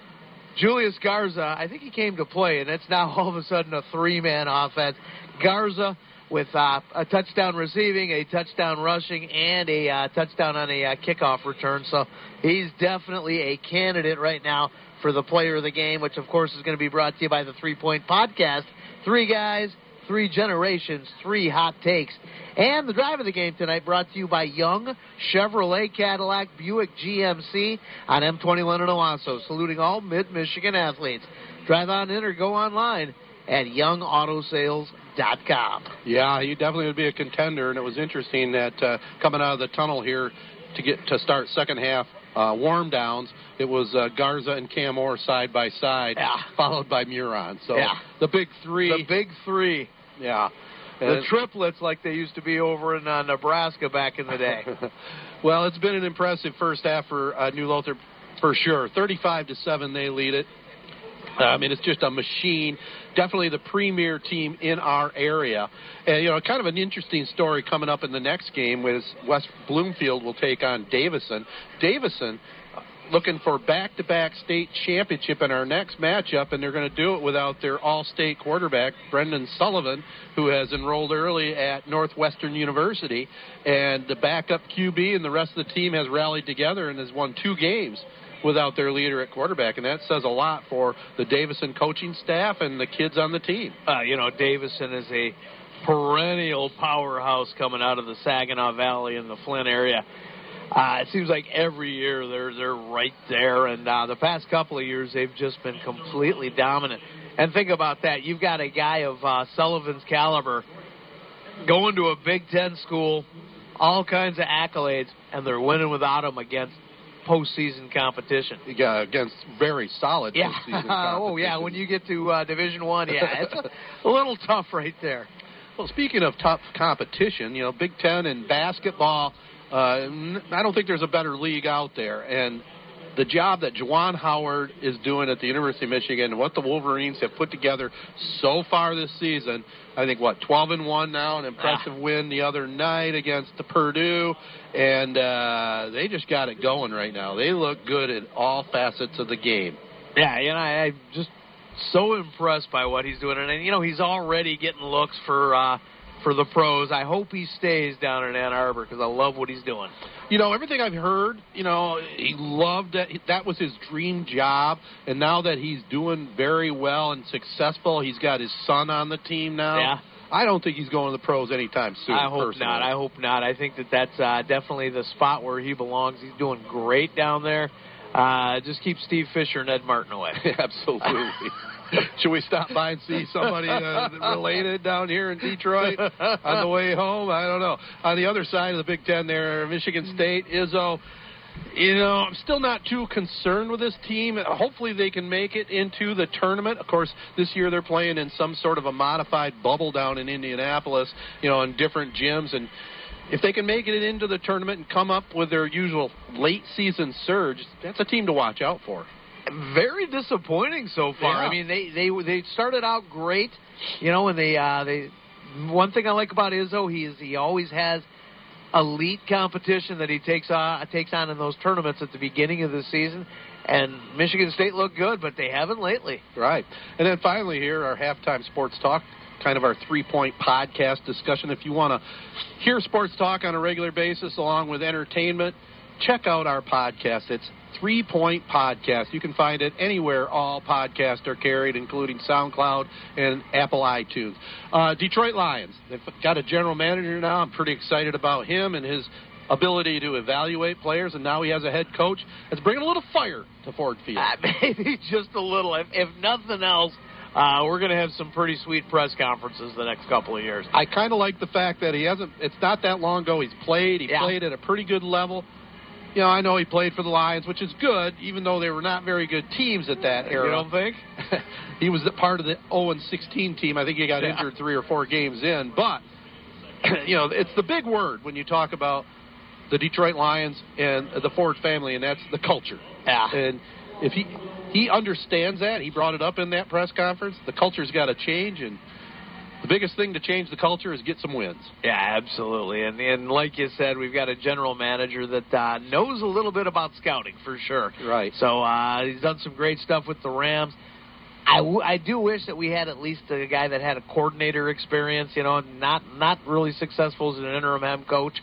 Julius Garza, I think he came to play, and it's now all of a sudden a three-man offense. Garza with uh, a touchdown receiving, a touchdown rushing, and a uh, touchdown on a uh, kickoff return. So he's definitely a candidate right now for the player of the game, which, of course, is going to be brought to you by the Three Point Podcast. Three guys, three generations, three hot takes. And the drive of the game tonight brought to you by Young, Chevrolet, Cadillac, Buick, G M C on M twenty-one in Owasso, saluting all mid-Michigan athletes. Drive on in or go online at young auto sales dot com. Yeah, he definitely would be a contender, and it was interesting that uh, coming out of the tunnel here to get to start second half uh, warm downs, it was uh, Garza and Cam Orr side by side, yeah, followed by Muron. So yeah, the big three. The big three. Yeah. The triplets like they used to be over in uh, Nebraska back in the day. Well, it's been an impressive first half for uh, New Lothrop for sure. thirty-five to seven they lead it. I mean, it's just a machine. Definitely the premier team in our area. And, you know, kind of an interesting story coming up in the next game was West Bloomfield will take on Davison. Davison looking for back-to-back state championship in our next matchup, and they're going to do it without their all-state quarterback, Brendan Sullivan, who has enrolled early at Northwestern University. And the backup Q B and the rest of the team has rallied together and has won two games without their leader at quarterback, and that says a lot for the Davison coaching staff and the kids on the team. Uh, you know, Davison is a perennial powerhouse coming out of the Saginaw Valley in the Flint area. Uh, it seems like every year they're, they're right there, and uh, the past couple of years they've just been completely dominant. And think about that. You've got a guy of uh, Sullivan's caliber going to a Big Ten school, all kinds of accolades, and they're winning without him against postseason competition. Yeah, against very solid yeah. postseason competition. Oh, yeah, when you get to uh, Division One, yeah, it's a, a little tough right there. Well, speaking of tough competition, you know, Big Ten and basketball, uh, I don't think there's a better league out there. And the job that Juwan Howard is doing at the University of Michigan and what the Wolverines have put together so far this season, I think, what, twelve and one now, an impressive ah. win the other night against the Purdue, and uh, they just got it going right now. They look good in all facets of the game. Yeah, you know, I, I'm just so impressed by what he's doing. And, you know, he's already getting looks for uh, for the pros. I hope he stays down in Ann Arbor because I love what he's doing. You know, everything I've heard, you know, he loved it. That was his dream job. And now that he's doing very well and successful, he's got his son on the team now. Yeah. I don't think he's going to the pros anytime soon. I hope personally. not. I hope not. I think that that's uh, definitely the spot where he belongs. He's doing great down there. Uh, just keep Steve Fisher and Ed Martin away. Absolutely. Should we stop by and see somebody uh, related down here in Detroit on the way home? I don't know. On the other side of the Big Ten there, Michigan State, Izzo, you know, I'm still not too concerned with this team. Hopefully they can make it into the tournament. Of course, this year they're playing in some sort of a modified bubble down in Indianapolis, you know, in different gyms. And if they can make it into the tournament and come up with their usual late-season surge, that's a team to watch out for. Very disappointing so far. Yeah. I mean, they, they they started out great, you know, and they uh, they. One thing I like about Izzo, he is he always has elite competition that he takes on takes on in those tournaments at the beginning of the season. And Michigan State looked good, but they haven't lately. Right. And then finally, here our halftime sports talk. Kind of our three-point podcast discussion. If you want to hear sports talk on a regular basis along with entertainment, check out our podcast. It's Three Point Podcast. You can find it anywhere all podcasts are carried, including SoundCloud and Apple iTunes. Uh, Detroit Lions. They've got a general manager now. I'm pretty excited about him and his ability to evaluate players, and now he has a head coach that's bringing a little fire to Ford Field. Uh, maybe just a little. If, if nothing else, Uh, we're going to have some pretty sweet press conferences the next couple of years. I kind of like the fact that he hasn't, it's not that long ago he's played. He yeah. played at a pretty good level. You know, I know he played for the Lions, which is good, even though they were not very good teams at that era. You don't think? He was part of the oh and sixteen team. I think he got yeah. injured three or four games in. But, you know, it's the big word when you talk about the Detroit Lions and the Ford family, and that's the culture. Yeah. And if he... He understands that. He brought it up in that press conference. The culture's got to change, and the biggest thing to change the culture is get some wins. Yeah, absolutely. And, and like you said, we've got a general manager that uh, knows a little bit about scouting for sure. Right. So uh, he's done some great stuff with the Rams. I, w- I do wish that we had at least a guy that had a coordinator experience, you know, not, not really successful as an interim head coach.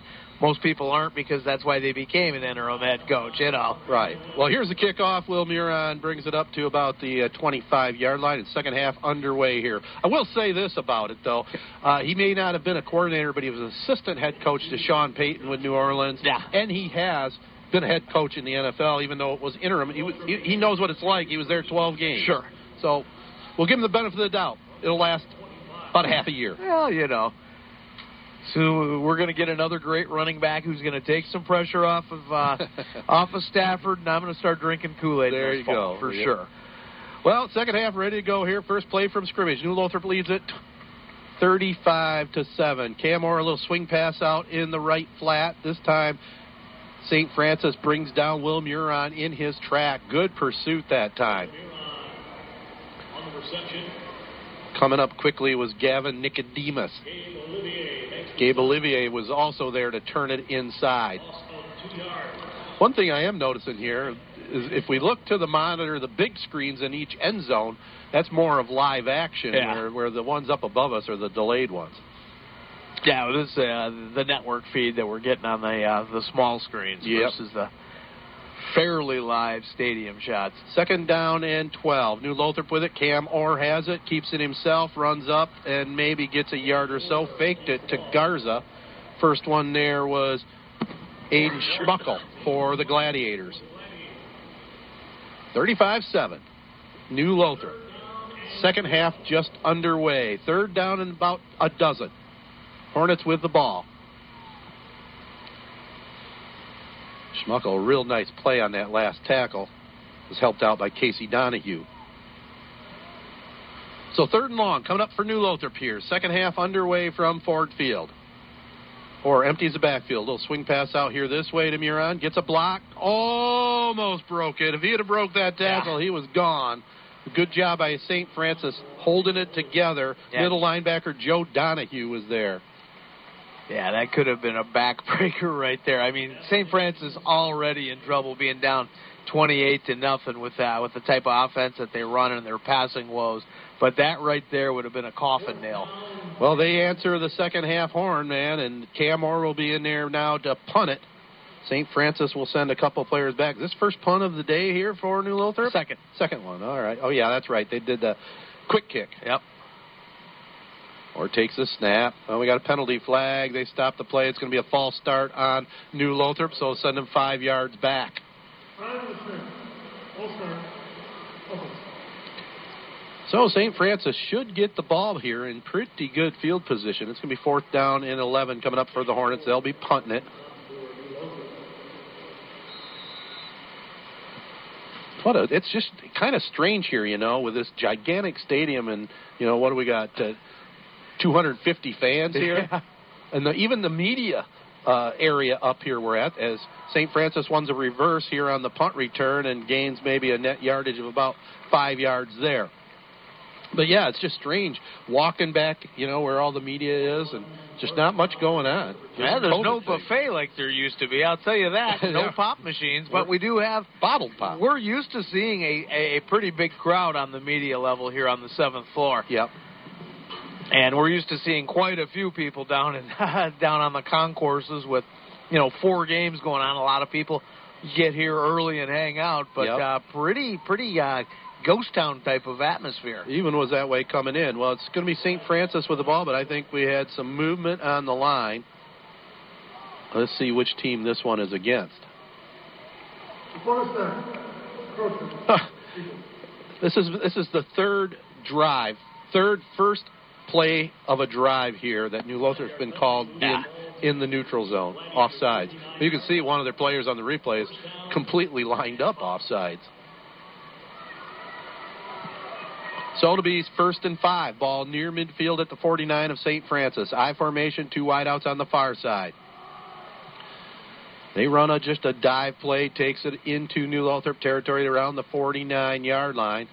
Most people aren't because that's why they became an interim head coach, you know. Right. Well, here's the kickoff. Will Muron brings it up to about the twenty-five-yard line. It's second half underway here. I will say this about it, though. Uh, he may not have been a coordinator, but he was an assistant head coach to Sean Payton with New Orleans. Yeah. And he has been a head coach in the N F L, even though it was interim. He, was, he, he knows what it's like. He was there twelve games. Sure. So we'll give him the benefit of the doubt. It'll last about half a year. Well, you know. So we're going to get another great running back who's going to take some pressure off of uh, off of Stafford, and I'm going to start drinking Kool-Aid. There you go, for yeah. sure. Well, second half ready to go here. First play from scrimmage. New Lothrop leads it thirty-five to seven. Cam Orr, a little swing pass out in the right flat. This time, Saint Francis brings down Will Muron in his track. Good pursuit that time. On the reception. Coming up quickly was Gavin Nicodemus. Gabe Olivier was also there to turn it inside. One thing I am noticing here is if we look to the monitor, the big screens in each end zone, that's more of live action, yeah. where, where the ones up above us are the delayed ones. Yeah, well, this is uh, the network feed that we're getting on the uh, the small screens yep. versus the fairly live stadium shots. Second down and twelve. New Lothrop with it. Cam Orr has it. Keeps it himself. Runs up and maybe gets a yard or so. Faked it to Garza. First one there was Aiden Schmuckel for the Gladiators. thirty-five seven. New Lothrop. Second half just underway. Third down and about a dozen. Hornets with the ball. Schmuckel, a real nice play on that last tackle. Was helped out by Casey Donahue. So third and long, coming up for New Lothrop here. Second half underway from Ford Field. Or empties the backfield. Little swing pass out here this way to Muron. Gets a block. Almost broke it. If he had have broke that tackle, yeah. he was gone. Good job by Saint Francis holding it together. Yeah. Middle linebacker Joe Donahue was there. Yeah, that could have been a backbreaker right there. I mean, Saint Francis already in trouble being down twenty-eight to nothing with that, with the type of offense that they run and their passing woes. But that right there would have been a coffin nail. Well, they answer the second half horn, man, and Cam Orr will be in there now to punt it. Saint Francis will send a couple players back. This first punt of the day here for New Lothrop? Second. Second one, all right. Oh, yeah, that's right. They did the quick kick. Yep. Orr takes a snap. Oh, we got a penalty flag. They stop the play. It's going to be a false start on New Lothrop, so send them five yards back. So Saint Francis should get the ball here in pretty good field position. It's going to be fourth down and eleven coming up for the Hornets. They'll be punting it. What a, it's just kind of strange here, you know, with this gigantic stadium and, you know, what do we got, uh, two hundred fifty fans here? Yeah. And the, even the media uh, area up here we're at, as Saint Francis wants a reverse here on the punt return and gains maybe a net yardage of about five yards there. But, yeah, it's just strange walking back, you know, where all the media is and just not much going on. Yeah, there's no buffet like there used to be, I'll tell you that. No pop machines, but we do have bottled pop. We're used to seeing a, a pretty big crowd on the media level here on the seventh floor. Yep. And we're used to seeing quite a few people down in, down on the concourses with, you know, four games going on. A lot of people get here early and hang out, but yep. uh, pretty, pretty uh ghost town type of atmosphere. Even was that way coming in. Well, it's going to be Saint Francis with the ball, but I think we had some movement on the line. Let's see which team this one is against. This is this is the third drive, third first play of a drive here that New Lothrop's been called yeah. in, in the neutral zone, offsides. You can see one of their players on the replays completely lined up offsides. So it'll be first and five. Ball near midfield at the forty-nine of Saint Francis. I formation, two wideouts on the far side. They run a, just a dive play, takes it into New Lothrop territory around the forty-nine-yard line.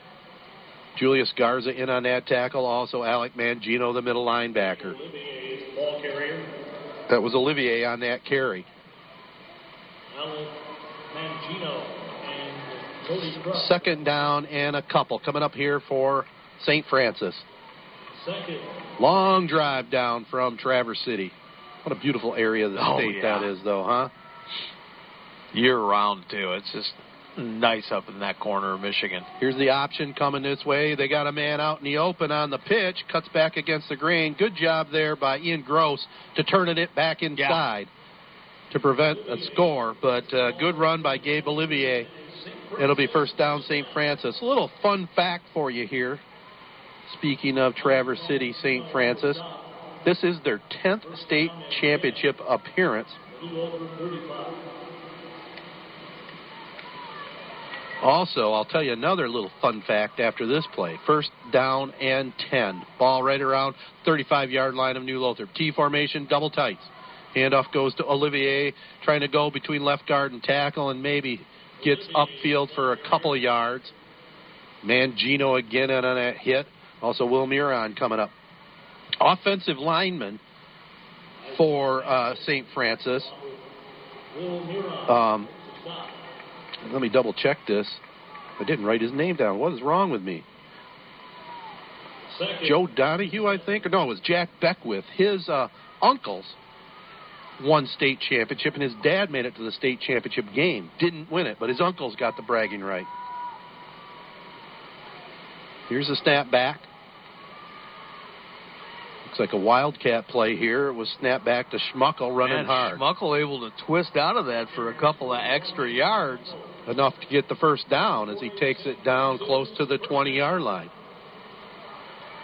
Julius Garza in on that tackle. Also Alec Mangino, the middle linebacker. That was Olivier on that carry. Alec Mangino. Second down and a couple coming up here for Saint Francis. Second. Long drive down from Traverse City. What a beautiful area of the oh, state yeah. that is, though, huh? Year-round, too. It's just nice up in that corner of Michigan. Here's the option coming this way. They got a man out in the open on the pitch. Cuts back against the green. Good job there by Ian Gross to turn it back inside yeah. to prevent a score. But uh, good run by Gabe Olivier. It'll be first down, Saint Francis. A little fun fact for you here. Speaking of Traverse City, Saint Francis, this is their tenth state championship appearance. Also, I'll tell you another little fun fact after this play. First down and ten. Ball right around thirty-five-yard line of New Lothrop. T formation, double tights. Handoff goes to Olivier, trying to go between left guard and tackle, and maybe gets upfield for a couple of yards. Mangino again on that hit. Also Will Muron coming up. Offensive lineman for uh, Saint Francis. Um, let me double check this. I didn't write his name down. What is wrong with me? Joe Donahue, I think. No, it was Jack Beckwith. His uh, uncle's won state championship, and his dad made it to the state championship game. Didn't win it, but his uncle's got the bragging right. Here's the snap back. Looks like a wildcat play here. It was snap back to Schmuckel running and hard. Schmuckel able to twist out of that for a couple of extra yards. Enough to get the first down as he takes it down close to the twenty-yard line.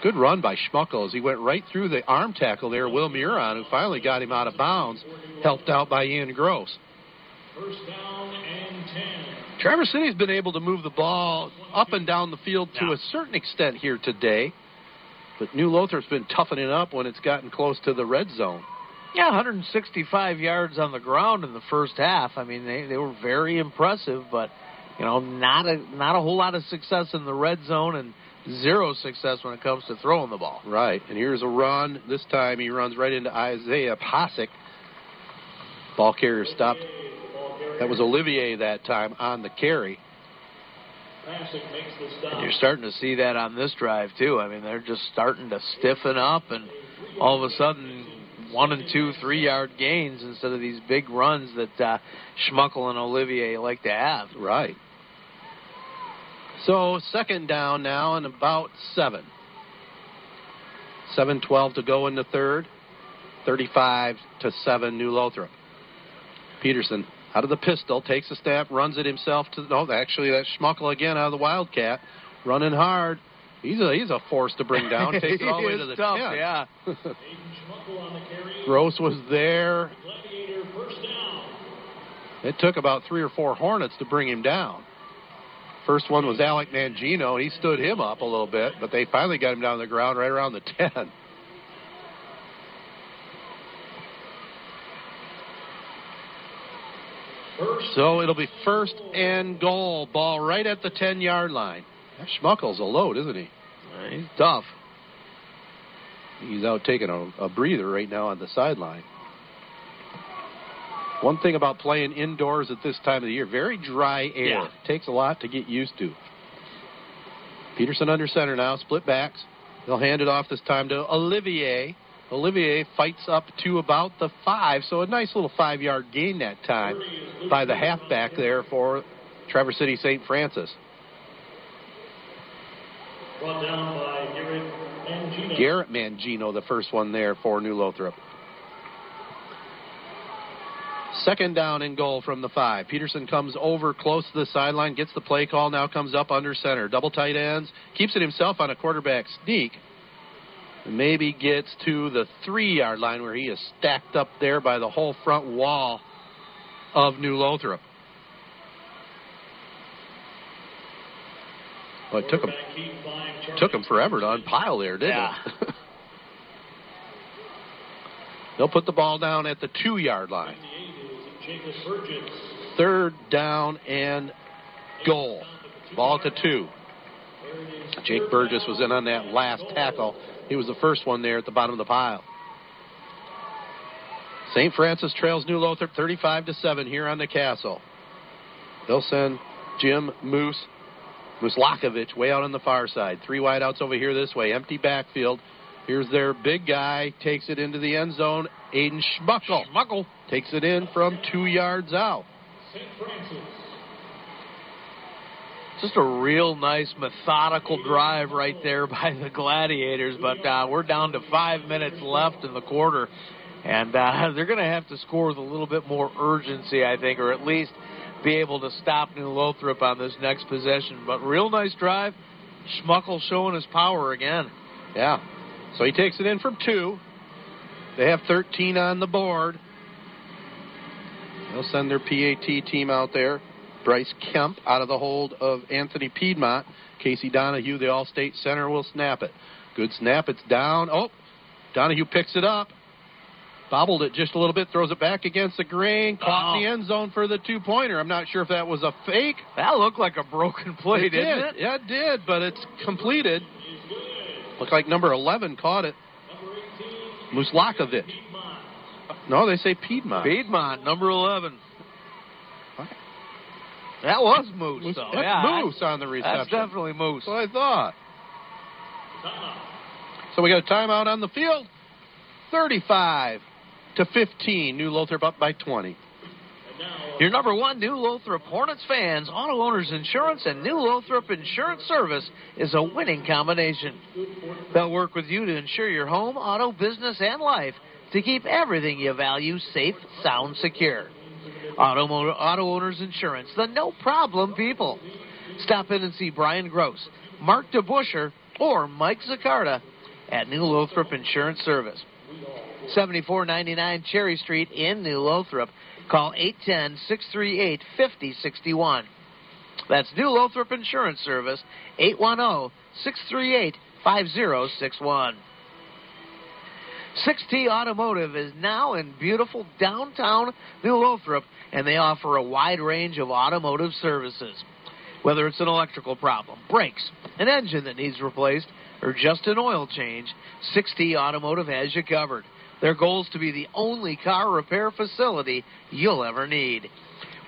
Good run by Schmuckel as he went right through the arm tackle there. Will Muron, who finally got him out of bounds, helped out by Ian Gross. First down and ten. Traverse City's been able to move the ball up and down the field to a certain extent here today. But New Lothrop's been toughing it up when it's gotten close to the red zone. Yeah, one hundred sixty-five yards on the ground in the first half. I mean, they, they were very impressive, but, you know, not a, not a whole lot of success in the red zone, and zero success when it comes to throwing the ball. Right, and here's a run. This time he runs right into Isaiah Posick. Ball carrier stopped. That was Olivier that time on the carry. And you're starting to see that on this drive, too. I mean, they're just starting to stiffen up, and all of a sudden, one and two, three-yard gains instead of these big runs that uh, Schmuckel and Olivier like to have. Right. So second down now and about seven. seven twelve to go in the third. thirty-five to seven, New Lothrop. Peterson out of the pistol, takes a snap, runs it himself to, no, actually that's Schmuckel again out of the Wildcat, running hard. He's a, he's a force to bring down. Takes it all the way to the tough, ten. Yeah. Gross was there. It took about three or four Hornets to bring him down. First one was Alec Mangino. He stood him up a little bit, but they finally got him down to the ground right around the ten. So it'll be first and goal. Ball right at the ten-yard line. That Schmuckel's a load, isn't he? He's tough. He's out taking a, a breather right now on the sideline. One thing about playing indoors at this time of the year, very dry air. Yeah. Takes a lot to get used to. Peterson under center now, split backs. They'll hand it off this time to Olivier. Olivier fights up to about the five, so a nice little five-yard gain that time by the halfback there for Traverse City Saint Francis. Brought down by Garrett Mangino. Garrett Mangino, the first one there for New Lothrop. Second down and goal from the five. Peterson comes over close to the sideline, gets the play call, now comes up under center. Double tight ends, keeps it himself on a quarterback sneak. Maybe gets to the three-yard line where he is stacked up there by the whole front wall of New Lothrop. Well, it took him, took him forever to unpile there, didn't yeah. it? They'll put the ball down at the two-yard line. Third down and goal. Ball to two. Jake Burgess was in on that last tackle. He was the first one there at the bottom of the pile. Saint Francis trails New Lothrop thirty-five to seven here on the Castle. They'll send Jim Moose Muslakovich way out on the far side. Three wideouts over here this way. Empty backfield. Here's their big guy. Takes it into the end zone. Aiden Schmuckel. Schmuckel takes it in from two yards out. Saint Francis. Just a real nice methodical drive right there by the Gladiators, but uh, we're down to five minutes left in the quarter, and uh, they're going to have to score with a little bit more urgency, I think, or at least be able to stop New Lothrop on this next possession. But real nice drive. Schmuckel showing his power again. Yeah, so he takes it in from two. They have thirteen on the board. They'll send their P A T team out there. Bryce Kemp out of the hold of Anthony Piedmont. Casey Donahue, the All-State center, will snap it. Good snap. It's down. Oh, Donahue picks it up. Bobbled it just a little bit. Throws it back against the grain. Caught oh. in the end zone for the two-pointer. I'm not sure if that was a fake. That looked like a broken play, it didn't did. it? Yeah, it did, but it's completed. Looked like number eleven caught it. Muslakovich. No, they say Piedmont. Piedmont, number eleven. That was Moose, Moose though. That's yeah, Moose on the reception. That's definitely Moose. That's what I thought. So we got a timeout on the field. thirty-five to fifteen. New Lothrop up by twenty. Your number one New Lothrop Hornets fans, Auto Owners Insurance and New Lothrop Insurance Service is a winning combination. They'll work with you to insure your home, auto, business, and life to keep everything you value safe, sound, secure. Auto, Auto Owners Insurance, the no-problem people. Stop in and see Brian Gross, Mark DeBuscher, or Mike Zaccarda at New Lothrop Insurance Service. seventy-four ninety-nine Cherry Street in New Lothrop. Call eight one zero, six three eight, five zero six one. That's New Lothrop Insurance Service, eight one zero, six three eight, five zero six one. six T Automotive is now in beautiful downtown New Lothrop, and they offer a wide range of automotive services. whether it's an electrical problem, brakes, an engine that needs replaced, or just an oil change, six T Automotive has you covered. Their goal is to be the only car repair facility you'll ever need.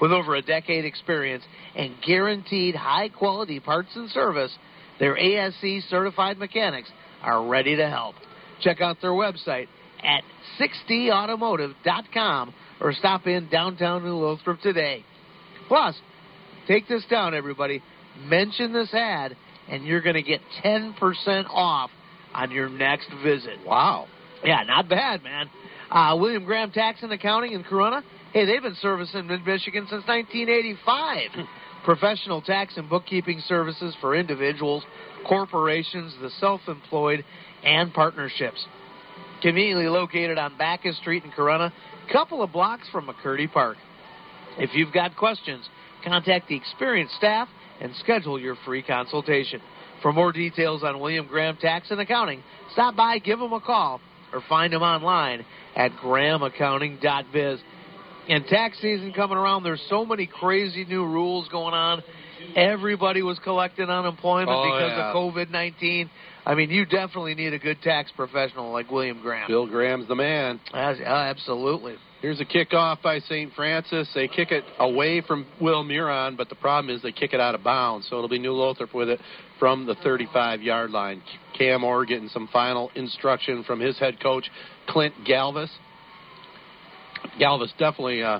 With over a decade experience and guaranteed high-quality parts and service, their A S C-certified mechanics are ready to help. Check out their website at six T automotive dot com or stop in downtown New Lothrop today. Plus, take this down, everybody. Mention this ad, and you're going to get ten percent off on your next visit. Wow. Yeah, not bad, man. Uh, William Graham Tax and Accounting in Corunna. Hey, they've been servicing mid-Michigan since nineteen eighty-five. Professional tax and bookkeeping services for individuals, corporations, the self-employed, and partnerships. Conveniently located on Bacchus Street in Corunna, a couple of blocks from McCurdy Park. If you've got questions, contact the experienced staff and schedule your free consultation. For more details on William Graham Tax and Accounting, stop by, give them a call, or find them online at graham accounting dot biz. And tax season coming around, there's so many crazy new rules going on. Everybody was collecting unemployment oh, because yeah. of COVID nineteen. I mean, you definitely need a good tax professional like William Graham. Bill Graham's the man. As, uh, absolutely. Here's a kickoff by Saint Francis. They kick it away from Will Muron, but the problem is they kick it out of bounds, so it'll be New Lothrop with it from the thirty-five-yard line. Cam Orr getting some final instruction from his head coach, Clint Galvis. Galvis definitely uh,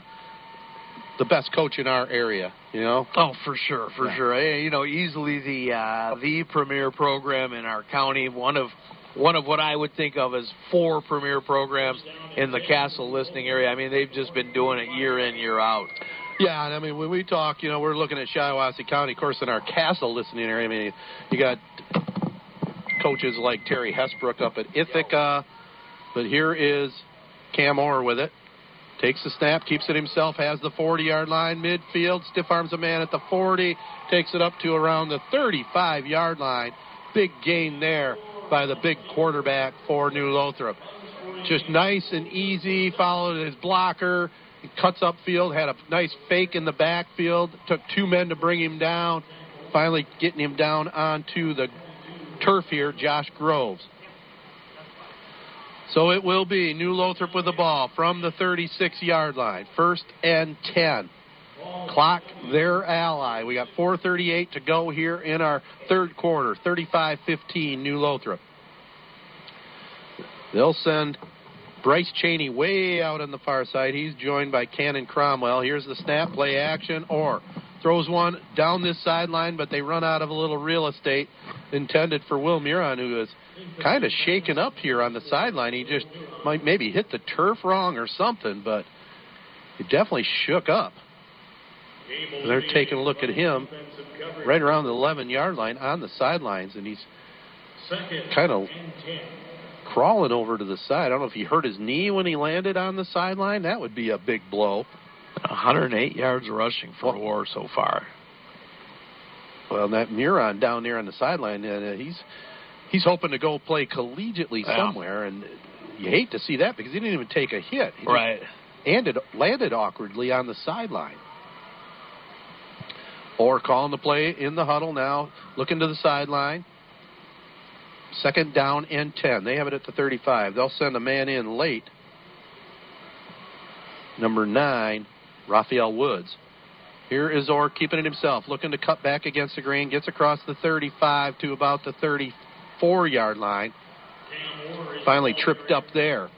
the best coach in our area, you know? Oh, for sure, for yeah. sure. You know, easily the uh, the premier program in our county, one of one of what I would think of as four premier programs in the Castle listening area. I mean, they've just been doing it year in, year out. Yeah, and I mean, when we talk, you know, we're looking at Shiawassee County, of course, in our Castle listening area. I mean, you got coaches like Terry Hesbrook up at Ithaca, but here is Cam Orr with it. Takes the snap, keeps it himself, has the forty-yard line, midfield, stiff arms a man at the forty, takes it up to around the thirty-five-yard line. Big gain there by the big quarterback for New Lothrop. Just nice and easy, followed his blocker, cuts upfield, had a nice fake in the backfield, took two men to bring him down, finally getting him down onto the turf here, Josh Groves. So it will be New Lothrop with the ball from the thirty-six-yard line. First and ten. Clock their ally. We got four thirty-eight to go here in our third quarter. thirty-five fifteen New Lothrop. They'll send Bryce Cheney way out on the far side. He's joined by Cannon Cromwell. Here's the snap, play action, or throws one down this sideline, but they run out of a little real estate intended for Will Muron, who is kind of shaken up here on the sideline. He just might maybe hit the turf wrong or something, but he definitely shook up. And they're taking a look at him right around the eleven-yard line on the sidelines, and he's kind of crawling over to the side. I don't know if he hurt his knee when he landed on the sideline. That would be a big blow. one hundred eight yards rushing for well, Orr so far. Well, that Muron down there on the sideline, uh, he's he's hoping to go play collegiately yeah. somewhere, and you hate to see that because he didn't even take a hit. He right. And it landed awkwardly on the sideline. Orr calling the play in the huddle now, looking to the sideline. Second down and ten. They have it at the thirty-five. They'll send a man in late. Number nine, Raphael Woods. Here is Orr keeping it himself, looking to cut back against the grain, gets across the thirty-five to about the thirty-four-yard line. Finally tripped up there.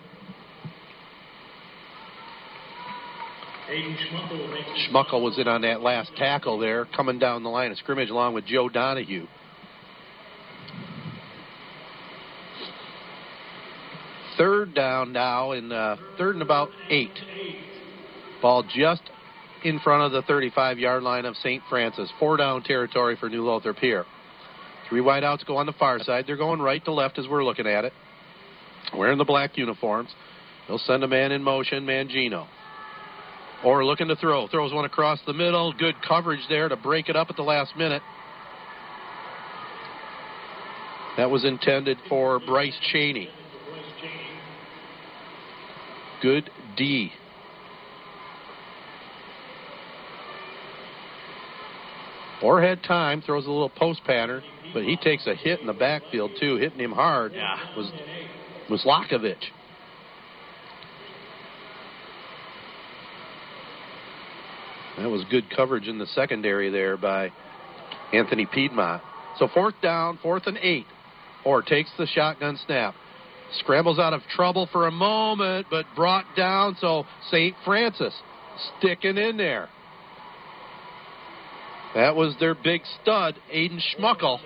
Schmuckel was in on that last tackle there, coming down the line of scrimmage along with Joe Donahue. Third down now, in uh, third and about eight. Ball just in front of the thirty-five-yard line of Saint Francis. Four-down territory for New Lothrop here. Three wideouts go on the far side. They're going right to left as we're looking at it. Wearing the black uniforms. They'll send a man in motion, Mangino. Or looking to throw. Throws one across the middle. Good coverage there to break it up at the last minute. That was intended for Bryce Cheney. Good D. Orr had time, throws a little post pattern, but he takes a hit in the backfield, too. Hitting him hard yeah. was Muslakovich. That was good coverage in the secondary there by Anthony Piedmont. So fourth down, fourth and eight. Orr takes the shotgun snap. Scrambles out of trouble for a moment, but brought down. So Saint Francis sticking in there. That was their big stud, Aiden Schmuckel,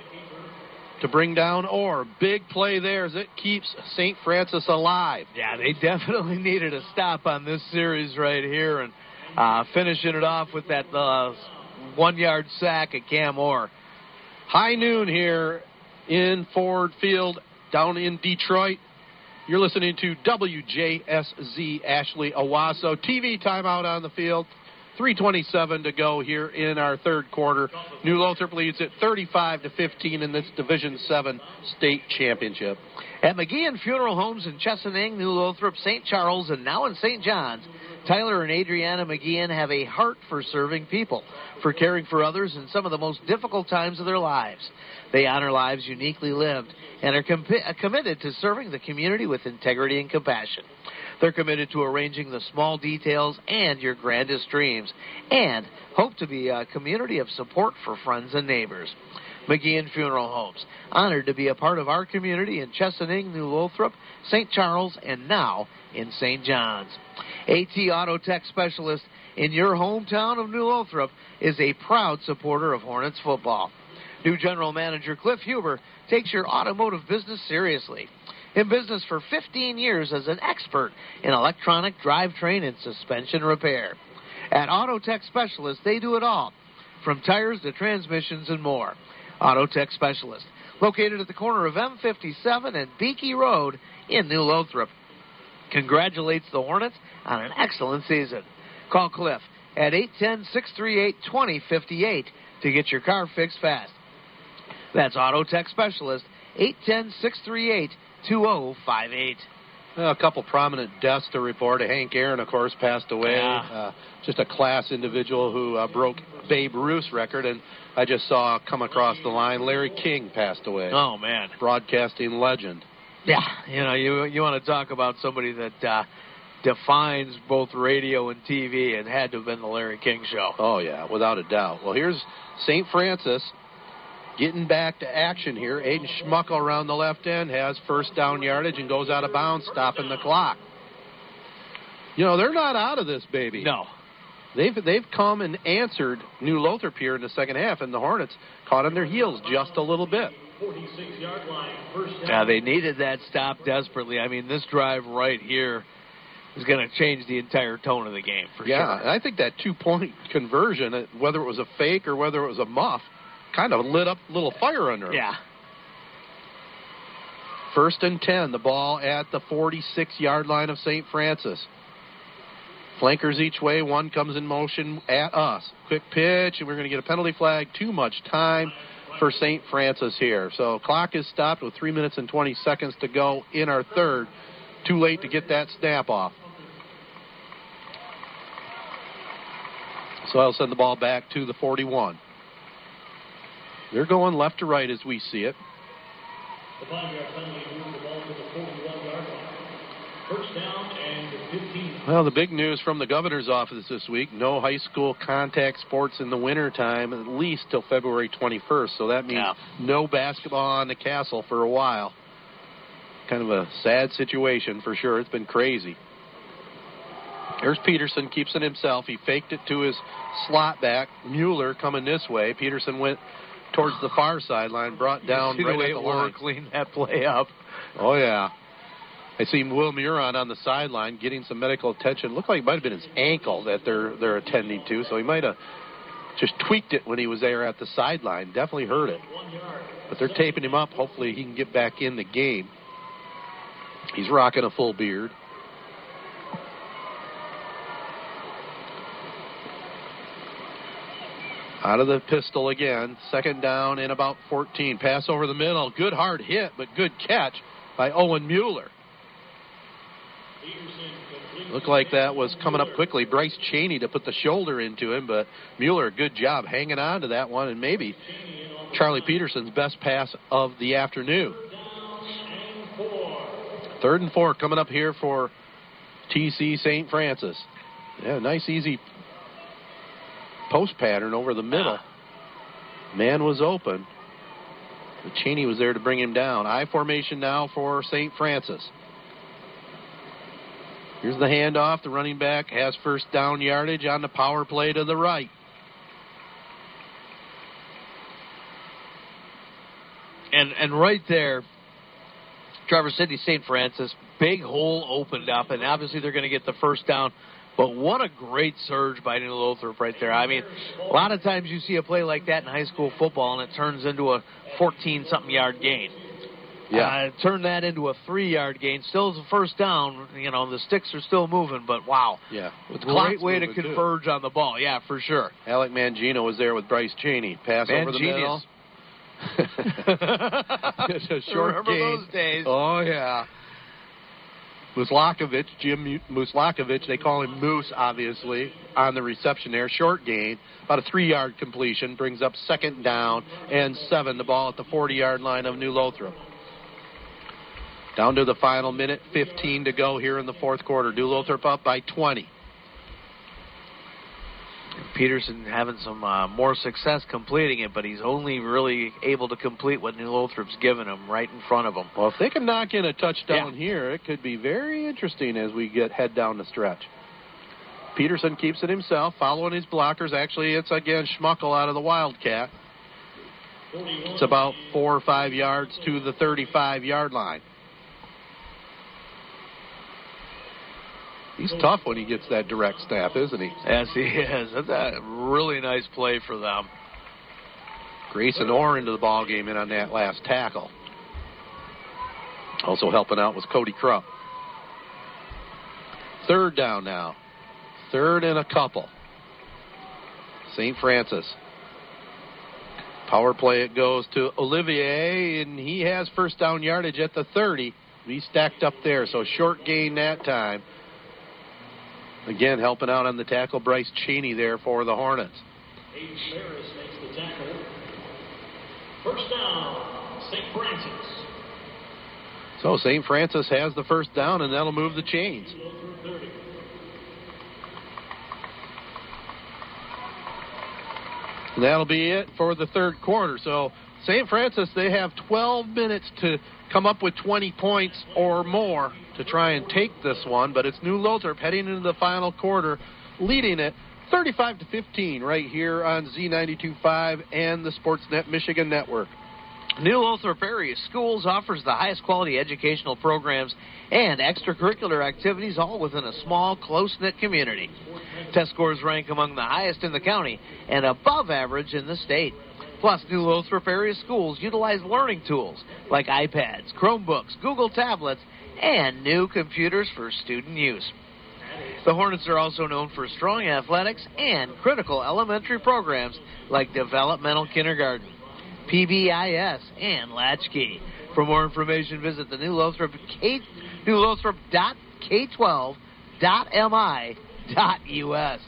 to bring down Orr. Big play there as it keeps Saint Francis alive. Yeah, they definitely needed a stop on this series right here, and uh, finishing it off with that uh, one-yard sack of Cam Orr. High noon here in Ford Field down in Detroit. You're listening to W J S Z Ashley Owasso. T V timeout on the field. three twenty-seven to go here in our third quarter. New Lothrop leads at thirty-five to fifteen in this Division seven state championship. At McGeehan Funeral Homes in Chesaning, New Lothrop, Saint Charles, and now in Saint John's, Tyler and Adriana McGeehan have a heart for serving people, for caring for others in some of the most difficult times of their lives. They honor lives uniquely lived and are com- committed to serving the community with integrity and compassion. They're committed to arranging the small details and your grandest dreams, and hope to be a community of support for friends and neighbors. McGeehan Funeral Homes, honored to be a part of our community in Chesaning, New Lothrop, Saint Charles, and now in Saint John's. AT Auto Tech Specialist in your hometown of New Lothrop is a proud supporter of Hornets football. New General Manager Cliff Huber takes your automotive business seriously. In business for fifteen years as an expert in electronic drivetrain and suspension repair. At Auto Tech Specialist, they do it all, from tires to transmissions and more. Auto Tech Specialist, located at the corner of M fifty-seven and Beaky Road in New Lothrop, congratulates the Hornets on an excellent season. Call Cliff at eight one zero, six three eight, two zero five eight to get your car fixed fast. That's Auto Tech Specialist, eight one zero, six three eight, two zero five eight. A couple prominent deaths to report. Hank Aaron, of course, passed away. Yeah. Uh, just a class individual who uh, broke Babe Ruth's record, and I just saw come across the line, Larry King passed away. Oh, man. Broadcasting legend. Yeah, you know, you, you want to talk about somebody that uh, defines both radio and T V, and had to have been the Larry King show. Oh, yeah, without a doubt. Well, here's Saint Francis. Getting back to action here. Aiden Schmuckel around the left end has first down yardage and goes out of bounds, stopping the clock. You know, they're not out of this, baby. No. They've they've come and answered New Lothrop here in the second half, and the Hornets caught on their heels just a little bit. Yeah, they needed that stop desperately. I mean, this drive right here is going to change the entire tone of the game for yeah, sure. Yeah, and I think that two-point conversion, whether it was a fake or whether it was a muff, kind of lit up a little fire under him. Yeah. First and ten, the ball at the forty-six-yard line of Saint Francis. Flankers each way, one comes in motion at us. Quick pitch, and we're going to get a penalty flag. Too much time for Saint Francis here. So clock is stopped with three minutes and twenty seconds to go in our third. Too late to get that snap off. So I'll send the ball back to the forty-one. They're going left to right as we see it. The five-yard penalty moves the ball to the forty-one-yard line. First down and fifteen. Well, the big news from the governor's office this week, no high school contact sports in the wintertime, at least till February twenty-first. So that means yeah. no basketball on the castle for a while. Kind of a sad situation for sure. It's been crazy. There's Peterson, keeps it himself. He faked it to his slot back. Mueller coming this way. Peterson went towards the far sideline, brought down right at the line. Cleaned that play up. Oh, yeah. I see Will Muron on the sideline getting some medical attention. Looked like it might have been his ankle that they're they're attending to, so he might have just tweaked it when he was there at the sideline. Definitely hurt it. But they're taping him up. Hopefully he can get back in the game. He's rocking a full beard. Out of the pistol again. Second down and about fourteen. Pass over the middle. Good hard hit, but good catch by Owen Mueller. Looked like that was coming up quickly. Bryce Cheney to put the shoulder into him, but Mueller, good job hanging on to that one, and maybe Charlie Peterson's best pass of the afternoon. Third and four coming up here for T C Saint Francis. Yeah, nice easy post pattern over the middle. Man was open. But Cheney was there to bring him down. I formation now for Saint Francis. Here's the handoff. The running back has first down yardage on the power play to the right. And and right there, Traverse City Saint Francis, big hole opened up, and obviously they're going to get the first down. But what a great surge by Neil Lothrop right there. I mean, a lot of times you see a play like that in high school football, and it turns into a fourteen-something yard gain. Yeah, uh, turn that into a three-yard gain. Still is a first down. You know, the sticks are still moving, but wow. Yeah. It's a great way to converge too. On the ball. Yeah, for sure. Alec Mangino was there with Bryce Cheney. Pass Mangino's over the middle. a short Remember gain. Those days. Oh, yeah. Muslakovich, Jim Muslakovich, they call him Moose, obviously, on the reception there. Short gain, about a three-yard completion, brings up second down and seven, the ball at the forty-yard line of New Lothrop. Down to the final minute, fifteen to go here in the fourth quarter. New Lothrop up by twenty. Peterson having some uh, more success completing it, but he's only really able to complete what New Lothrop's given him right in front of him. Well, if they can knock in a touchdown yeah. here, it could be very interesting as we get head down the stretch. Peterson keeps it himself, following his blockers. Actually, it's, again, Schmuckel out of the Wildcat. It's about four or five yards to the thirty-five-yard line. He's tough when he gets that direct snap, isn't he? Yes, he is. That's a really nice play for them. Grayson Orr into the ball game in on that last tackle. Also helping out was Cody Krupp. Third down now. Third and a couple. Saint Francis. Power play it goes to Olivier, and he has first down yardage at the thirty. He's stacked up there, so short gain that time. Again, helping out on the tackle, Bryce Cheney there for the Hornets. Aiden Ferris makes the tackle. First down, Saint Francis. So Saint Francis has the first down, and that'll move the chains. And that'll be it for the third quarter. So Saint Francis, they have twelve minutes to come up with twenty points or more to try and take this one, but it's New Lothrop heading into the final quarter, leading it thirty-five to fifteen right here on Z ninety-two point five and the Sportsnet Michigan Network. New Lothrop area schools offers the highest quality educational programs and extracurricular activities, all within a small, close-knit community. Test scores rank among the highest in the county and above average in the state. Plus, New Lothrop area schools utilize learning tools like iPads, Chromebooks, Google tablets, and new computers for student use. The Hornets are also known for strong athletics and critical elementary programs like developmental kindergarten, P B I S, and Latchkey. For more information, visit the New Lothrop K- New Lothrop dot K twelve dot M I dot U S.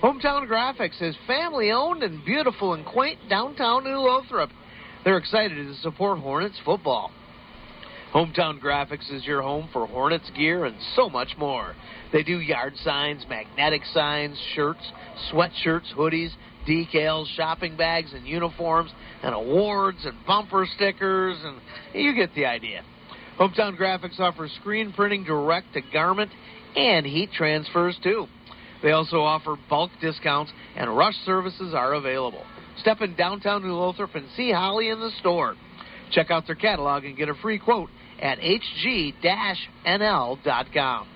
Hometown Graphics is family-owned and beautiful in quaint downtown New Lothrop. They're excited to support Hornets football. Hometown Graphics is your home for Hornets gear and so much more. They do yard signs, magnetic signs, shirts, sweatshirts, hoodies, decals, shopping bags and uniforms, and awards and bumper stickers, and you get the idea. Hometown Graphics offers screen printing direct to garment and heat transfers too. They also offer bulk discounts and rush services are available. Step in downtown New Lothrop and see Holly in the store. Check out their catalog and get a free quote at H G N L dot com.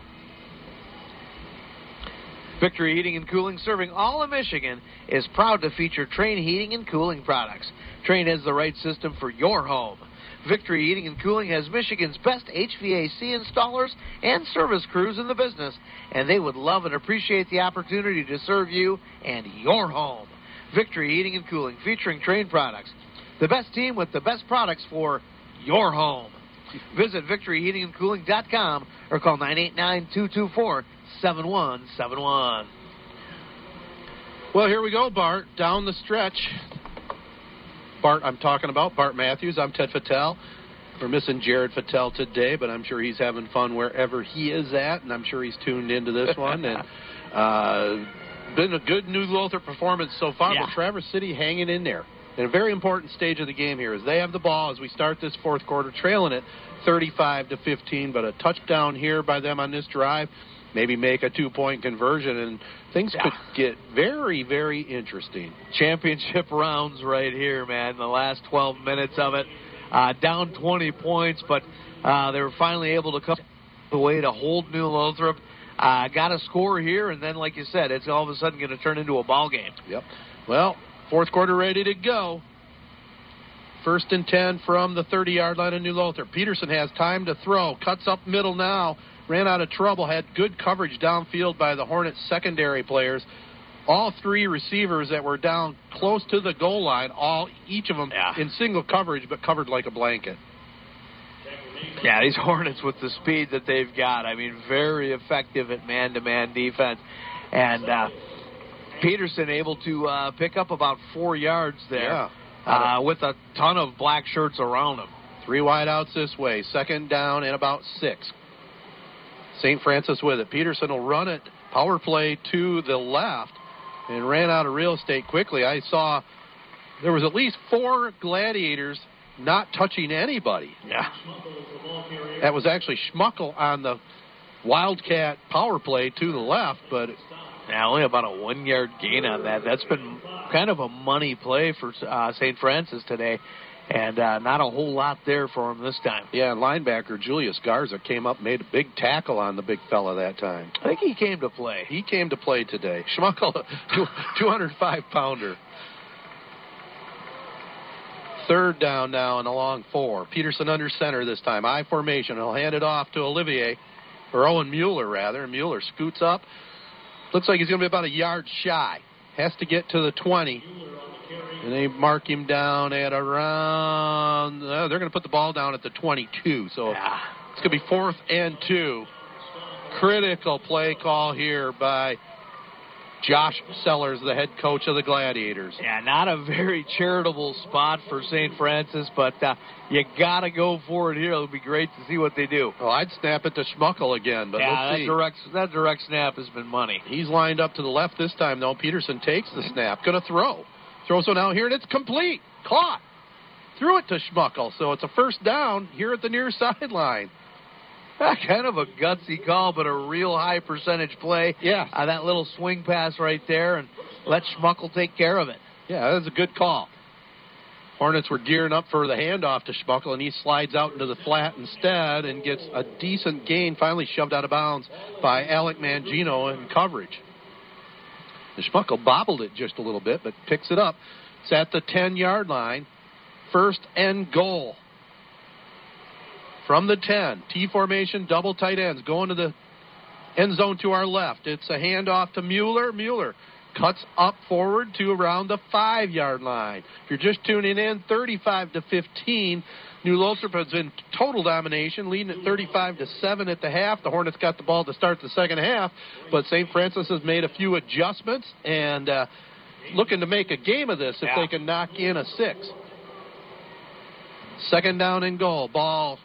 Victory Heating and Cooling, serving all of Michigan, is proud to feature Trane Heating and Cooling products. Trane has the right system for your home. Victory Heating and Cooling has Michigan's best H V A C installers and service crews in the business, and they would love and appreciate the opportunity to serve you and your home. Victory Heating and Cooling, featuring Trane products. The best team with the best products for your home. Visit victory heating and cooling dot com or call nine eight nine, two two four, seven one seven one. Well, here we go, Bart. Down the stretch. Bart, I'm talking about Bart Matthews. I'm Ted Fattel. We're missing Jared Fattel today, but I'm sure he's having fun wherever he is at, and I'm sure he's tuned into this one. And uh, been a good New Lothar performance so far, yeah. But Traverse City hanging in there. And a very important stage of the game here is they have the ball as we start this fourth quarter, trailing it thirty-five to fifteen, but a touchdown here by them on this drive. Maybe make a two-point conversion, and things yeah. could get very, very interesting. Championship rounds right here, man, the last twelve minutes of it. Uh, down twenty points, but uh, they were finally able to come the way to hold New Lothrop. Uh, got a score here, and then, like you said, it's all of a sudden going to turn into a ball game. Yep. Well, fourth quarter ready to go. First and ten from the thirty-yard line of New Lothrop. Peterson has time to throw. Cuts up middle now. Ran out of trouble, had good coverage downfield by the Hornets secondary players. All three receivers that were down close to the goal line, all each of them yeah. in single coverage, but covered like a blanket. Yeah, these Hornets with the speed that they've got, I mean, very effective at man-to-man defense. And uh, Peterson able to uh, pick up about four yards there yeah. uh, with a ton of black shirts around him. Three wideouts this way, second down and about six. Saint Francis with it. Peterson will run it. Power play to the left and ran out of real estate quickly. I saw there was at least four gladiators not touching anybody. Yeah. That was actually Schmuckel on the Wildcat power play to the left, but now only about a one-yard gain on that. That's been kind of a money play for uh, Saint Francis today. And uh, not a whole lot there for him this time. Yeah, linebacker Julius Garza came up, made a big tackle on the big fella that time. I think he came to play. He came to play today. Schmuckel, two oh five pounder. Third down now and a long four. Peterson under center this time. I formation. He'll hand it off to Olivier, or Owen Mueller, rather. Mueller scoots up. Looks like he's going to be about a yard shy. Has to get to the twenty. And they mark him down at around, uh, they're going to put the ball down at the twenty-two. So yeah. It's going to be fourth and two. Critical play call here by Josh Sellers, the head coach of the Gladiators. Yeah, not a very charitable spot for Saint Francis, but uh, you got to go for it here. It'll be great to see what they do. Well, I'd snap it to Schmuckel again, but yeah, let's see. That direct, that direct snap has been money. He's lined up to the left this time, though. Peterson takes the snap. Going to throw. Throws one out here, and it's complete. Caught. Threw it to Schmuckel, so it's a first down here at the near sideline. Kind of a gutsy call, but a real high percentage play. Yeah. Uh, that little swing pass right there, and let Schmuckel take care of it. Yeah, that was a good call. Hornets were gearing up for the handoff to Schmuckel, and he slides out into the flat instead and gets a decent gain, finally shoved out of bounds by Alec Mangino in coverage. And Schmuckel bobbled it just a little bit, but picks it up. It's at the ten-yard line. First and goal. From the ten, T formation, double tight ends, going to the end zone to our left. It's a handoff to Mueller. Mueller cuts up forward to around the five-yard line. If you're just tuning in, thirty-five to fifteen. New Lothrop has been total domination, leading at thirty-five to seven at the half. The Hornets got the ball to start the second half, but Saint Francis has made a few adjustments and uh, looking to make a game of this if yeah. they can knock in a six. Second down and goal. Ball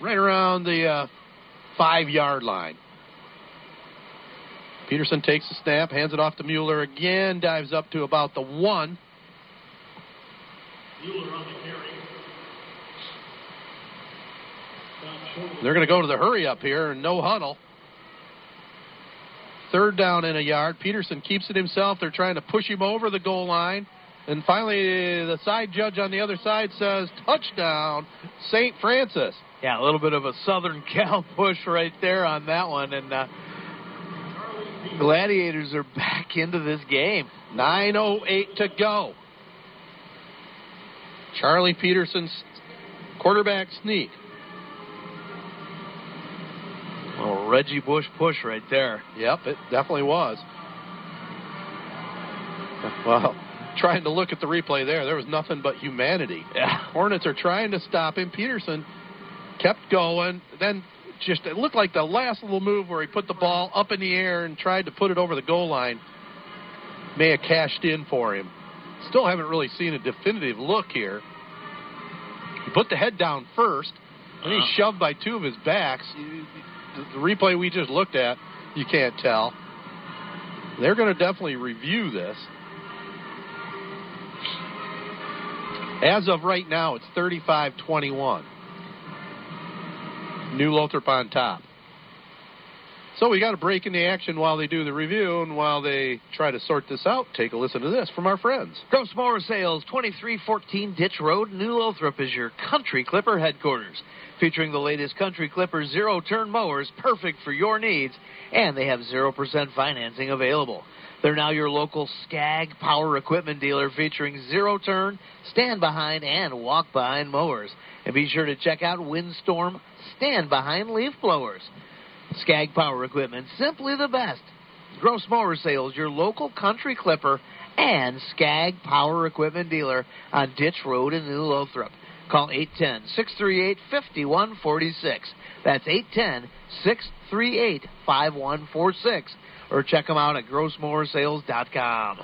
right around the uh, five-yard line. Peterson takes the snap, hands it off to Mueller again, dives up to about the one. Mueller on the carry. They're going to go to the hurry up here and no huddle. Third down and a yard. Peterson keeps it himself. They're trying to push him over the goal line. And finally, the side judge on the other side says, touchdown, Saint Francis. Yeah, a little bit of a Southern Cal push right there on that one. And uh, Gladiators are back into this game. nine oh eight to go. Charlie Peterson's quarterback sneak. Oh, Reggie Bush push right there. Yep, it definitely was. Well, trying to look at the replay there, there was nothing but humanity. Yeah. Hornets are trying to stop him. Peterson kept going. Then just it looked like the last little move where he put the ball up in the air and tried to put it over the goal line may have cashed in for him. Still haven't really seen a definitive look here. He put the head down first, and he's shoved by two of his backs. The replay we just looked at, you can't tell. They're going to definitely review this. As of right now, it's thirty-five twenty-one. New Lothrop on top. So we got a break in the action while they do the review and while they try to sort this out. Take a listen to this from our friends. Grossmower Sales, twenty-three fourteen Ditch Road, New Lothrop is your Country Clipper headquarters. Featuring the latest Country Clipper zero-turn mowers, perfect for your needs, and they have zero percent financing available. They're now your local Skag power equipment dealer featuring zero-turn, stand-behind, and walk-behind mowers. And be sure to check out Windstorm stand-behind leaf blowers. Skag power equipment, simply the best. Gross Mower Sales, your local Country Clipper and Skag power equipment dealer on Ditch Road in New Lothrop. Call eight one zero, six three eight, five one four six. That's eight one zero, six three eight, five one four six. Or check them out at gross mower sales dot com.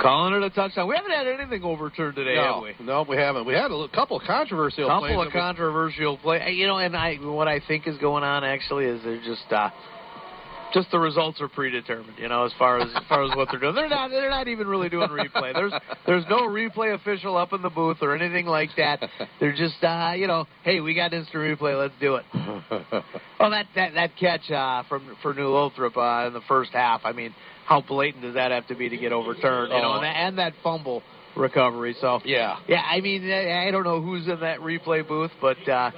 Calling it a touchdown. We haven't had anything overturned today, no, have we? No, we haven't. We had a couple of controversial couple plays. couple of controversial plays. You know, and I, what I think is going on, actually, is they're just... Uh, Just the results are predetermined, you know, as far as, as far as what they're doing. They're not they're not even really doing replay. There's there's no replay official up in the booth or anything like that. They're just uh, you know, hey, we got instant replay, let's do it. Well, that that that catch uh, from for New Lothrop uh, in the first half. I mean, how blatant does that have to be to get overturned? You know, and that, and that fumble recovery. So yeah, yeah. I mean, I don't know who's in that replay booth, but. Uh,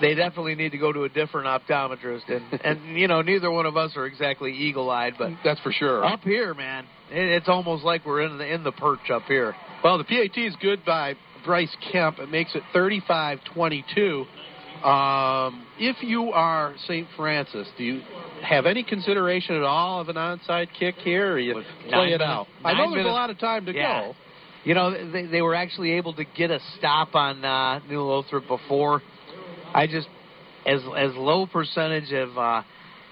They definitely need to go to a different optometrist, and, and you know, neither one of us are exactly eagle-eyed, but that's for sure. Up here, man, it, it's almost like we're in the in the perch up here. Well, the P A T is good by Bryce Kemp. It makes it thirty-five twenty-two. Um, if you are Saint Francis, do you have any consideration at all of an onside kick here, or you With play it minutes, out? I know there's minutes, a lot of time to yeah. go. You know, they, they were actually able to get a stop on uh, New Lothrop before. I just, as as low percentage of uh,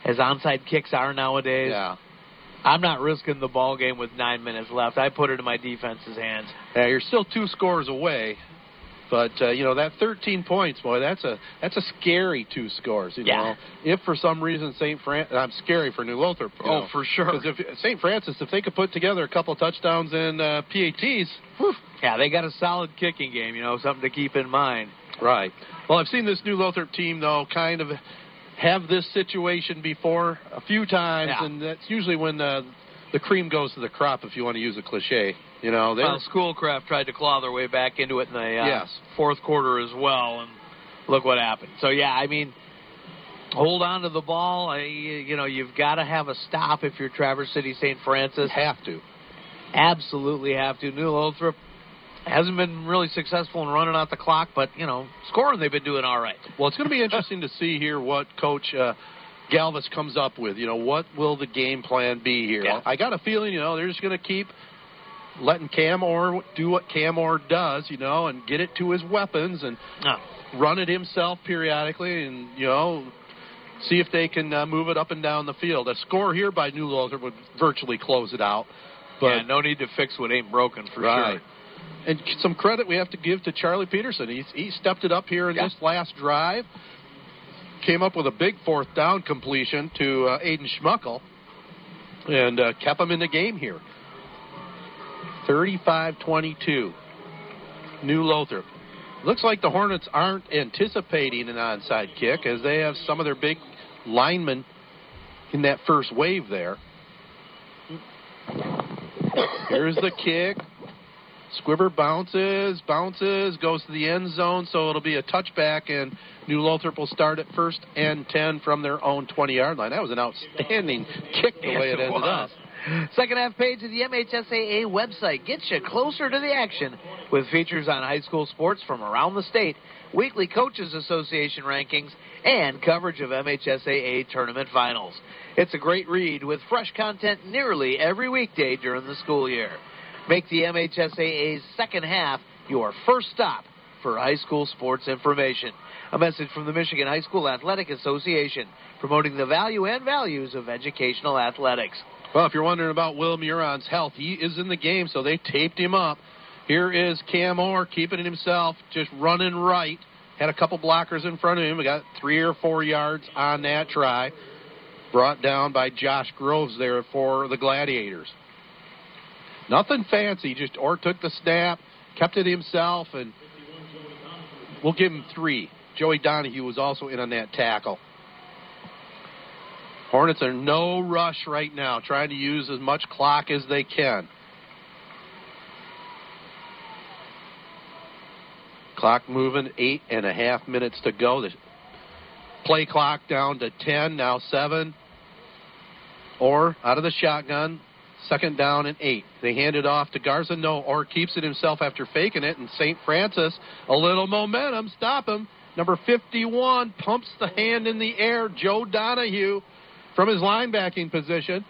as onside kicks are nowadays, yeah. I'm not risking the ball game with nine minutes left. I put it in my defense's hands. Yeah, you're still two scores away, but uh, you know that thirteen points, boy, that's a that's a scary two scores. You yeah. know, if for some reason Saint Francis, I'm scary for New Lothrop. Oh, know, for sure. Because if Saint Francis, if they could put together a couple touchdowns and uh, P A Ts, whew. Yeah, they got a solid kicking game. You know, something to keep in mind. Right. Well, I've seen this New Lothrop team, though, kind of have this situation before a few times, yeah. and that's usually when uh, the cream goes to the crop, if you want to use a cliche. You know, they well, Schoolcraft tried to claw their way back into it in the uh, yes. fourth quarter as well, and look what happened. So, yeah, I mean, hold on to the ball. You, you know, you've got to have a stop if you're Traverse City Saint Francis. You have to. Absolutely have to. New Lothrop hasn't been really successful in running out the clock, but, you know, scoring they've been doing all right. Well, it's going to be interesting to see here what Coach uh, Galvis comes up with. You know, what will the game plan be here? Yeah. I got a feeling, you know, they're just going to keep letting Cam Orr do what Cam Orr does, you know, and get it to his weapons and oh. run it himself periodically and, you know, see if they can uh, move it up and down the field. A score here by New Lothrop would virtually close it out. But yeah, no need to fix what ain't broken for right. sure. And some credit we have to give to Charlie Peterson. He, he stepped it up here in yeah. this last drive. Came up with a big fourth down completion to uh, Aiden Schmuckel. And uh, kept him in the game here. thirty-five twenty-two. New Lothrop. Looks like the Hornets aren't anticipating an onside kick as they have some of their big linemen in that first wave there. Here's the kick. Squibber bounces, bounces, goes to the end zone, so it'll be a touchback, and New Lothrop will start at first and ten from their own twenty-yard line. That was an outstanding kick the yes, way it, it ended up. Second half page of the M H S A A website gets you closer to the action with features on high school sports from around the state, weekly Coaches Association rankings, and coverage of M H S A A tournament finals. It's a great read with fresh content nearly every weekday during the school year. Make the M H S A A's second half your first stop for high school sports information. A message from the Michigan High School Athletic Association, promoting the value and values of educational athletics. Well, if you're wondering about Will Muron's health, he is in the game, so they taped him up. Here is Cam Orr keeping it himself, just running right. Had a couple blockers in front of him. We got three or four yards on that try. Brought down by Josh Groves there for the Gladiators. Nothing fancy, just Orr took the snap, kept it himself, and we'll give him three. Joey Donahue was also in on that tackle. Hornets are no rush right now, trying to use as much clock as they can. Clock moving, eight and a half minutes to go. The play clock down to ten, now seven. Orr out of the shotgun, second down and eight. They hand it off to Garza. No, Orr keeps it himself after faking it, and Saint Francis, a little momentum, stop him. Number fifty-one pumps the hand in the air. Joe Donahue from his linebacking position.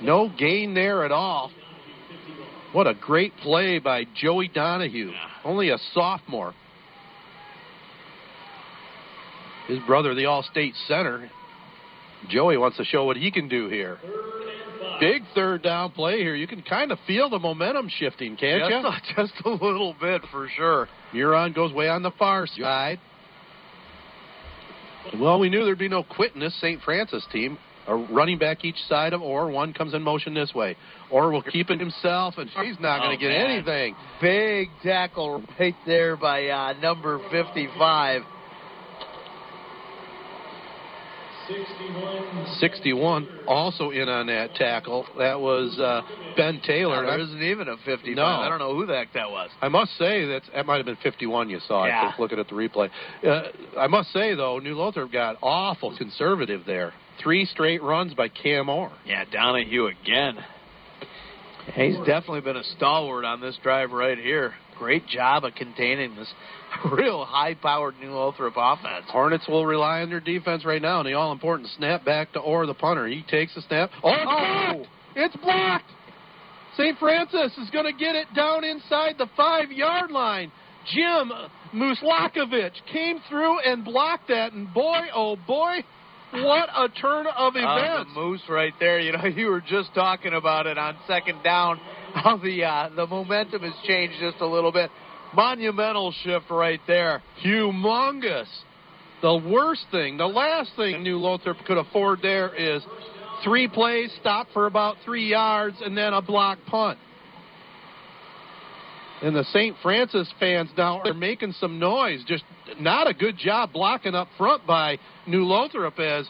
No gain there at all. What a great play by Joey Donahue. Only a sophomore. His brother, the All-State center. Joey wants to show what he can do here. Big third down play here. You can kind of feel the momentum shifting, can't you? Just, just a little bit for sure. Muron goes way on the far side. Well, we knew there'd be no quit in this Saint Francis team. A running back each side of Orr. One comes in motion this way. Orr will keep it himself, and he's not going to oh, get man. anything. Big tackle right there by uh, number fifty-five. sixty-one also in on that tackle. That was uh, Ben Taylor. No, there isn't even a fifty-five. No. I don't know who the heck that was. I must say that's, that might have been fifty-one you saw. Yeah. Just looking at the replay. Uh, I must say, though, New Lothrop got awful conservative there. Three straight runs by Cam Orr. Yeah, Donahue again. He's definitely been a stalwart on this drive right here. Great job of containing this real high-powered New Lothrop offense. Hornets will rely on their defense right now, and the all-important snap back to Orr, the punter. He takes the snap. Oh, it's blocked! It's blocked! Saint Francis is going to get it down inside the five-yard line. Jim Muslakovich came through and blocked that, and boy, oh boy, what a turn of events. Uh, the moose right there. You know, you were just talking about it on second down, how the uh, the momentum has changed just a little bit. Monumental shift right there. Humongous. The worst thing, the last thing New Lothrop could afford there is three plays, stop for about three yards, and then a block punt. And the Saint Francis fans now are making some noise. Just not a good job blocking up front by New Lothrop as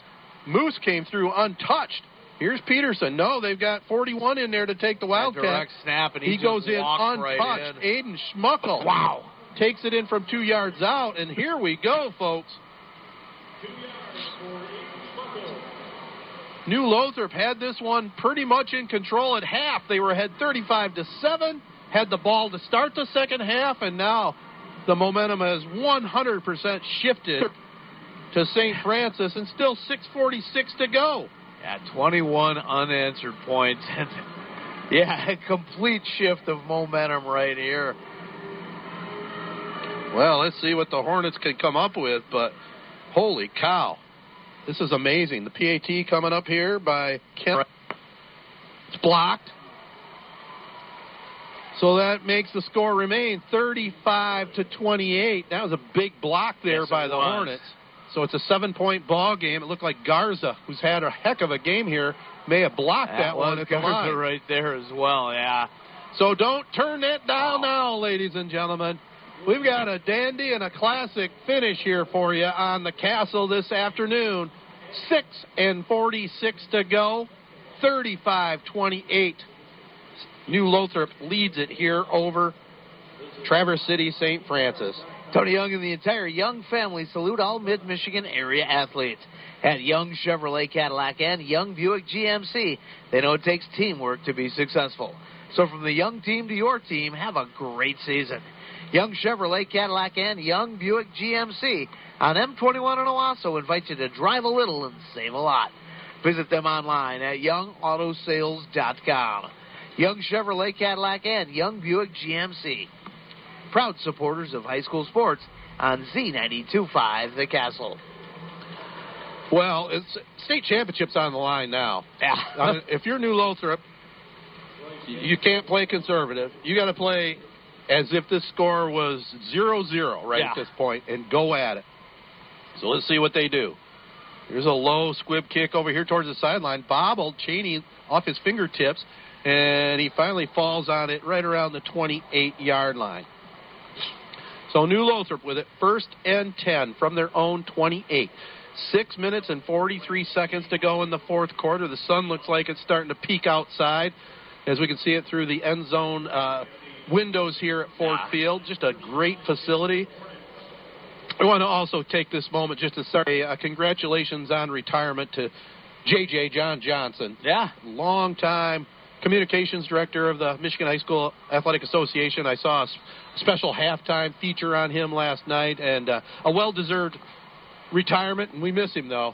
Moose came through untouched. Here's Peterson. No, they've got forty-one in there to take the Wildcat. Direct snap, and he, he goes in untouched. Right in. Aiden Schmuckel. Wow. Takes it in from two yards out, and here we go, folks. New Lothrop had this one pretty much in control at half. They were ahead thirty-five to seven. Had the ball to start the second half, and now the momentum has one hundred percent shifted to Saint Francis, and still six forty-six to go. Yeah, twenty-one unanswered points. Yeah, a complete shift of momentum right here. Well, let's see what the Hornets can come up with, but holy cow, this is amazing. The P A T coming up here by Kemp. It's blocked. So that makes the score remain thirty-five to twenty-eight. That was a big block there yes, by the was. Hornets. So it's a seven-point ball game. It looked like Garza, who's had a heck of a game here, may have blocked that, that one. At Garza the right there as well, yeah. So don't turn that dial oh. now, ladies and gentlemen. We've got a dandy and a classic finish here for you on the Castle this afternoon. six and forty-six to go, thirty-five twenty-eight. New Lothrop leads it here over Traverse City, Saint Francis. Tony Young and the entire Young family salute all Mid-Michigan area athletes. At Young Chevrolet Cadillac and Young Buick G M C, they know it takes teamwork to be successful. So from the Young team to your team, have a great season. Young Chevrolet Cadillac and Young Buick G M C on M twenty-one in Owasso invite you to drive a little and save a lot. Visit them online at young auto sales dot com. Young Chevrolet Cadillac and Young Buick G M C. proud supporters of high school sports on Z ninety-two point five, The Castle. Well, it's state championships on the line now. Yeah. If you're New Lothrop, you can't play conservative. You got to play as if this score was zero zero right yeah. at this point and go at it. So let's see what they do. Here's a low squib kick over here towards the sideline. Bobbled Cheney off his fingertips, and he finally falls on it right around the twenty-eight-yard line. So New Lothrop with it, first and ten from their own twenty-eight. Six minutes and forty-three seconds to go in the fourth quarter. The sun looks like it's starting to peak outside, as we can see it through the end zone uh, windows here at Ford yeah. Field. Just a great facility. I want to also take this moment just to say uh, congratulations on retirement to J J John Johnson. Yeah. Long-time communications director of the Michigan High School Athletic Association. I saw a special halftime feature on him last night, and uh, a well-deserved retirement, and we miss him, though.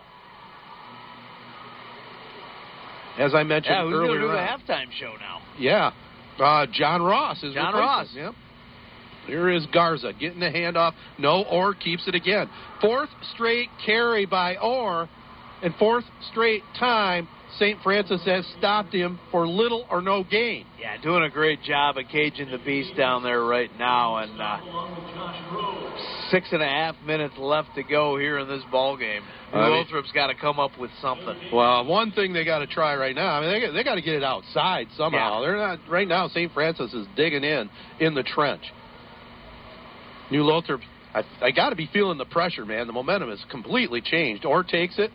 As I mentioned yeah, earlier. Yeah, we're going to do a halftime show now. Yeah. Uh, John Ross is John Ross. Yep. Here is Garza getting the handoff. No, Orr keeps it again. Fourth straight carry by Orr, and fourth straight time Saint Francis has stopped him for little or no gain. Yeah, doing a great job of caging the beast down there right now, and uh, six and a half minutes left to go here in this ball game. Lothrop's got to come up with something. Well, one thing they got to try right now. I mean, they they got to get it outside somehow. Yeah. They're not right now. Saint Francis is digging in in the trench. New Lothrop, I, I got to be feeling the pressure, man. The momentum has completely changed. Orr takes it,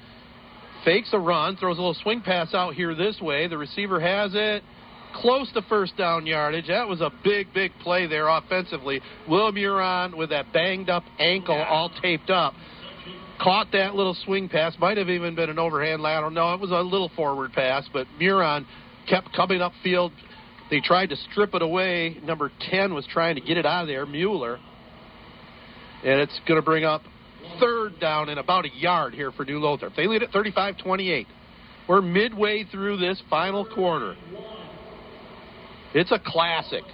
fakes a run, throws a little swing pass out here this way. The receiver has it. Close to first down yardage. That was a big, big play there offensively. Will Muron with that banged-up ankle yeah. all taped up. Caught that little swing pass. Might have even been an overhand lateral. No, it was a little forward pass, but Muron kept coming upfield. They tried to strip it away. Number ten was trying to get it out of there, Mueller. And it's going to bring up third down and about a yard here for New Lothrop. They lead at thirty-five twenty-eight. We're midway through this final quarter. It's a classic.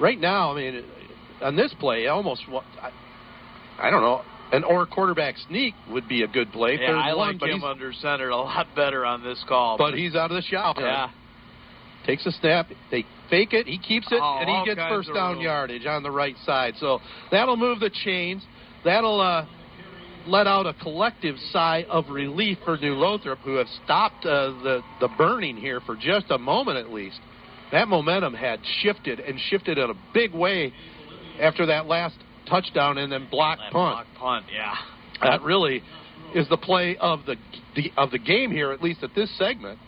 Right now, I mean, on this play, almost, I, I don't know, an Orr quarterback sneak would be a good play. Yeah, I like him under center a lot better on this call. But he's out of the shotgun. Yeah. Takes a snap, they fake it, he keeps it, oh, and he gets first down yardage on the right side. So that'll move the chains. That'll uh, let out a collective sigh of relief for New Lothrop, who have stopped uh, the, the burning here for just a moment at least. That momentum had shifted, and shifted in a big way after that last touchdown and then blocked that punt. Block punt, yeah. That really is the play of the, the of the game here, at least at this segment.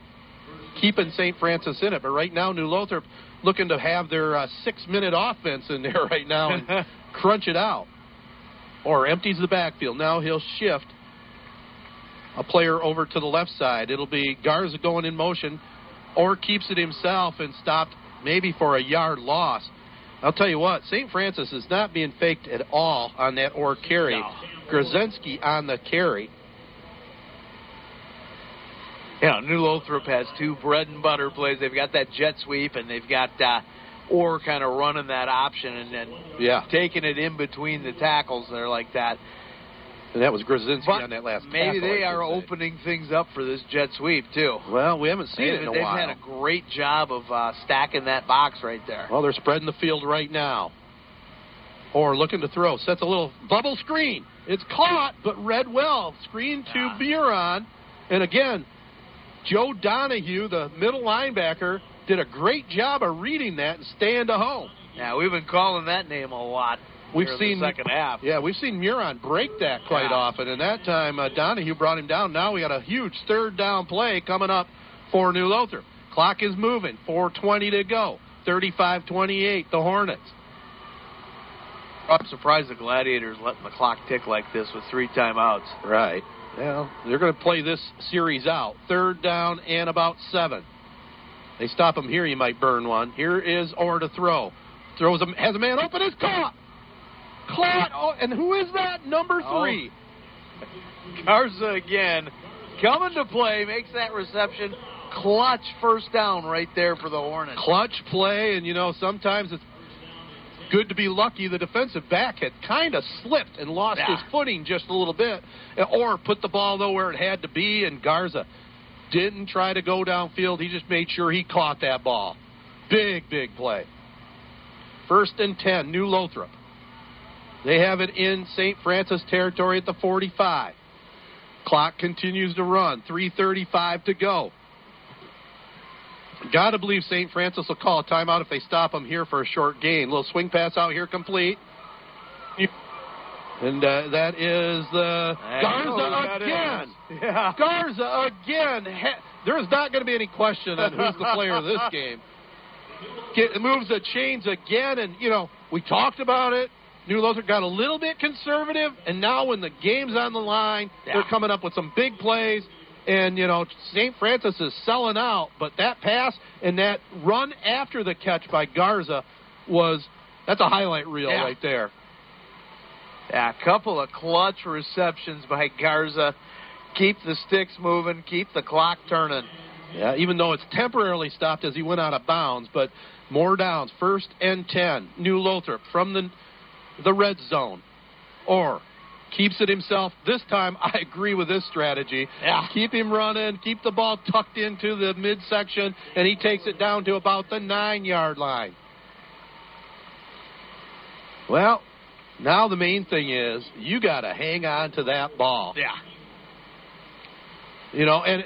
Keeping Saint Francis in it, but right now New Lothrop looking to have their uh, six-minute offense in there right now and crunch it out. Orr empties the backfield. Now he'll shift a player over to the left side. It'll be Garza going in motion. Orr keeps it himself and stopped maybe for a yard loss. I'll tell you what, Saint Francis is not being faked at all on that Orr carry. No. Grzinski on the carry. Yeah, New Lothrop has two bread-and-butter plays. They've got that jet sweep, and they've got uh, Orr kind of running that option and then yeah. taking it in between the tackles there like that. And that was Grzinski but on that last tackle. Maybe they are say. opening things up for this jet sweep, too. Well, we haven't seen they, it in a they've while. They've had a great job of uh, stacking that box right there. Well, they're spreading the field right now. Orr looking to throw. Sets a little bubble screen. It's caught, but read well. Screen to ah. Muron. And again, Joe Donahue, the middle linebacker, did a great job of reading that and staying to home. Yeah, we've been calling that name a lot. We've seen the second half. Yeah, we've seen Muron break that quite yeah. often, and that time uh, Donahue brought him down. Now we got a huge third down play coming up for New Lothrop. Clock is moving. four twenty to go. thirty-five twenty-eight, the Hornets. I'm surprised the Gladiators letting the clock tick like this with three timeouts. Right. Well, they're going to play this series out. Third down and about seven. They stop him here, you might burn one. Here is Orr to throw. Throws him, has a man open, it's caught. Caught, oh, and who is that? Number three. Oh. Garza again, coming to play, makes that reception. Clutch first down right there for the Hornets. Clutch play, and you know, sometimes it's Good to be lucky the defensive back had kind of slipped and lost yeah. his footing just a little bit, or put the ball though where it had to be, and Garza didn't try to go downfield. He just made sure he caught that ball. Big, big play. First and ten, New Lothrop. They have it in Saint Francis territory at the forty-five. Clock continues to run. three thirty-five to go. Got to believe Saint Francis will call a timeout if they stop them here for a short gain. Little swing pass out here complete. And uh, that is the uh, Garza again. Yeah. Garza again. There is not going to be any question on who's the player of this game. Get, moves the chains again, and, you know, we talked about it. New Lothrop got a little bit conservative, and now when the game's on the line, yeah. they're coming up with some big plays. And, you know, Saint Francis is selling out, but that pass and that run after the catch by Garza was, that's a highlight reel yeah. right there. Yeah, a couple of clutch receptions by Garza. Keep the sticks moving, keep the clock turning. Yeah, even though it's temporarily stopped as he went out of bounds, but more downs. First and ten, New Lothrop from the the red zone. Or keeps it himself. This time, I agree with this strategy. Yeah. Keep him running. Keep the ball tucked into the midsection, and he takes it down to about the nine-yard line. Well, now the main thing is you got to hang on to that ball. Yeah. You know, and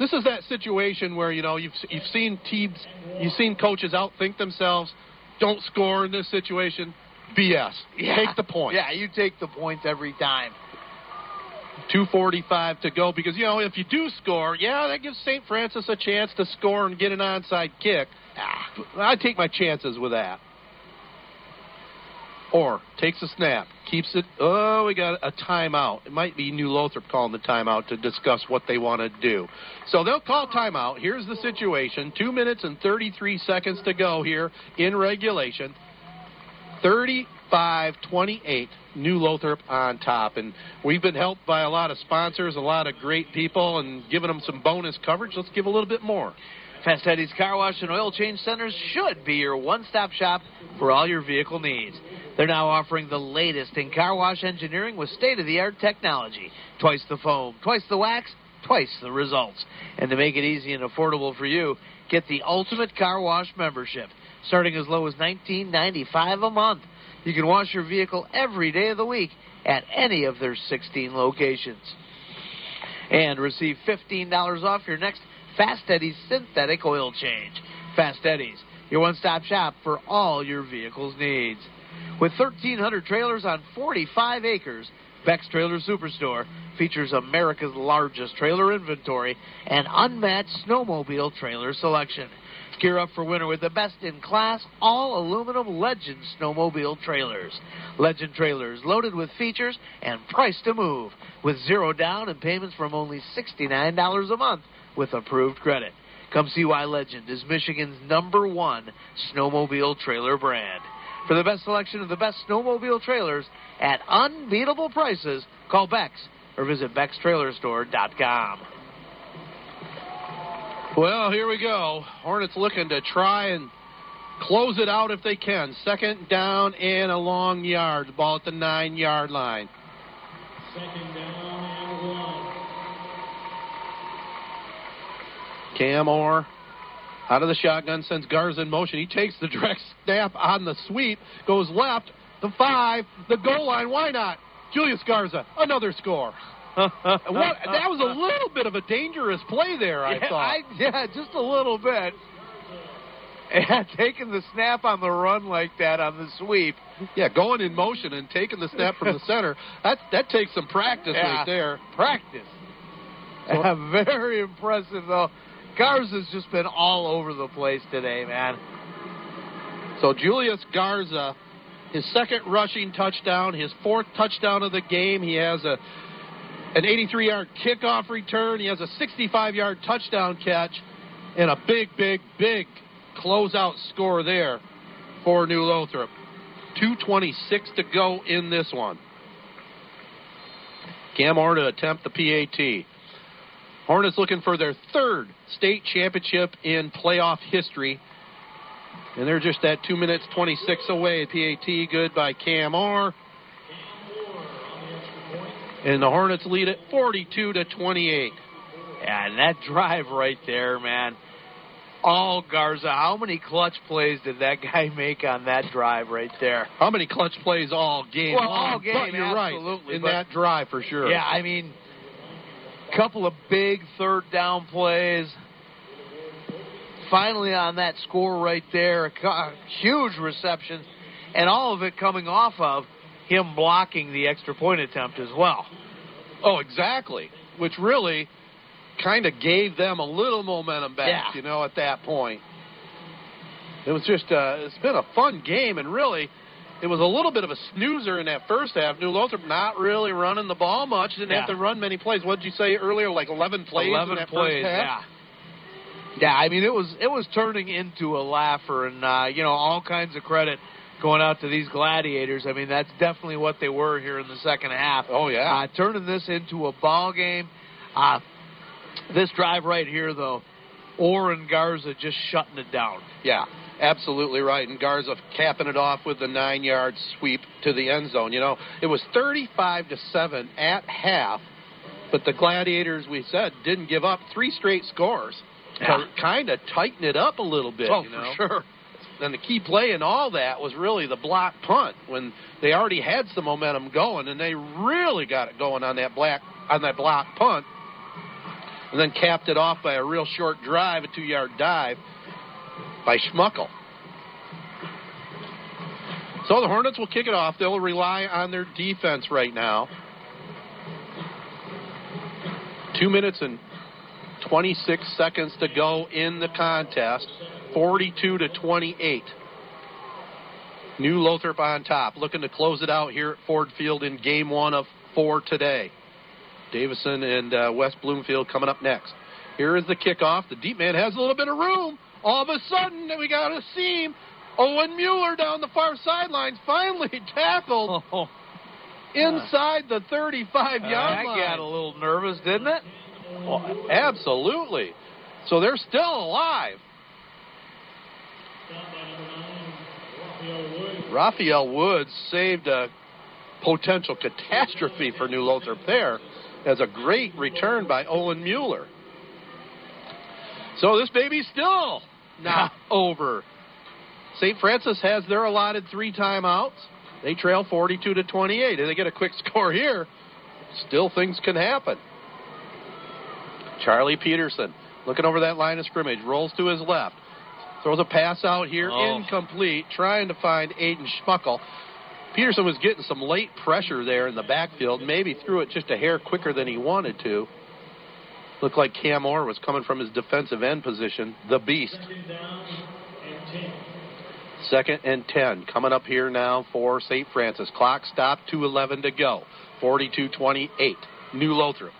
this is that situation where, you know, you've you've seen teams, you've seen coaches outthink themselves. Don't score in this situation. B S. Yeah. Take the point. Yeah, you take the points every time. two forty-five to go because, you know, if you do score, yeah, that gives Saint Francis a chance to score and get an onside kick. Ah, I take my chances with that. Or takes a snap, keeps it. Oh, we got a timeout. It might be New Lothrop calling the timeout to discuss what they want to do. So they'll call timeout. Here's the situation. Two minutes and thirty-three seconds to go here in regulation. thirty-five twenty-eight, New Lothrop on top. And we've been helped by a lot of sponsors, a lot of great people, and giving them some bonus coverage. Let's give a little bit more. Fast Eddie's Car Wash and Oil Change Centers should be your one-stop shop for all your vehicle needs. They're now offering the latest in car wash engineering with state-of-the-art technology. Twice the foam, twice the wax, twice the results. And to make it easy and affordable for you, get the Ultimate Car Wash membership, starting as low as nineteen ninety-five dollars a month. You can wash your vehicle every day of the week at any of their sixteen locations. And receive fifteen dollars off your next Fast Eddie's synthetic oil change. Fast Eddie's, your one-stop shop for all your vehicle's needs. With one thousand three hundred trailers on forty-five acres, Beck's Trailer Superstore features America's largest trailer inventory and unmatched snowmobile trailer selection. Gear up for winter with the best-in-class, all-aluminum Legend snowmobile trailers. Legend trailers loaded with features and priced to move, with zero down and payments from only sixty-nine dollars a month with approved credit. Come see why Legend is Michigan's number one snowmobile trailer brand. For the best selection of the best snowmobile trailers at unbeatable prices, call Beck's or visit Beck's Trailer Store dot com. Well, here we go. Hornets looking to try and close it out if they can. Second down and a long yard. The ball at the nine-yard line. Second down and one. Cam Orr out of the shotgun sends Garza in motion. He takes the direct snap on the sweep, goes left, the five, the goal line. Why not? Julius Garza, another score. what, that was a little bit of a dangerous play there, I yeah, thought. I, yeah, just a little bit. And taking the snap on the run like that on the sweep. Yeah, going in motion and taking the snap from the center. That that takes some practice yeah. right there. Practice. Yeah, very impressive, though. Garza's just been all over the place today, man. So Julius Garza, his second rushing touchdown, his fourth touchdown of the game. He has a... An eighty-three-yard kickoff return. He has a sixty-five-yard touchdown catch and a big, big, big closeout score there for New Lothrop. two twenty-six to go in this one. Cam Orr to attempt the P A T. Hornets looking for their third state championship in playoff history. And they're just at two minutes twenty-six away. P A T good by Cam Orr. And the Hornets lead at forty-two to twenty-eight. Yeah, and that drive right there, man. All Garza. How many clutch plays did that guy make on that drive right there? How many clutch plays all game? Well, all game, but you're absolutely. Right. In but, that drive, for sure. Yeah, I mean, couple of big third down plays. Finally on that score right there, huge receptions, and all of it coming off of him blocking the extra point attempt as well. Oh, exactly, which really kind of gave them a little momentum back, yeah. you know, at that point. It was just, uh, it's been a fun game, and really, it was a little bit of a snoozer in that first half. New Lothrop not really running the ball much, didn't yeah. have to run many plays. What did you say earlier, like eleven plays eleven in that plays, first half? Yeah. Yeah, I mean, it was it was turning into a laugher, and, uh, you know, all kinds of credit going out to these Gladiators. I mean, that's definitely what they were here in the second half. Oh, yeah. Uh, turning this into a ball game. Uh, this drive right here, though, Orr and Garza just shutting it down. Yeah, absolutely right, and Garza capping it off with the nine-yard sweep to the end zone. You know, it was thirty-five to seven at half, but the Gladiators, we said, didn't give up three straight scores. Yeah. To kind of tighten it up a little bit. Oh, you know? For sure. And the key play in all that was really the block punt when they already had some momentum going, and they really got it going on that black on that block punt, and then capped it off by a real short drive, a two-yard dive by Schmuckel. So the Hornets will kick it off. They'll rely on their defense right now. Two minutes and twenty-six seconds to go in the contest, forty-two to twenty-eight. New Lothrop on top, looking to close it out here at Ford Field in game one of four today. Davison and uh, West Bloomfield coming up next. Here is the kickoff. The deep man has a little bit of room. All of a sudden, we got a seam. Owen Mueller down the far sidelines, finally tackled oh. inside the thirty-five-yard uh, line. That got a little nervous, didn't it? Oh, absolutely. So they're still alive. Raphael Woods saved a potential catastrophe for New Lothrop there as a great return by Owen Mueller. So this baby's still not over. Saint Francis has their allotted three timeouts. They trail forty-two to twenty-eight. If they get a quick score here, still things can happen. Charlie Peterson, looking over that line of scrimmage, rolls to his left, throws a pass out here, oh. incomplete, trying to find Aiden Schmuckel. Peterson was getting some late pressure there in the backfield, maybe threw it just a hair quicker than he wanted to. Looked like Cam Orr was coming from his defensive end position, the beast. Second and ten, coming up here now for Saint Francis. Clock stopped, two eleven to go, forty-two twenty-eight, New Lothrop.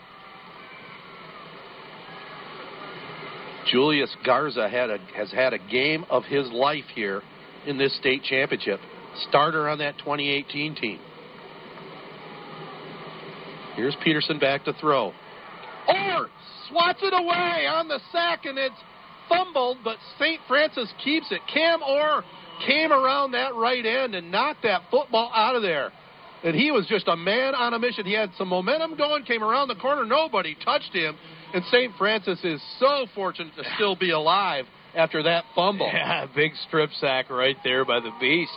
Julius Garza had a, has had a game of his life here in this state championship. Starter on that twenty eighteen team. Here's Peterson back to throw. Orr swats it away on the sack, and it's fumbled, but Saint Francis keeps it. Cam Orr came around that right end and knocked that football out of there. And he was just a man on a mission. He had some momentum going, came around the corner. Nobody touched him. And Saint Francis is so fortunate to still be alive after that fumble. Yeah, big strip sack right there by the beast.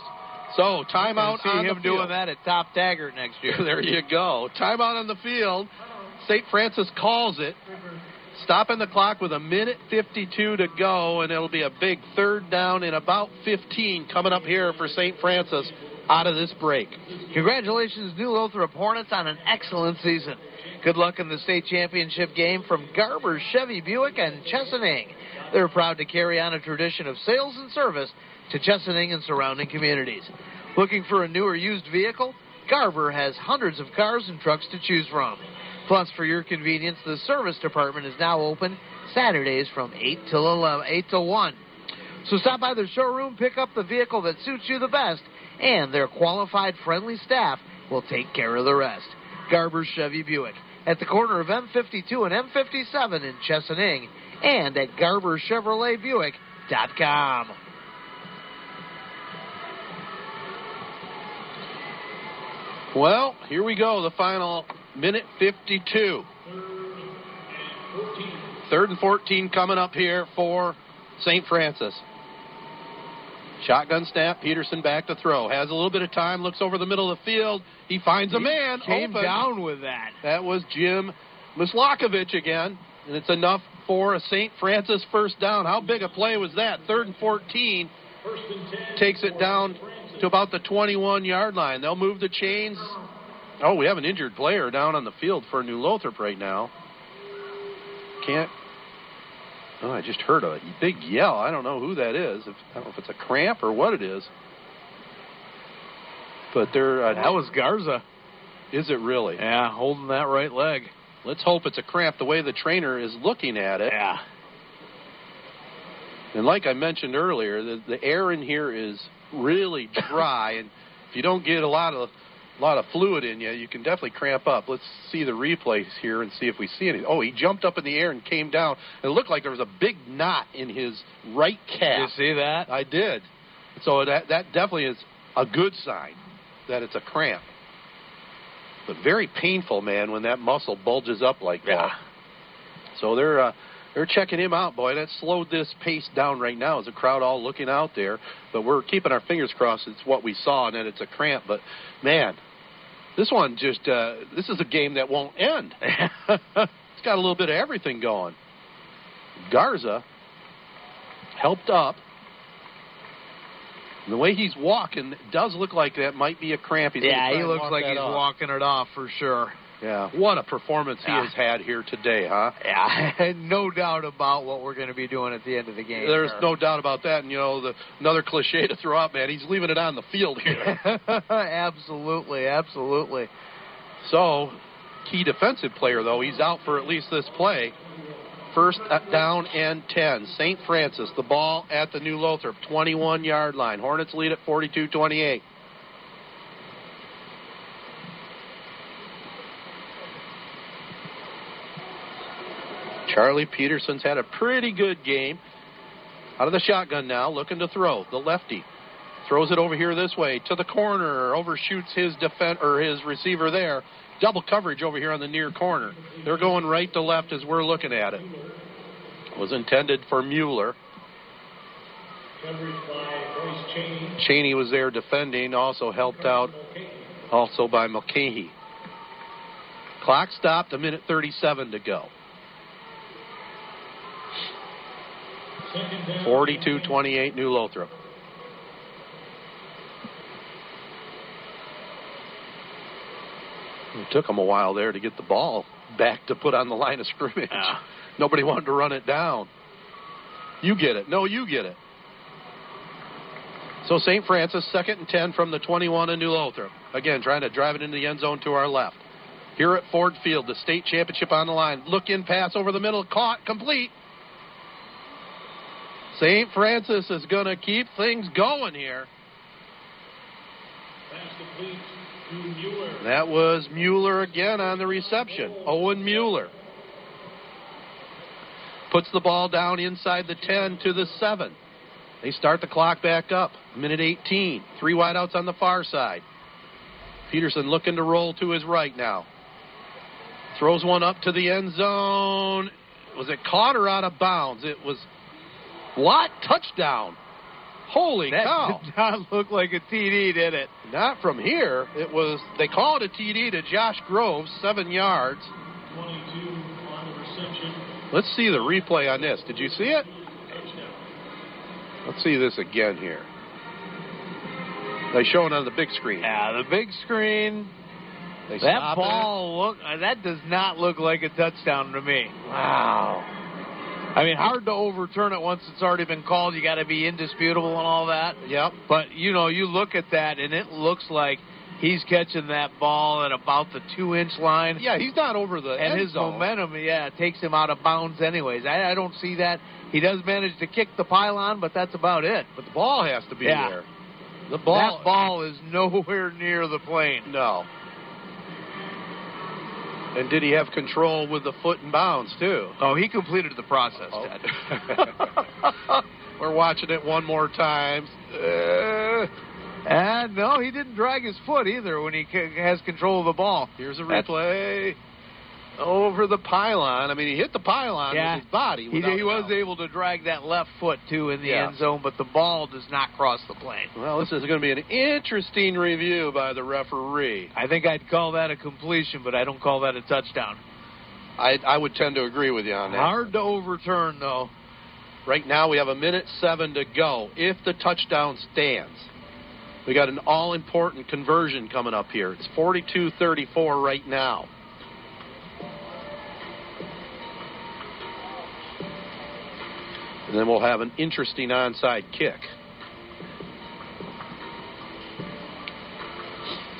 So, timeout on the field. See him doing that at Top Taggart next year. There you go. Timeout on the field. Saint Francis calls it. Stopping the clock with a minute fifty-two to go, and it'll be a big third down in about fifteen coming up here for Saint Francis out of this break. Congratulations, New Lothrop Hornets, on an excellent season. Good luck in the state championship game from Garber, Chevy Buick, and Chesaning. They're proud to carry on a tradition of sales and service to Chesaning and surrounding communities. Looking for a new or used vehicle? Garber has hundreds of cars and trucks to choose from. Plus, for your convenience, the service department is now open Saturdays from eight till eleven, eight till one. So stop by their showroom, pick up the vehicle that suits you the best, and their qualified, friendly staff will take care of the rest. Garber Chevy Buick, at the corner of M fifty-two and M fifty-seven in Chesaning, and at Garber Chevrolet Buick dot com. Well, here we go. The final minute fifty-two. Third and fourteen coming up here for Saint Francis. Shotgun snap. Peterson back to throw. Has a little bit of time. Looks over the middle of the field. He finds a man. Came open. Down with that. That was Jim Muslakovich again. And it's enough for a Saint Francis first down. How big a play was that? Third and fourteen. Takes it down to about the twenty-one-yard line. They'll move the chains. Oh, we have an injured player down on the field for New Lothrop right now. Can't. Oh, I just heard a big yell. I don't know who that is. If, I don't know if it's a cramp or what it is. But they're. Uh, that was Garza. Is it really? Yeah, holding that right leg. Let's hope it's a cramp the way the trainer is looking at it. Yeah. And like I mentioned earlier, the, the air in here is really dry, and if you don't get a lot of a lot of fluid in you, you can definitely cramp up. Let's see the replays here and see if we see anything. Oh, he jumped up in the air and came down. It looked like there was a big knot in his right calf. Did you see that? I did. So that that definitely is a good sign that it's a cramp. But very painful, man, when that muscle bulges up like that. Yeah. So they're. Uh, They're checking him out, boy. That slowed this pace down right now as a crowd all looking out there. But we're keeping our fingers crossed it's what we saw and that it's a cramp. But, man, this one just, uh, this is a game that won't end. It's got a little bit of everything going. Garza helped up. And the way he's walking does look like that might be a cramp. He's yeah, he looks like he's off. Walking it off for sure. Yeah, what a performance he yeah. has had here today, huh? Yeah, no doubt about what we're going to be doing at the end of the game. There's there. no doubt about that, and, you know, the, another cliche to throw out, man, he's leaving it on the field here. Absolutely, absolutely. So, key defensive player, though, he's out for at least this play. First down and ten. Saint Francis, the ball at the New Lothrop, twenty-one-yard line. Hornets lead at forty-two twenty-eight. Charlie Peterson's had a pretty good game. Out of the shotgun now, looking to throw. The lefty throws it over here this way to the corner, overshoots his defense or his receiver there. Double coverage over here on the near corner. They're going right to left as we're looking at it. It was intended for Mueller. Coverage by Bryce Cheney. Cheney was there defending, also helped out, also by Mulcahy. Clock stopped, a minute thirty-seven to go. forty-two twenty-eight New Lothrop. It took them a while there to get the ball back to put on the line of scrimmage. Yeah. Nobody wanted to run it down. You get it. No, you get it. So Saint Francis, second and ten from the twenty-one in New Lothrop. Again, trying to drive it into the end zone to our left. Here at Ford Field, the state championship on the line. Look in, pass over the middle, caught, complete. Saint Francis is going to keep things going here. That was Mueller again on the reception. Owen Mueller puts the ball down inside the ten to the seven. They start the clock back up. Minute eighteen. Three wideouts on the far side. Peterson looking to roll to his right now. Throws one up to the end zone. Was it caught or out of bounds? It was... What? Touchdown. Holy that cow. That did not look like a T D, did it? Not from here. It was, they called a T D to Josh Groves, seven yards. twenty-two on the reception. Let's see the replay on this. Did you see it? Let's see this again here. They show it on the big screen. Yeah, the big screen. They that ball, that. Look, that does not look like a touchdown to me. Wow. I mean, hard to overturn it once it's already been called. You got to be indisputable and all that. Yep. But, you know, you look at that, and it looks like he's catching that ball at about the two-inch line. Yeah, he's not over the and end his zone. Momentum, yeah, takes him out of bounds anyways. I, I don't see that. He does manage to kick the pylon, but that's about it. But the ball has to be yeah. there. The ball, that ball is nowhere near the plane. No. And did he have control with the foot and bounds, too? Oh, he completed the process, oh. Ted. We're watching it one more time. Uh, And no, he didn't drag his foot either when he c- has control of the ball. Here's a replay. That's... over the pylon. I mean, he hit the pylon yeah. with his body. He, he was able to drag that left foot, too, in the yeah. end zone, but the ball does not cross the plane. Well, this is going to be an interesting review by the referee. I think I'd call that a completion, but I don't call that a touchdown. I, I would tend to agree with you on that. Hard to overturn, though. Right now we have a minute seven to go. If the touchdown stands, we got an all-important conversion coming up here. It's forty-two thirty-four right now. And then we'll have an interesting onside kick.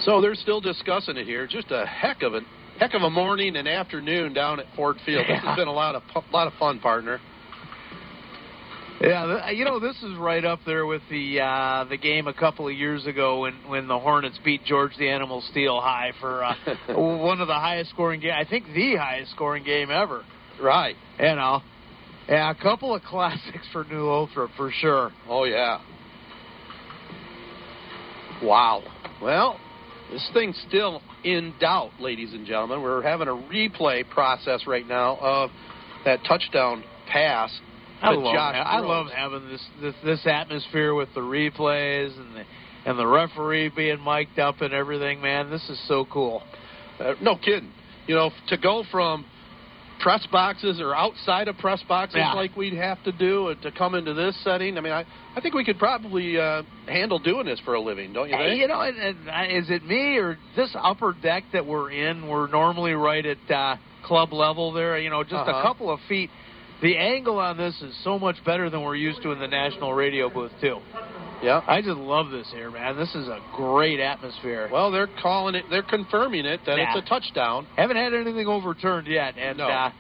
So they're still discussing it here. Just a heck of a heck of a morning and afternoon down at Ford Field. Yeah. This has been a lot of a lot of fun, partner. Yeah, you know, this is right up there with the uh, the game a couple of years ago when, when the Hornets beat George the Animal Steel high for uh, one of the highest scoring game. I think the highest scoring game ever. Right. You know. Yeah, a couple of classics for New Ultra, for sure. Oh, yeah. Wow. Well, this thing's still in doubt, ladies and gentlemen. We're having a replay process right now of that touchdown pass to Josh Groves. I love having this, this this atmosphere with the replays and the, and the referee being mic'd up and everything, man. This is so cool. Uh, no kidding. You know, to go from press boxes or outside of press boxes yeah. like we'd have to do to come into this setting. I mean, I, I think we could probably uh, handle doing this for a living, don't you think? Hey, you know, and, and is it me or this upper deck that we're in? We're normally right at uh, club level there, you know, just uh-huh. a couple of feet. The angle on this is so much better than we're used to in the national radio booth, too. Yeah. I just love this here, man. This is a great atmosphere. Well, they're calling it, they're confirming it, that nah. it's a touchdown. Haven't had anything overturned yet. And, no. uh,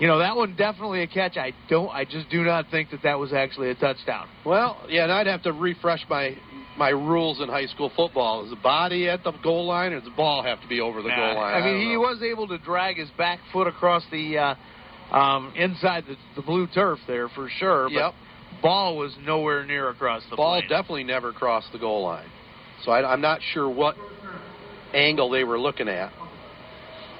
you know, that one definitely a catch. I don't, I just do not think that that was actually a touchdown. Well, yeah, and I'd have to refresh my, my rules in high school football. Is the body at the goal line or does the ball have to be over the nah. goal line? I mean, I he know. was able to drag his back foot across the, uh, um, inside the, the blue turf there for sure. But yep. Ball was nowhere near across the ball plane. Definitely never crossed the goal line. So I, I'm not sure what angle they were looking at.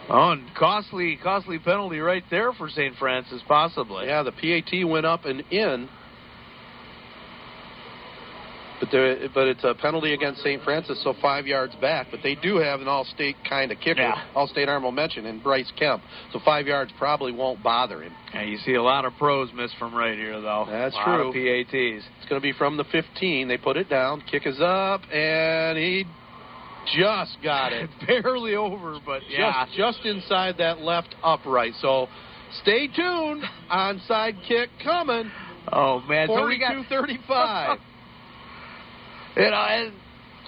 Oh, and costly, costly penalty right there for Saint Francis, possibly. Yeah, the P A T went up and in. But, there, but it's a penalty against Saint Francis, so five yards back. But they do have an all-state kind of kicker, yeah. all-state honorable mention, and Bryce Kemp. So five yards probably won't bother him. Yeah, you see a lot of pros miss from right here, though. That's a lot true. Of P A Ts. It's going to be from the fifteen. They put it down. Kick is up, and he just got it. Barely over, but yeah. Just, just inside that left upright. So stay tuned. Onside kick coming. Oh, man. forty-two thirty-five. You know, and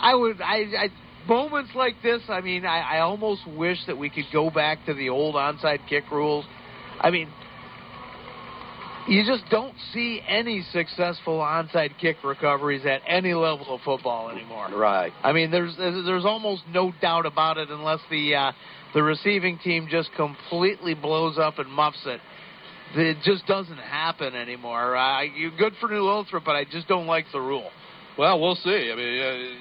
I would, I, I, moments like this, I mean, I, I almost wish that we could go back to the old onside kick rules. I mean, you just don't see any successful onside kick recoveries at any level of football anymore. Right. I mean, there's there's almost no doubt about it unless the, uh, the receiving team just completely blows up and muffs it. It just doesn't happen anymore. Uh, you're good for New Ultra, but I just don't like the rule. Well, we'll see. I mean, uh,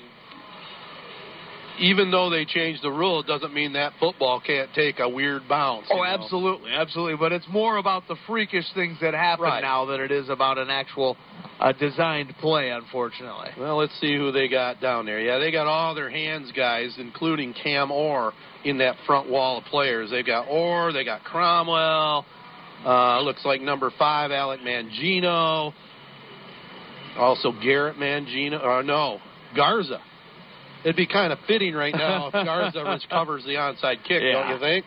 even though they changed the rule, it doesn't mean that football can't take a weird bounce. Oh, absolutely, know? absolutely. But it's more about the freakish things that happen right. now than it is about an actual uh, designed play, unfortunately. Well, let's see who they got down there. Yeah, they got all their hands guys, including Cam Orr, in that front wall of players. They've got Orr, they got Cromwell, uh, looks like number five, Alec Mangino. Also, Garrett Mangino, or no, Garza. It'd be kind of fitting right now if Garza recovers the onside kick, yeah. don't you think?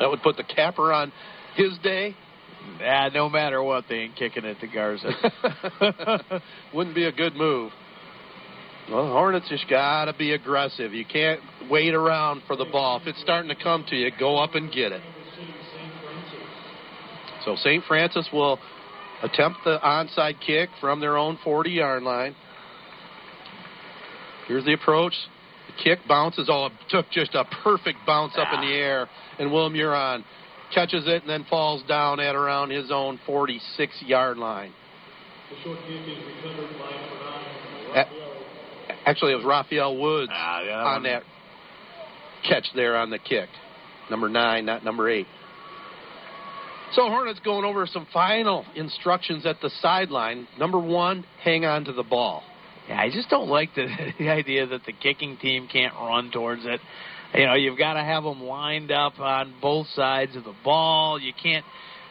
That would put the capper on his day. Nah, no matter what, they ain't kicking it to Garza. Wouldn't be a good move. Well, the Hornets just got to be aggressive. You can't wait around for the ball. If it's starting to come to you, go up and get it. So Saint Francis will attempt the onside kick from their own forty-yard line. Here's the approach. The kick bounces. Oh, it took just a perfect bounce up ah. in the air. And Will Muron catches it and then falls down at around his own forty-six-yard line. The short kick is recovered by Muron. Actually, it was Raphael Woods ah, yeah, that on one. that catch there on the kick. Number nine, not number eight. So Hornets going over some final instructions at the sideline. Number one, hang on to the ball. Yeah, I just don't like the, the idea that the kicking team can't run towards it. You know, you've got to have them lined up on both sides of the ball. You can't.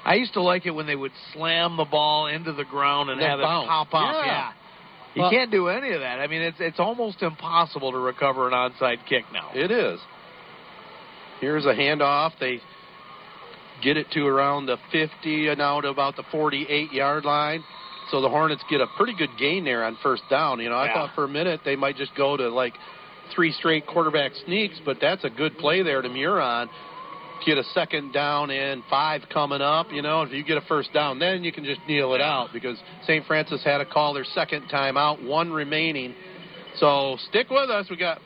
I used to like it when they would slam the ball into the ground and have it pop up. Yeah. yeah. You well, can't do any of that. I mean, it's it's almost impossible to recover an onside kick now. It is. Here's a handoff. They get it to around the fifty and out about the forty-eight-yard line. So the Hornets get a pretty good gain there on first down. You know, I yeah. thought for a minute they might just go to, like, three straight quarterback sneaks, but that's a good play there to Muron. Get a second down and five coming up. You know, if you get a first down, then you can just kneel it out because Saint Francis had to call their second timeout, one remaining. So stick with us. We got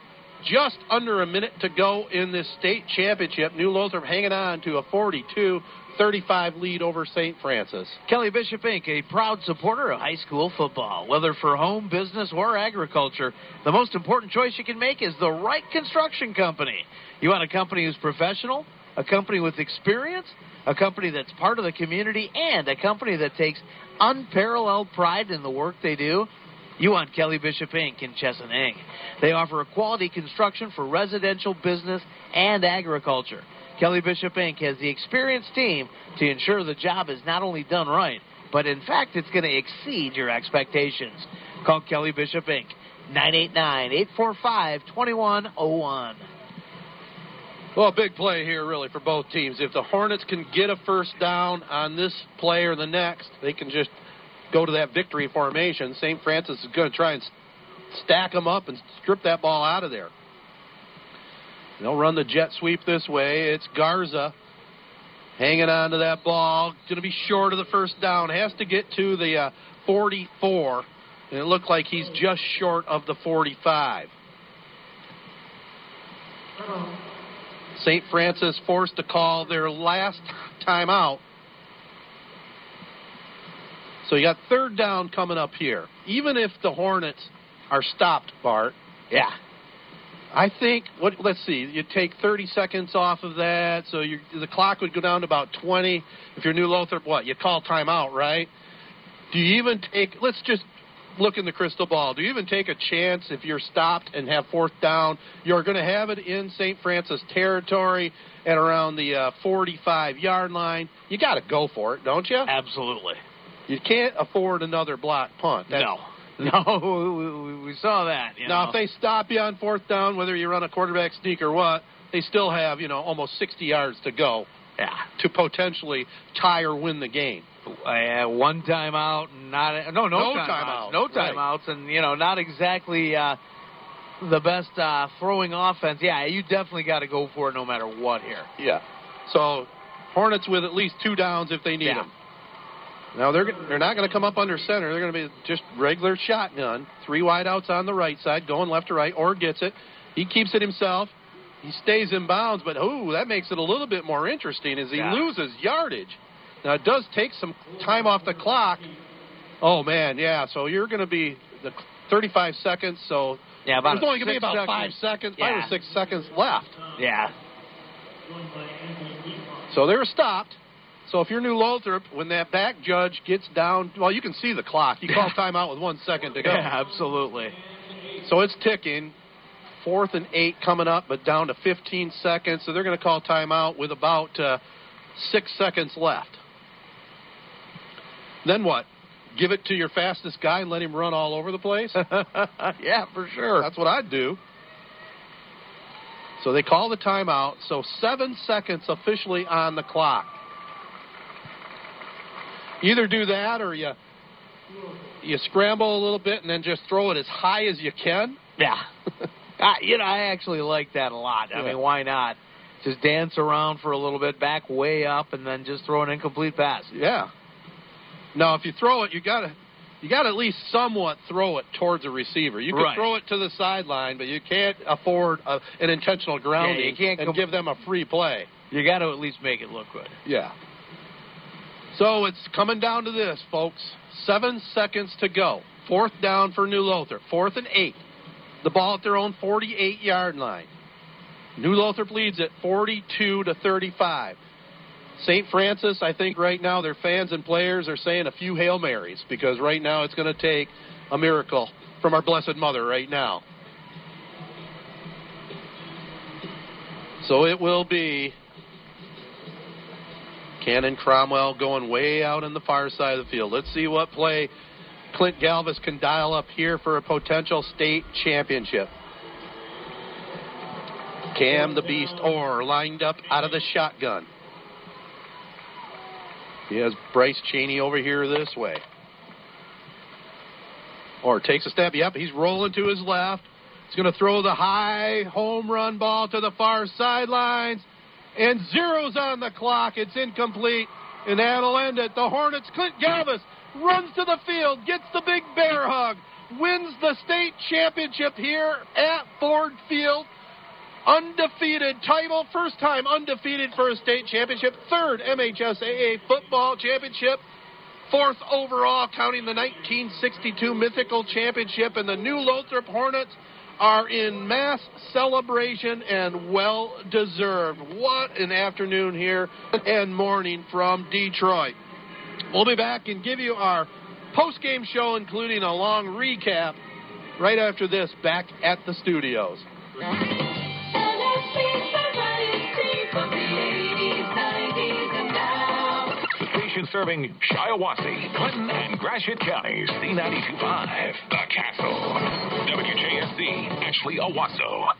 just under a minute to go in this state championship. New Lothrop hanging on to a forty-two thirty-five lead over Saint Francis. Kelly Bishop, Incorporated, a proud supporter of high school football. Whether for home, business, or agriculture, the most important choice you can make is the right construction company. You want a company who's professional, a company with experience, a company that's part of the community, and a company that takes unparalleled pride in the work they do. You want Kelly Bishop, Incorporated in Chesaning. They offer a quality construction for residential, business, and agriculture. Kelly Bishop, Incorporated has the experienced team to ensure the job is not only done right, but in fact it's going to exceed your expectations. Call Kelly Bishop, Incorporated, nine eight nine, eight four five, two one zero one. Well, big play here, really, for both teams. If the Hornets can get a first down on this play or the next, they can just go to that victory formation. Saint Francis is going to try and stack them up and strip that ball out of there. They'll run the jet sweep this way. It's Garza hanging on to that ball. Going to be short of the first down. Has to get to the uh, forty-four, and it looked like he's just short of the forty-five. Oh. Saint Francis forced to call their last timeout. So you got third down coming up here. Even if the Hornets are stopped, Bart. Yeah. I think, what, let's see, you take thirty seconds off of that, so you, the clock would go down to about twenty. If you're New Lothrop, what, you call timeout, right? Do you even take, let's just look in the crystal ball. Do you even take a chance if you're stopped and have fourth down? You're going to have it in Saint Francis territory at around the uh, forty-five-yard line. You got to go for it, don't you? Absolutely. You can't afford another block punt. That's, no. No, we saw that. You now, know. If they stop you on fourth down, whether you run a quarterback sneak or what, they still have, you know, almost sixty yards to go yeah. to potentially tie or win the game. Uh, one timeout, not no no, no timeouts, timeout. no timeouts, right. And you know, not exactly uh, the best uh, throwing offense. Yeah, you definitely got to go for it no matter what here. Yeah. So Hornets with at least two downs if they need yeah. them. Now they're they're not going to come up under center. They're going to be just regular shotgun. Three wideouts on the right side, going left to right. Orr gets it. He keeps it himself. He stays in bounds, but ooh, that makes it a little bit more interesting as he yeah. loses yardage. Now, it does take some time off the clock. Oh, man, yeah. So you're going to be the thirty-five seconds. So yeah, about there's only going to be about seconds. five seconds, yeah. five or six seconds left. Yeah. So they were stopped. So if you're New Lothrop, when that back judge gets down, well, you can see the clock. You call timeout with one second to go. Yeah, absolutely. So it's ticking. Fourth and eight coming up, but down to fifteen seconds. So they're going to call timeout with about uh, six seconds left. Then what? Give it to your fastest guy and let him run all over the place? Yeah, for sure. That's what I'd do. So they call the timeout. So seven seconds officially on the clock. Either do that or you you scramble a little bit and then just throw it as high as you can. Yeah. I, you know, I actually like that a lot. I yeah. mean, why not? Just dance around for a little bit, back way up, and then just throw an incomplete pass. Yeah. Now, if you throw it, you gotta you gotta at least somewhat throw it towards a receiver. You can right. throw it to the sideline, but you can't afford a, an intentional grounding yeah, you can't and com- give them a free play. You got to at least make it look good. Yeah. So it's coming down to this, folks. Seven seconds to go. Fourth down for New Lothrop. Fourth and eight. the ball at their own forty-eight-yard line. New Lothrop leads at forty-two to thirty-five. Saint Francis, I think right now their fans and players are saying a few Hail Marys, because right now it's going to take a miracle from our Blessed Mother right now. So it will be Cannon Cromwell going way out on the far side of the field. Let's see what play Clint Galvis can dial up here for a potential state championship. Cam the Beast Orr lined up out of the shotgun. He has Bryce Cheney over here this way. Orr takes a step. Yep, he's rolling to his left. He's going to throw the high home run ball to the far sidelines. And zero's on the clock. It's incomplete. And that'll end it. The Hornets, Clint Galvis, runs to the field, gets the big bear hug, wins the state championship here at Ford Field. Undefeated title, first time undefeated for a state championship, third M H S A A football championship, fourth overall, counting the nineteen sixty-two mythical championship, and the new Lothrop Hornets are in mass celebration and well-deserved. What an afternoon here and morning from Detroit. We'll be back and give you our post-game show, including a long recap, right after this, back at the studios. Serving Shiawassee, Clinton, and Gratiot counties. Z ninety-two point five, The Castle. W J S Z, Ashley Owasso.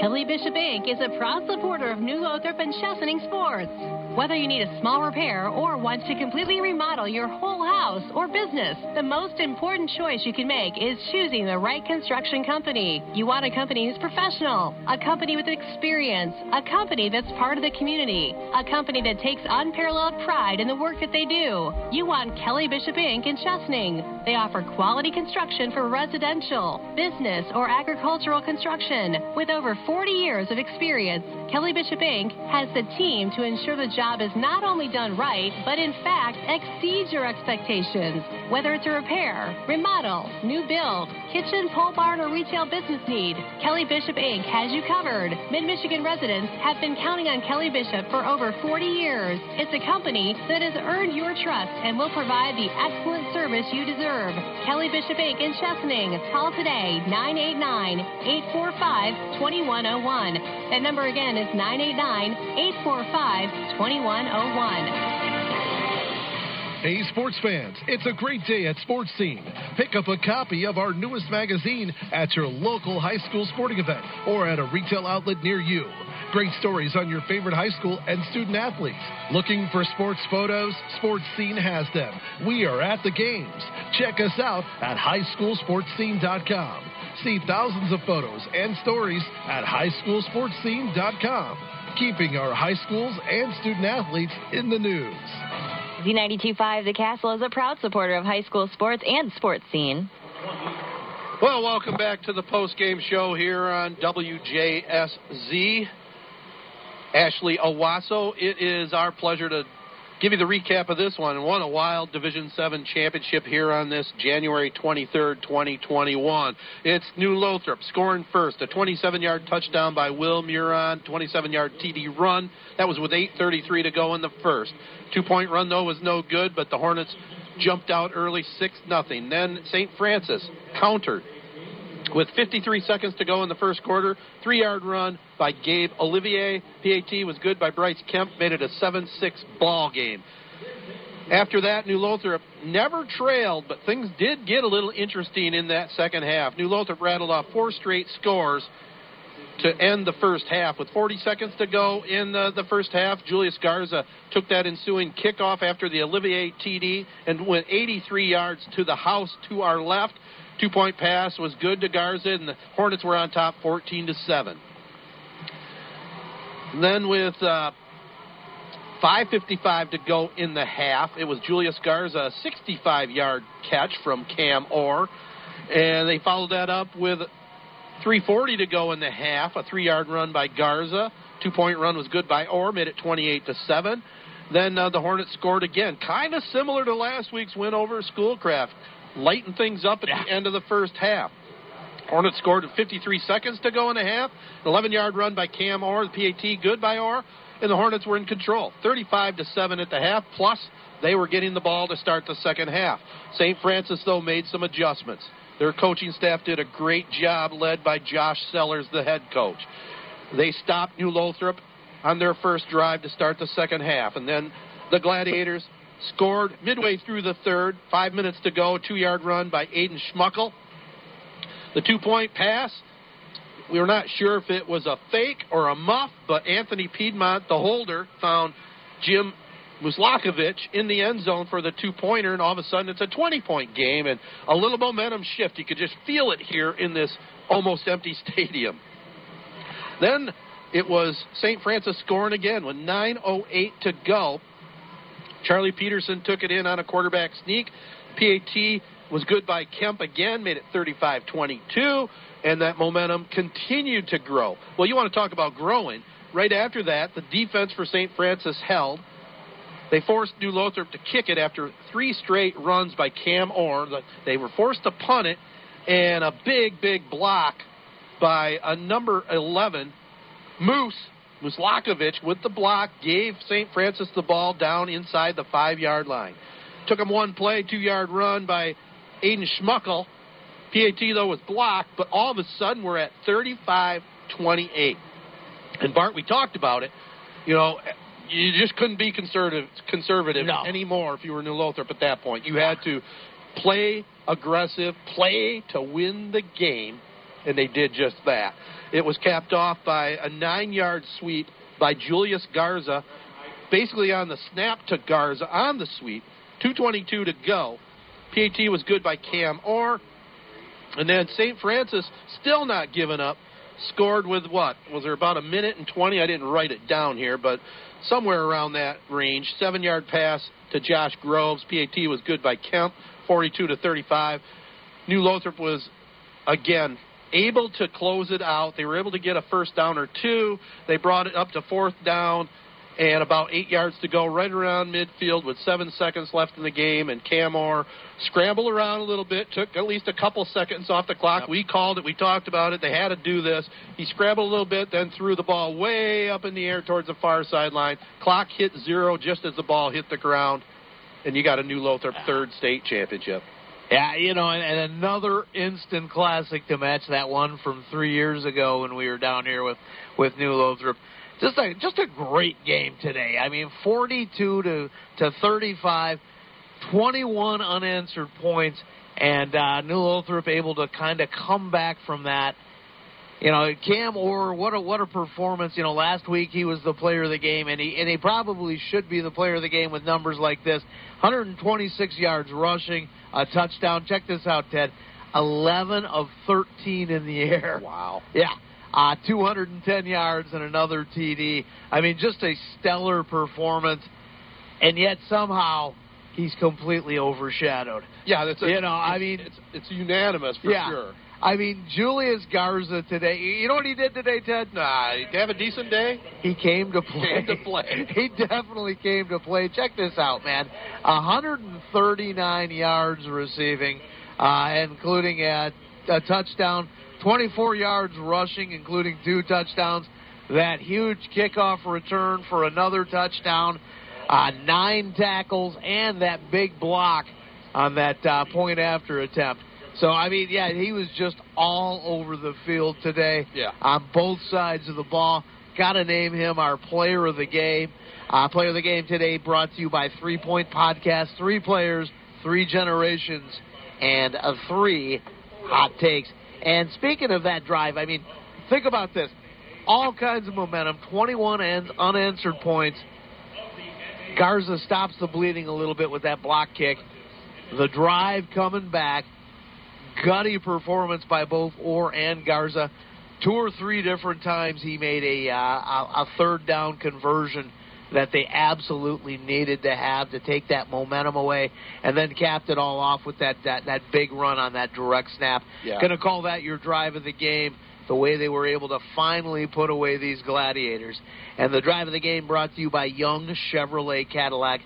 Kelly Bishop Incorporated is a proud supporter of New Lothrop and Chesaning sports. Whether you need a small repair or want to completely remodel your whole house or business, the most important choice you can make is choosing the right construction company. You want a company who's professional, a company with experience, a company that's part of the community, a company that takes unparalleled pride in the work that they do. You want Kelly Bishop Incorporated in Chesaning. They offer quality construction for residential, business, or agricultural construction. With over forty years of experience, Kelly Bishop Incorporated has the team to ensure the job job is not only done right, but in fact exceeds your expectations. Whether it's a repair, remodel, new build, kitchen, pole barn, or retail business need, Kelly Bishop Incorporated has you covered. Mid-Michigan residents have been counting on Kelly Bishop for over forty years. It's a company that has earned your trust and will provide the excellent service you deserve. Kelly Bishop Incorporated in Chesaning. Call today, nine eight nine, eight four five, two one zero one. That number again is nine eight nine, eight four five, two one zero one. Hey sports fans, it's a great day at Sports Scene. Pick up a copy of our newest magazine at your local high school sporting event or at a retail outlet near you. Great stories on your favorite high school and student athletes. Looking for sports photos? Sports Scene has them. We are at the games. Check us out at high school sports scene dot com. See thousands of photos and stories at high school sports scene dot com. Keeping our high schools and student athletes in the news. Z ninety-two point five, The Castle is a proud supporter of high school sports and Sports Scene. Well, welcome back to the post-game show here on W J S Z. Ashley Owasso, it is our pleasure to give you the recap of this one. Won a wild Division seven championship here on this January twenty-third, twenty twenty-one. It's New Lothrop scoring first. A twenty-seven-yard touchdown by Will Muron. twenty-seven-yard T D run. That was with eight thirty-three to go in the first. Two-point run, though, was no good, but the Hornets jumped out early six nothing. Then Saint Francis countered with fifty-three seconds to go in the first quarter. Three-yard run by Gabe Olivier. P A T was good by Bryce Kemp. Made it a seven six ball game. After that, New Lothrop never trailed, but things did get a little interesting in that second half. New Lothrop rattled off four straight scores to end the first half. With forty seconds to go in the, the first half, Julius Garza took that ensuing kickoff after the Olivier T D and went eighty-three yards to the house to our left. Two-point pass was good to Garza, and the Hornets were on top fourteen to seven. Then with uh, five fifty-five to go in the half, it was Julius Garza, a sixty-five-yard catch from Cam Orr, and they followed that up with three forty to go in the half, a three-yard run by Garza. Two-point run was good by Orr, made it twenty-eight to seven. Then uh, the Hornets scored again, kind of similar to last week's win over Schoolcraft. Lighten things up at the end of the first half. Hornets scored with fifty-three seconds to go in the half. An eleven-yard run by Cam Orr. The P A T good by Orr. And the Hornets were in control, thirty-five to seven at the half, plus they were getting the ball to start the second half. Saint Francis, though, made some adjustments. Their coaching staff did a great job, led by Josh Sellers, the head coach. They stopped New Lothrop on their first drive to start the second half, and then the Gladiators scored midway through the third, five minutes to go, a two-yard run by Aiden Schmuckel. The two-point pass, we were not sure if it was a fake or a muff, but Anthony Piedmont, the holder, found Jim Muslakovich in the end zone for the two-pointer, and all of a sudden it's a twenty-point game and a little momentum shift. You could just feel it here in this almost empty stadium. Then it was Saint Francis scoring again with nine oh eight to go. Charlie Peterson took it in on a quarterback sneak. P A T was good by Kemp again, made it thirty-five twenty-two, and that momentum continued to grow. Well, you want to talk about growing. Right after that, the defense for Saint Francis held. They forced New Lothrop to kick it after three straight runs by Cam Orr. They were forced to punt it, and a big, big block by a number eleven, Moose, Muslakovich, with the block, gave Saint Francis the ball down inside the five-yard line. Took him one play, two-yard run by Aiden Schmuckel. P A T, though, was blocked, but all of a sudden we're at thirty-five twenty-eight. And, Bart, we talked about it. You know, you just couldn't be conservative, conservative no. anymore if you were New Lothrop at that point. You had to play aggressive, play to win the game, and they did just that. It was capped off by a nine-yard sweep by Julius Garza, basically on the snap to Garza on the sweep. two twenty-two to go. P A T was good by Cam Orr. And then Saint Francis, still not giving up, scored with what? Was there about a minute and twenty? I didn't write it down here, but somewhere around that range. Seven-yard pass to Josh Groves. P A T was good by Kemp, forty-two to thirty-five. New Lothrop was, again, able to close it out. They were able to get a first down or two. They brought it up to fourth down and about eight yards to go, right around midfield with seven seconds left in the game, and Cam Orr scrambled around a little bit, took at least a couple seconds off the clock. Yep. We called it. We talked about it. They had to do this. He scrambled a little bit, then threw the ball way up in the air towards the far sideline. Clock hit zero just as the ball hit the ground, and you got a New Lothrop third state championship. Yeah, you know, and, and another instant classic to match that one from three years ago when we were down here with, with New Lothrop. Just a just a great game today. I mean, forty-two to thirty-five, twenty-one unanswered points, and uh, New Lothrop able to kind of come back from that. You know, Cam Orr, what a what a performance! You know, last week he was the player of the game, and he and he probably should be the player of the game with numbers like this: one hundred twenty-six yards rushing, a touchdown. Check this out, Ted: eleven of thirteen in the air. Wow. Yeah. Uh, two hundred ten yards and another T D. I mean, just a stellar performance, and yet somehow he's completely overshadowed. Yeah, that's a, you know, I mean, it's, it's unanimous for yeah. sure. I mean, Julius Garza today. You know what he did today, Ted? Nah, did he have a decent day? He came to play. Came to play. He definitely came to play. Check this out, man: one hundred thirty-nine yards receiving, uh, including a, a touchdown. twenty-four yards rushing, including two touchdowns. That huge kickoff return for another touchdown. Uh, nine tackles and that big block on that uh, point-after attempt. So, I mean, yeah, he was just all over the field today yeah. on both sides of the ball. Got to name him our player of the game. Uh, player of the game today brought to you by Three Point Podcast. Three players, three generations, and uh, three hot takes. And speaking of that drive, I mean, think about this. All kinds of momentum, twenty-one unanswered points. Garza stops the bleeding a little bit with that block kick. The drive coming back. Gutty performance by both Orr and Garza. Two or three different times he made a, uh, a third down conversion that they absolutely needed to have to take that momentum away, and then capped it all off with that that, that big run on that direct snap. Yeah. Going to call that your drive of the game, the way they were able to finally put away these Gladiators. And the drive of the game brought to you by Young Chevrolet Cadillac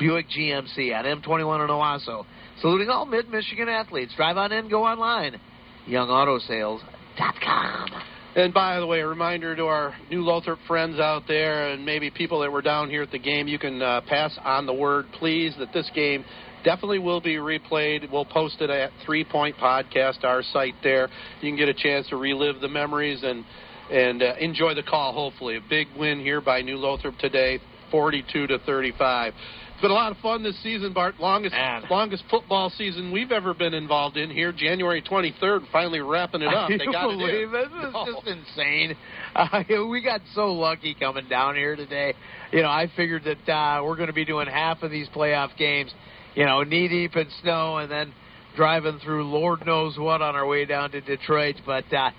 Buick G M C on M twenty-one in Owasso. Saluting all mid-Michigan athletes. Drive on in, go online young auto sales dot com. And by the way, a reminder to our new Lothrop friends out there and maybe people that were down here at the game, you can uh, pass on the word, please, that this game definitely will be replayed. We'll post it at Three Point Podcast, our site there. You can get a chance to relive the memories and, and uh, enjoy the call, hopefully. A big win here by New Lothrop today, forty-two to thirty-five. It's been a lot of fun this season, Bart. Longest Man. longest football season we've ever been involved in here. January twenty-third, finally wrapping it up. Can they got believe it. This is no. just insane. Uh, we got so lucky coming down here today. You know, I figured that uh, we're going to be doing half of these playoff games, you know, knee-deep in snow and then driving through Lord knows what on our way down to Detroit. But, uh,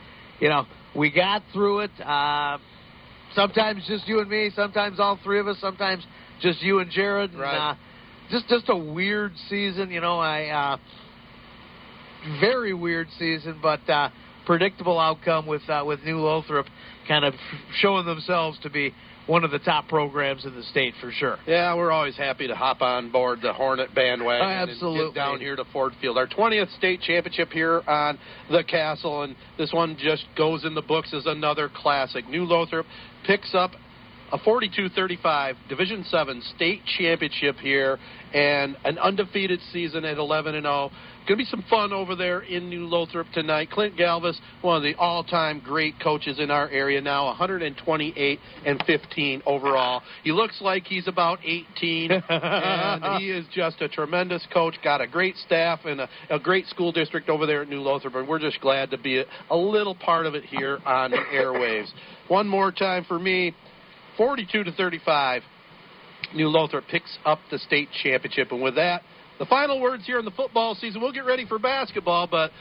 you know, we got through it. Uh, sometimes just you and me, sometimes all three of us, sometimes just you and Jared. And, right. Uh, just just a weird season, you know. I uh, very weird season, but uh, predictable outcome with uh, with New Lothrop kind of showing themselves to be one of the top programs in the state for sure. Yeah, we're always happy to hop on board the Hornet bandwagon. Oh, absolutely. And get down here to Ford Field. Our twentieth state championship here on the Castle, and this one just goes in the books as another classic. New Lothrop picks up a forty-two thirty-five Division seven state championship here and an undefeated season at eleven and oh. Going to be some fun over there in New Lothrop tonight. Clint Galvis, one of the all-time great coaches in our area now, one twenty-eight and fifteen overall. He looks like he's about eighteen, and he is just a tremendous coach. Got a great staff and a, a great school district over there at New Lothrop, and we're just glad to be a, a little part of it here on the airwaves. One more time for me. forty-two to thirty-five, New Lothrop picks up the state championship. And with that, the final words here in the football season. We'll get ready for basketball, but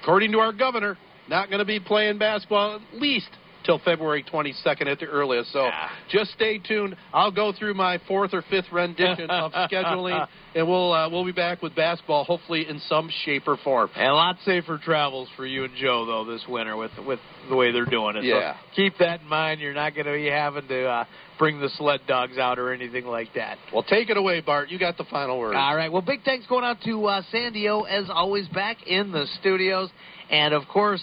according to our governor, not going to be playing basketball at least till February twenty-second at the earliest. So yeah. just stay tuned. I'll go through my fourth or fifth rendition of scheduling, and we'll uh, we'll be back with basketball hopefully in some shape or form. And a lot safer travels for you and Joe, though, this winter with with the way they're doing it. Yeah. So keep that in mind. You're not going to be having to uh, bring the sled dogs out or anything like that. Well, take it away, Bart. You got the final word. All right. Well, big thanks going out to uh, Sandio, as always, back in the studios. And, of course,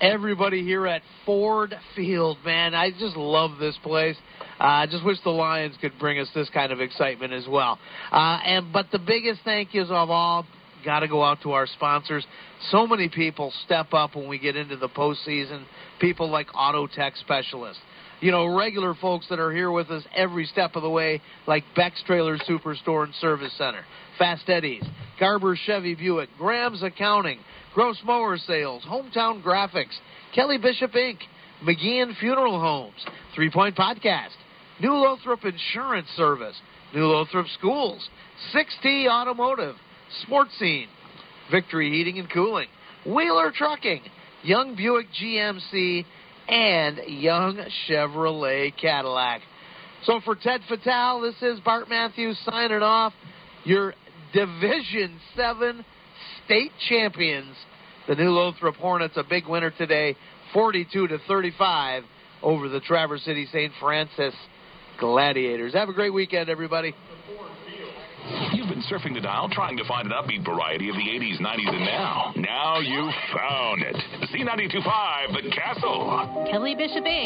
everybody here at Ford Field, man. I just love this place. I uh, just wish the Lions could bring us this kind of excitement as well. Uh, and But the biggest thank yous of all, got to go out to our sponsors. So many people step up when we get into the postseason, people like Auto Tech Specialists. You know, regular folks that are here with us every step of the way, like Beck's Trailer Superstore and Service Center, Fast Eddie's, Garber Chevy Buick, Graham's Accounting, Gross Mower Sales, Hometown Graphics, Kelly Bishop Incorporated, McGeehan Funeral Homes, Three Point Podcast, New Lothrop Insurance Service, New Lothrop Schools, six T Automotive, Sports Scene, Victory Heating and Cooling, Wheeler Trucking, Young Buick G M C, and Young Chevrolet Cadillac. So for Ted Fattel, this is Bart Matthews signing off. Your Division seven state champions, the New Lothrop Hornets, a big winner today, forty-two to thirty-five over the Traverse City Saint Francis Gladiators. Have a great weekend, everybody. You've been surfing the dial trying to find an upbeat variety of the eighties, nineties, and now. Now you found it. Z ninety-two point five, The Castle. Kelly Bishop A.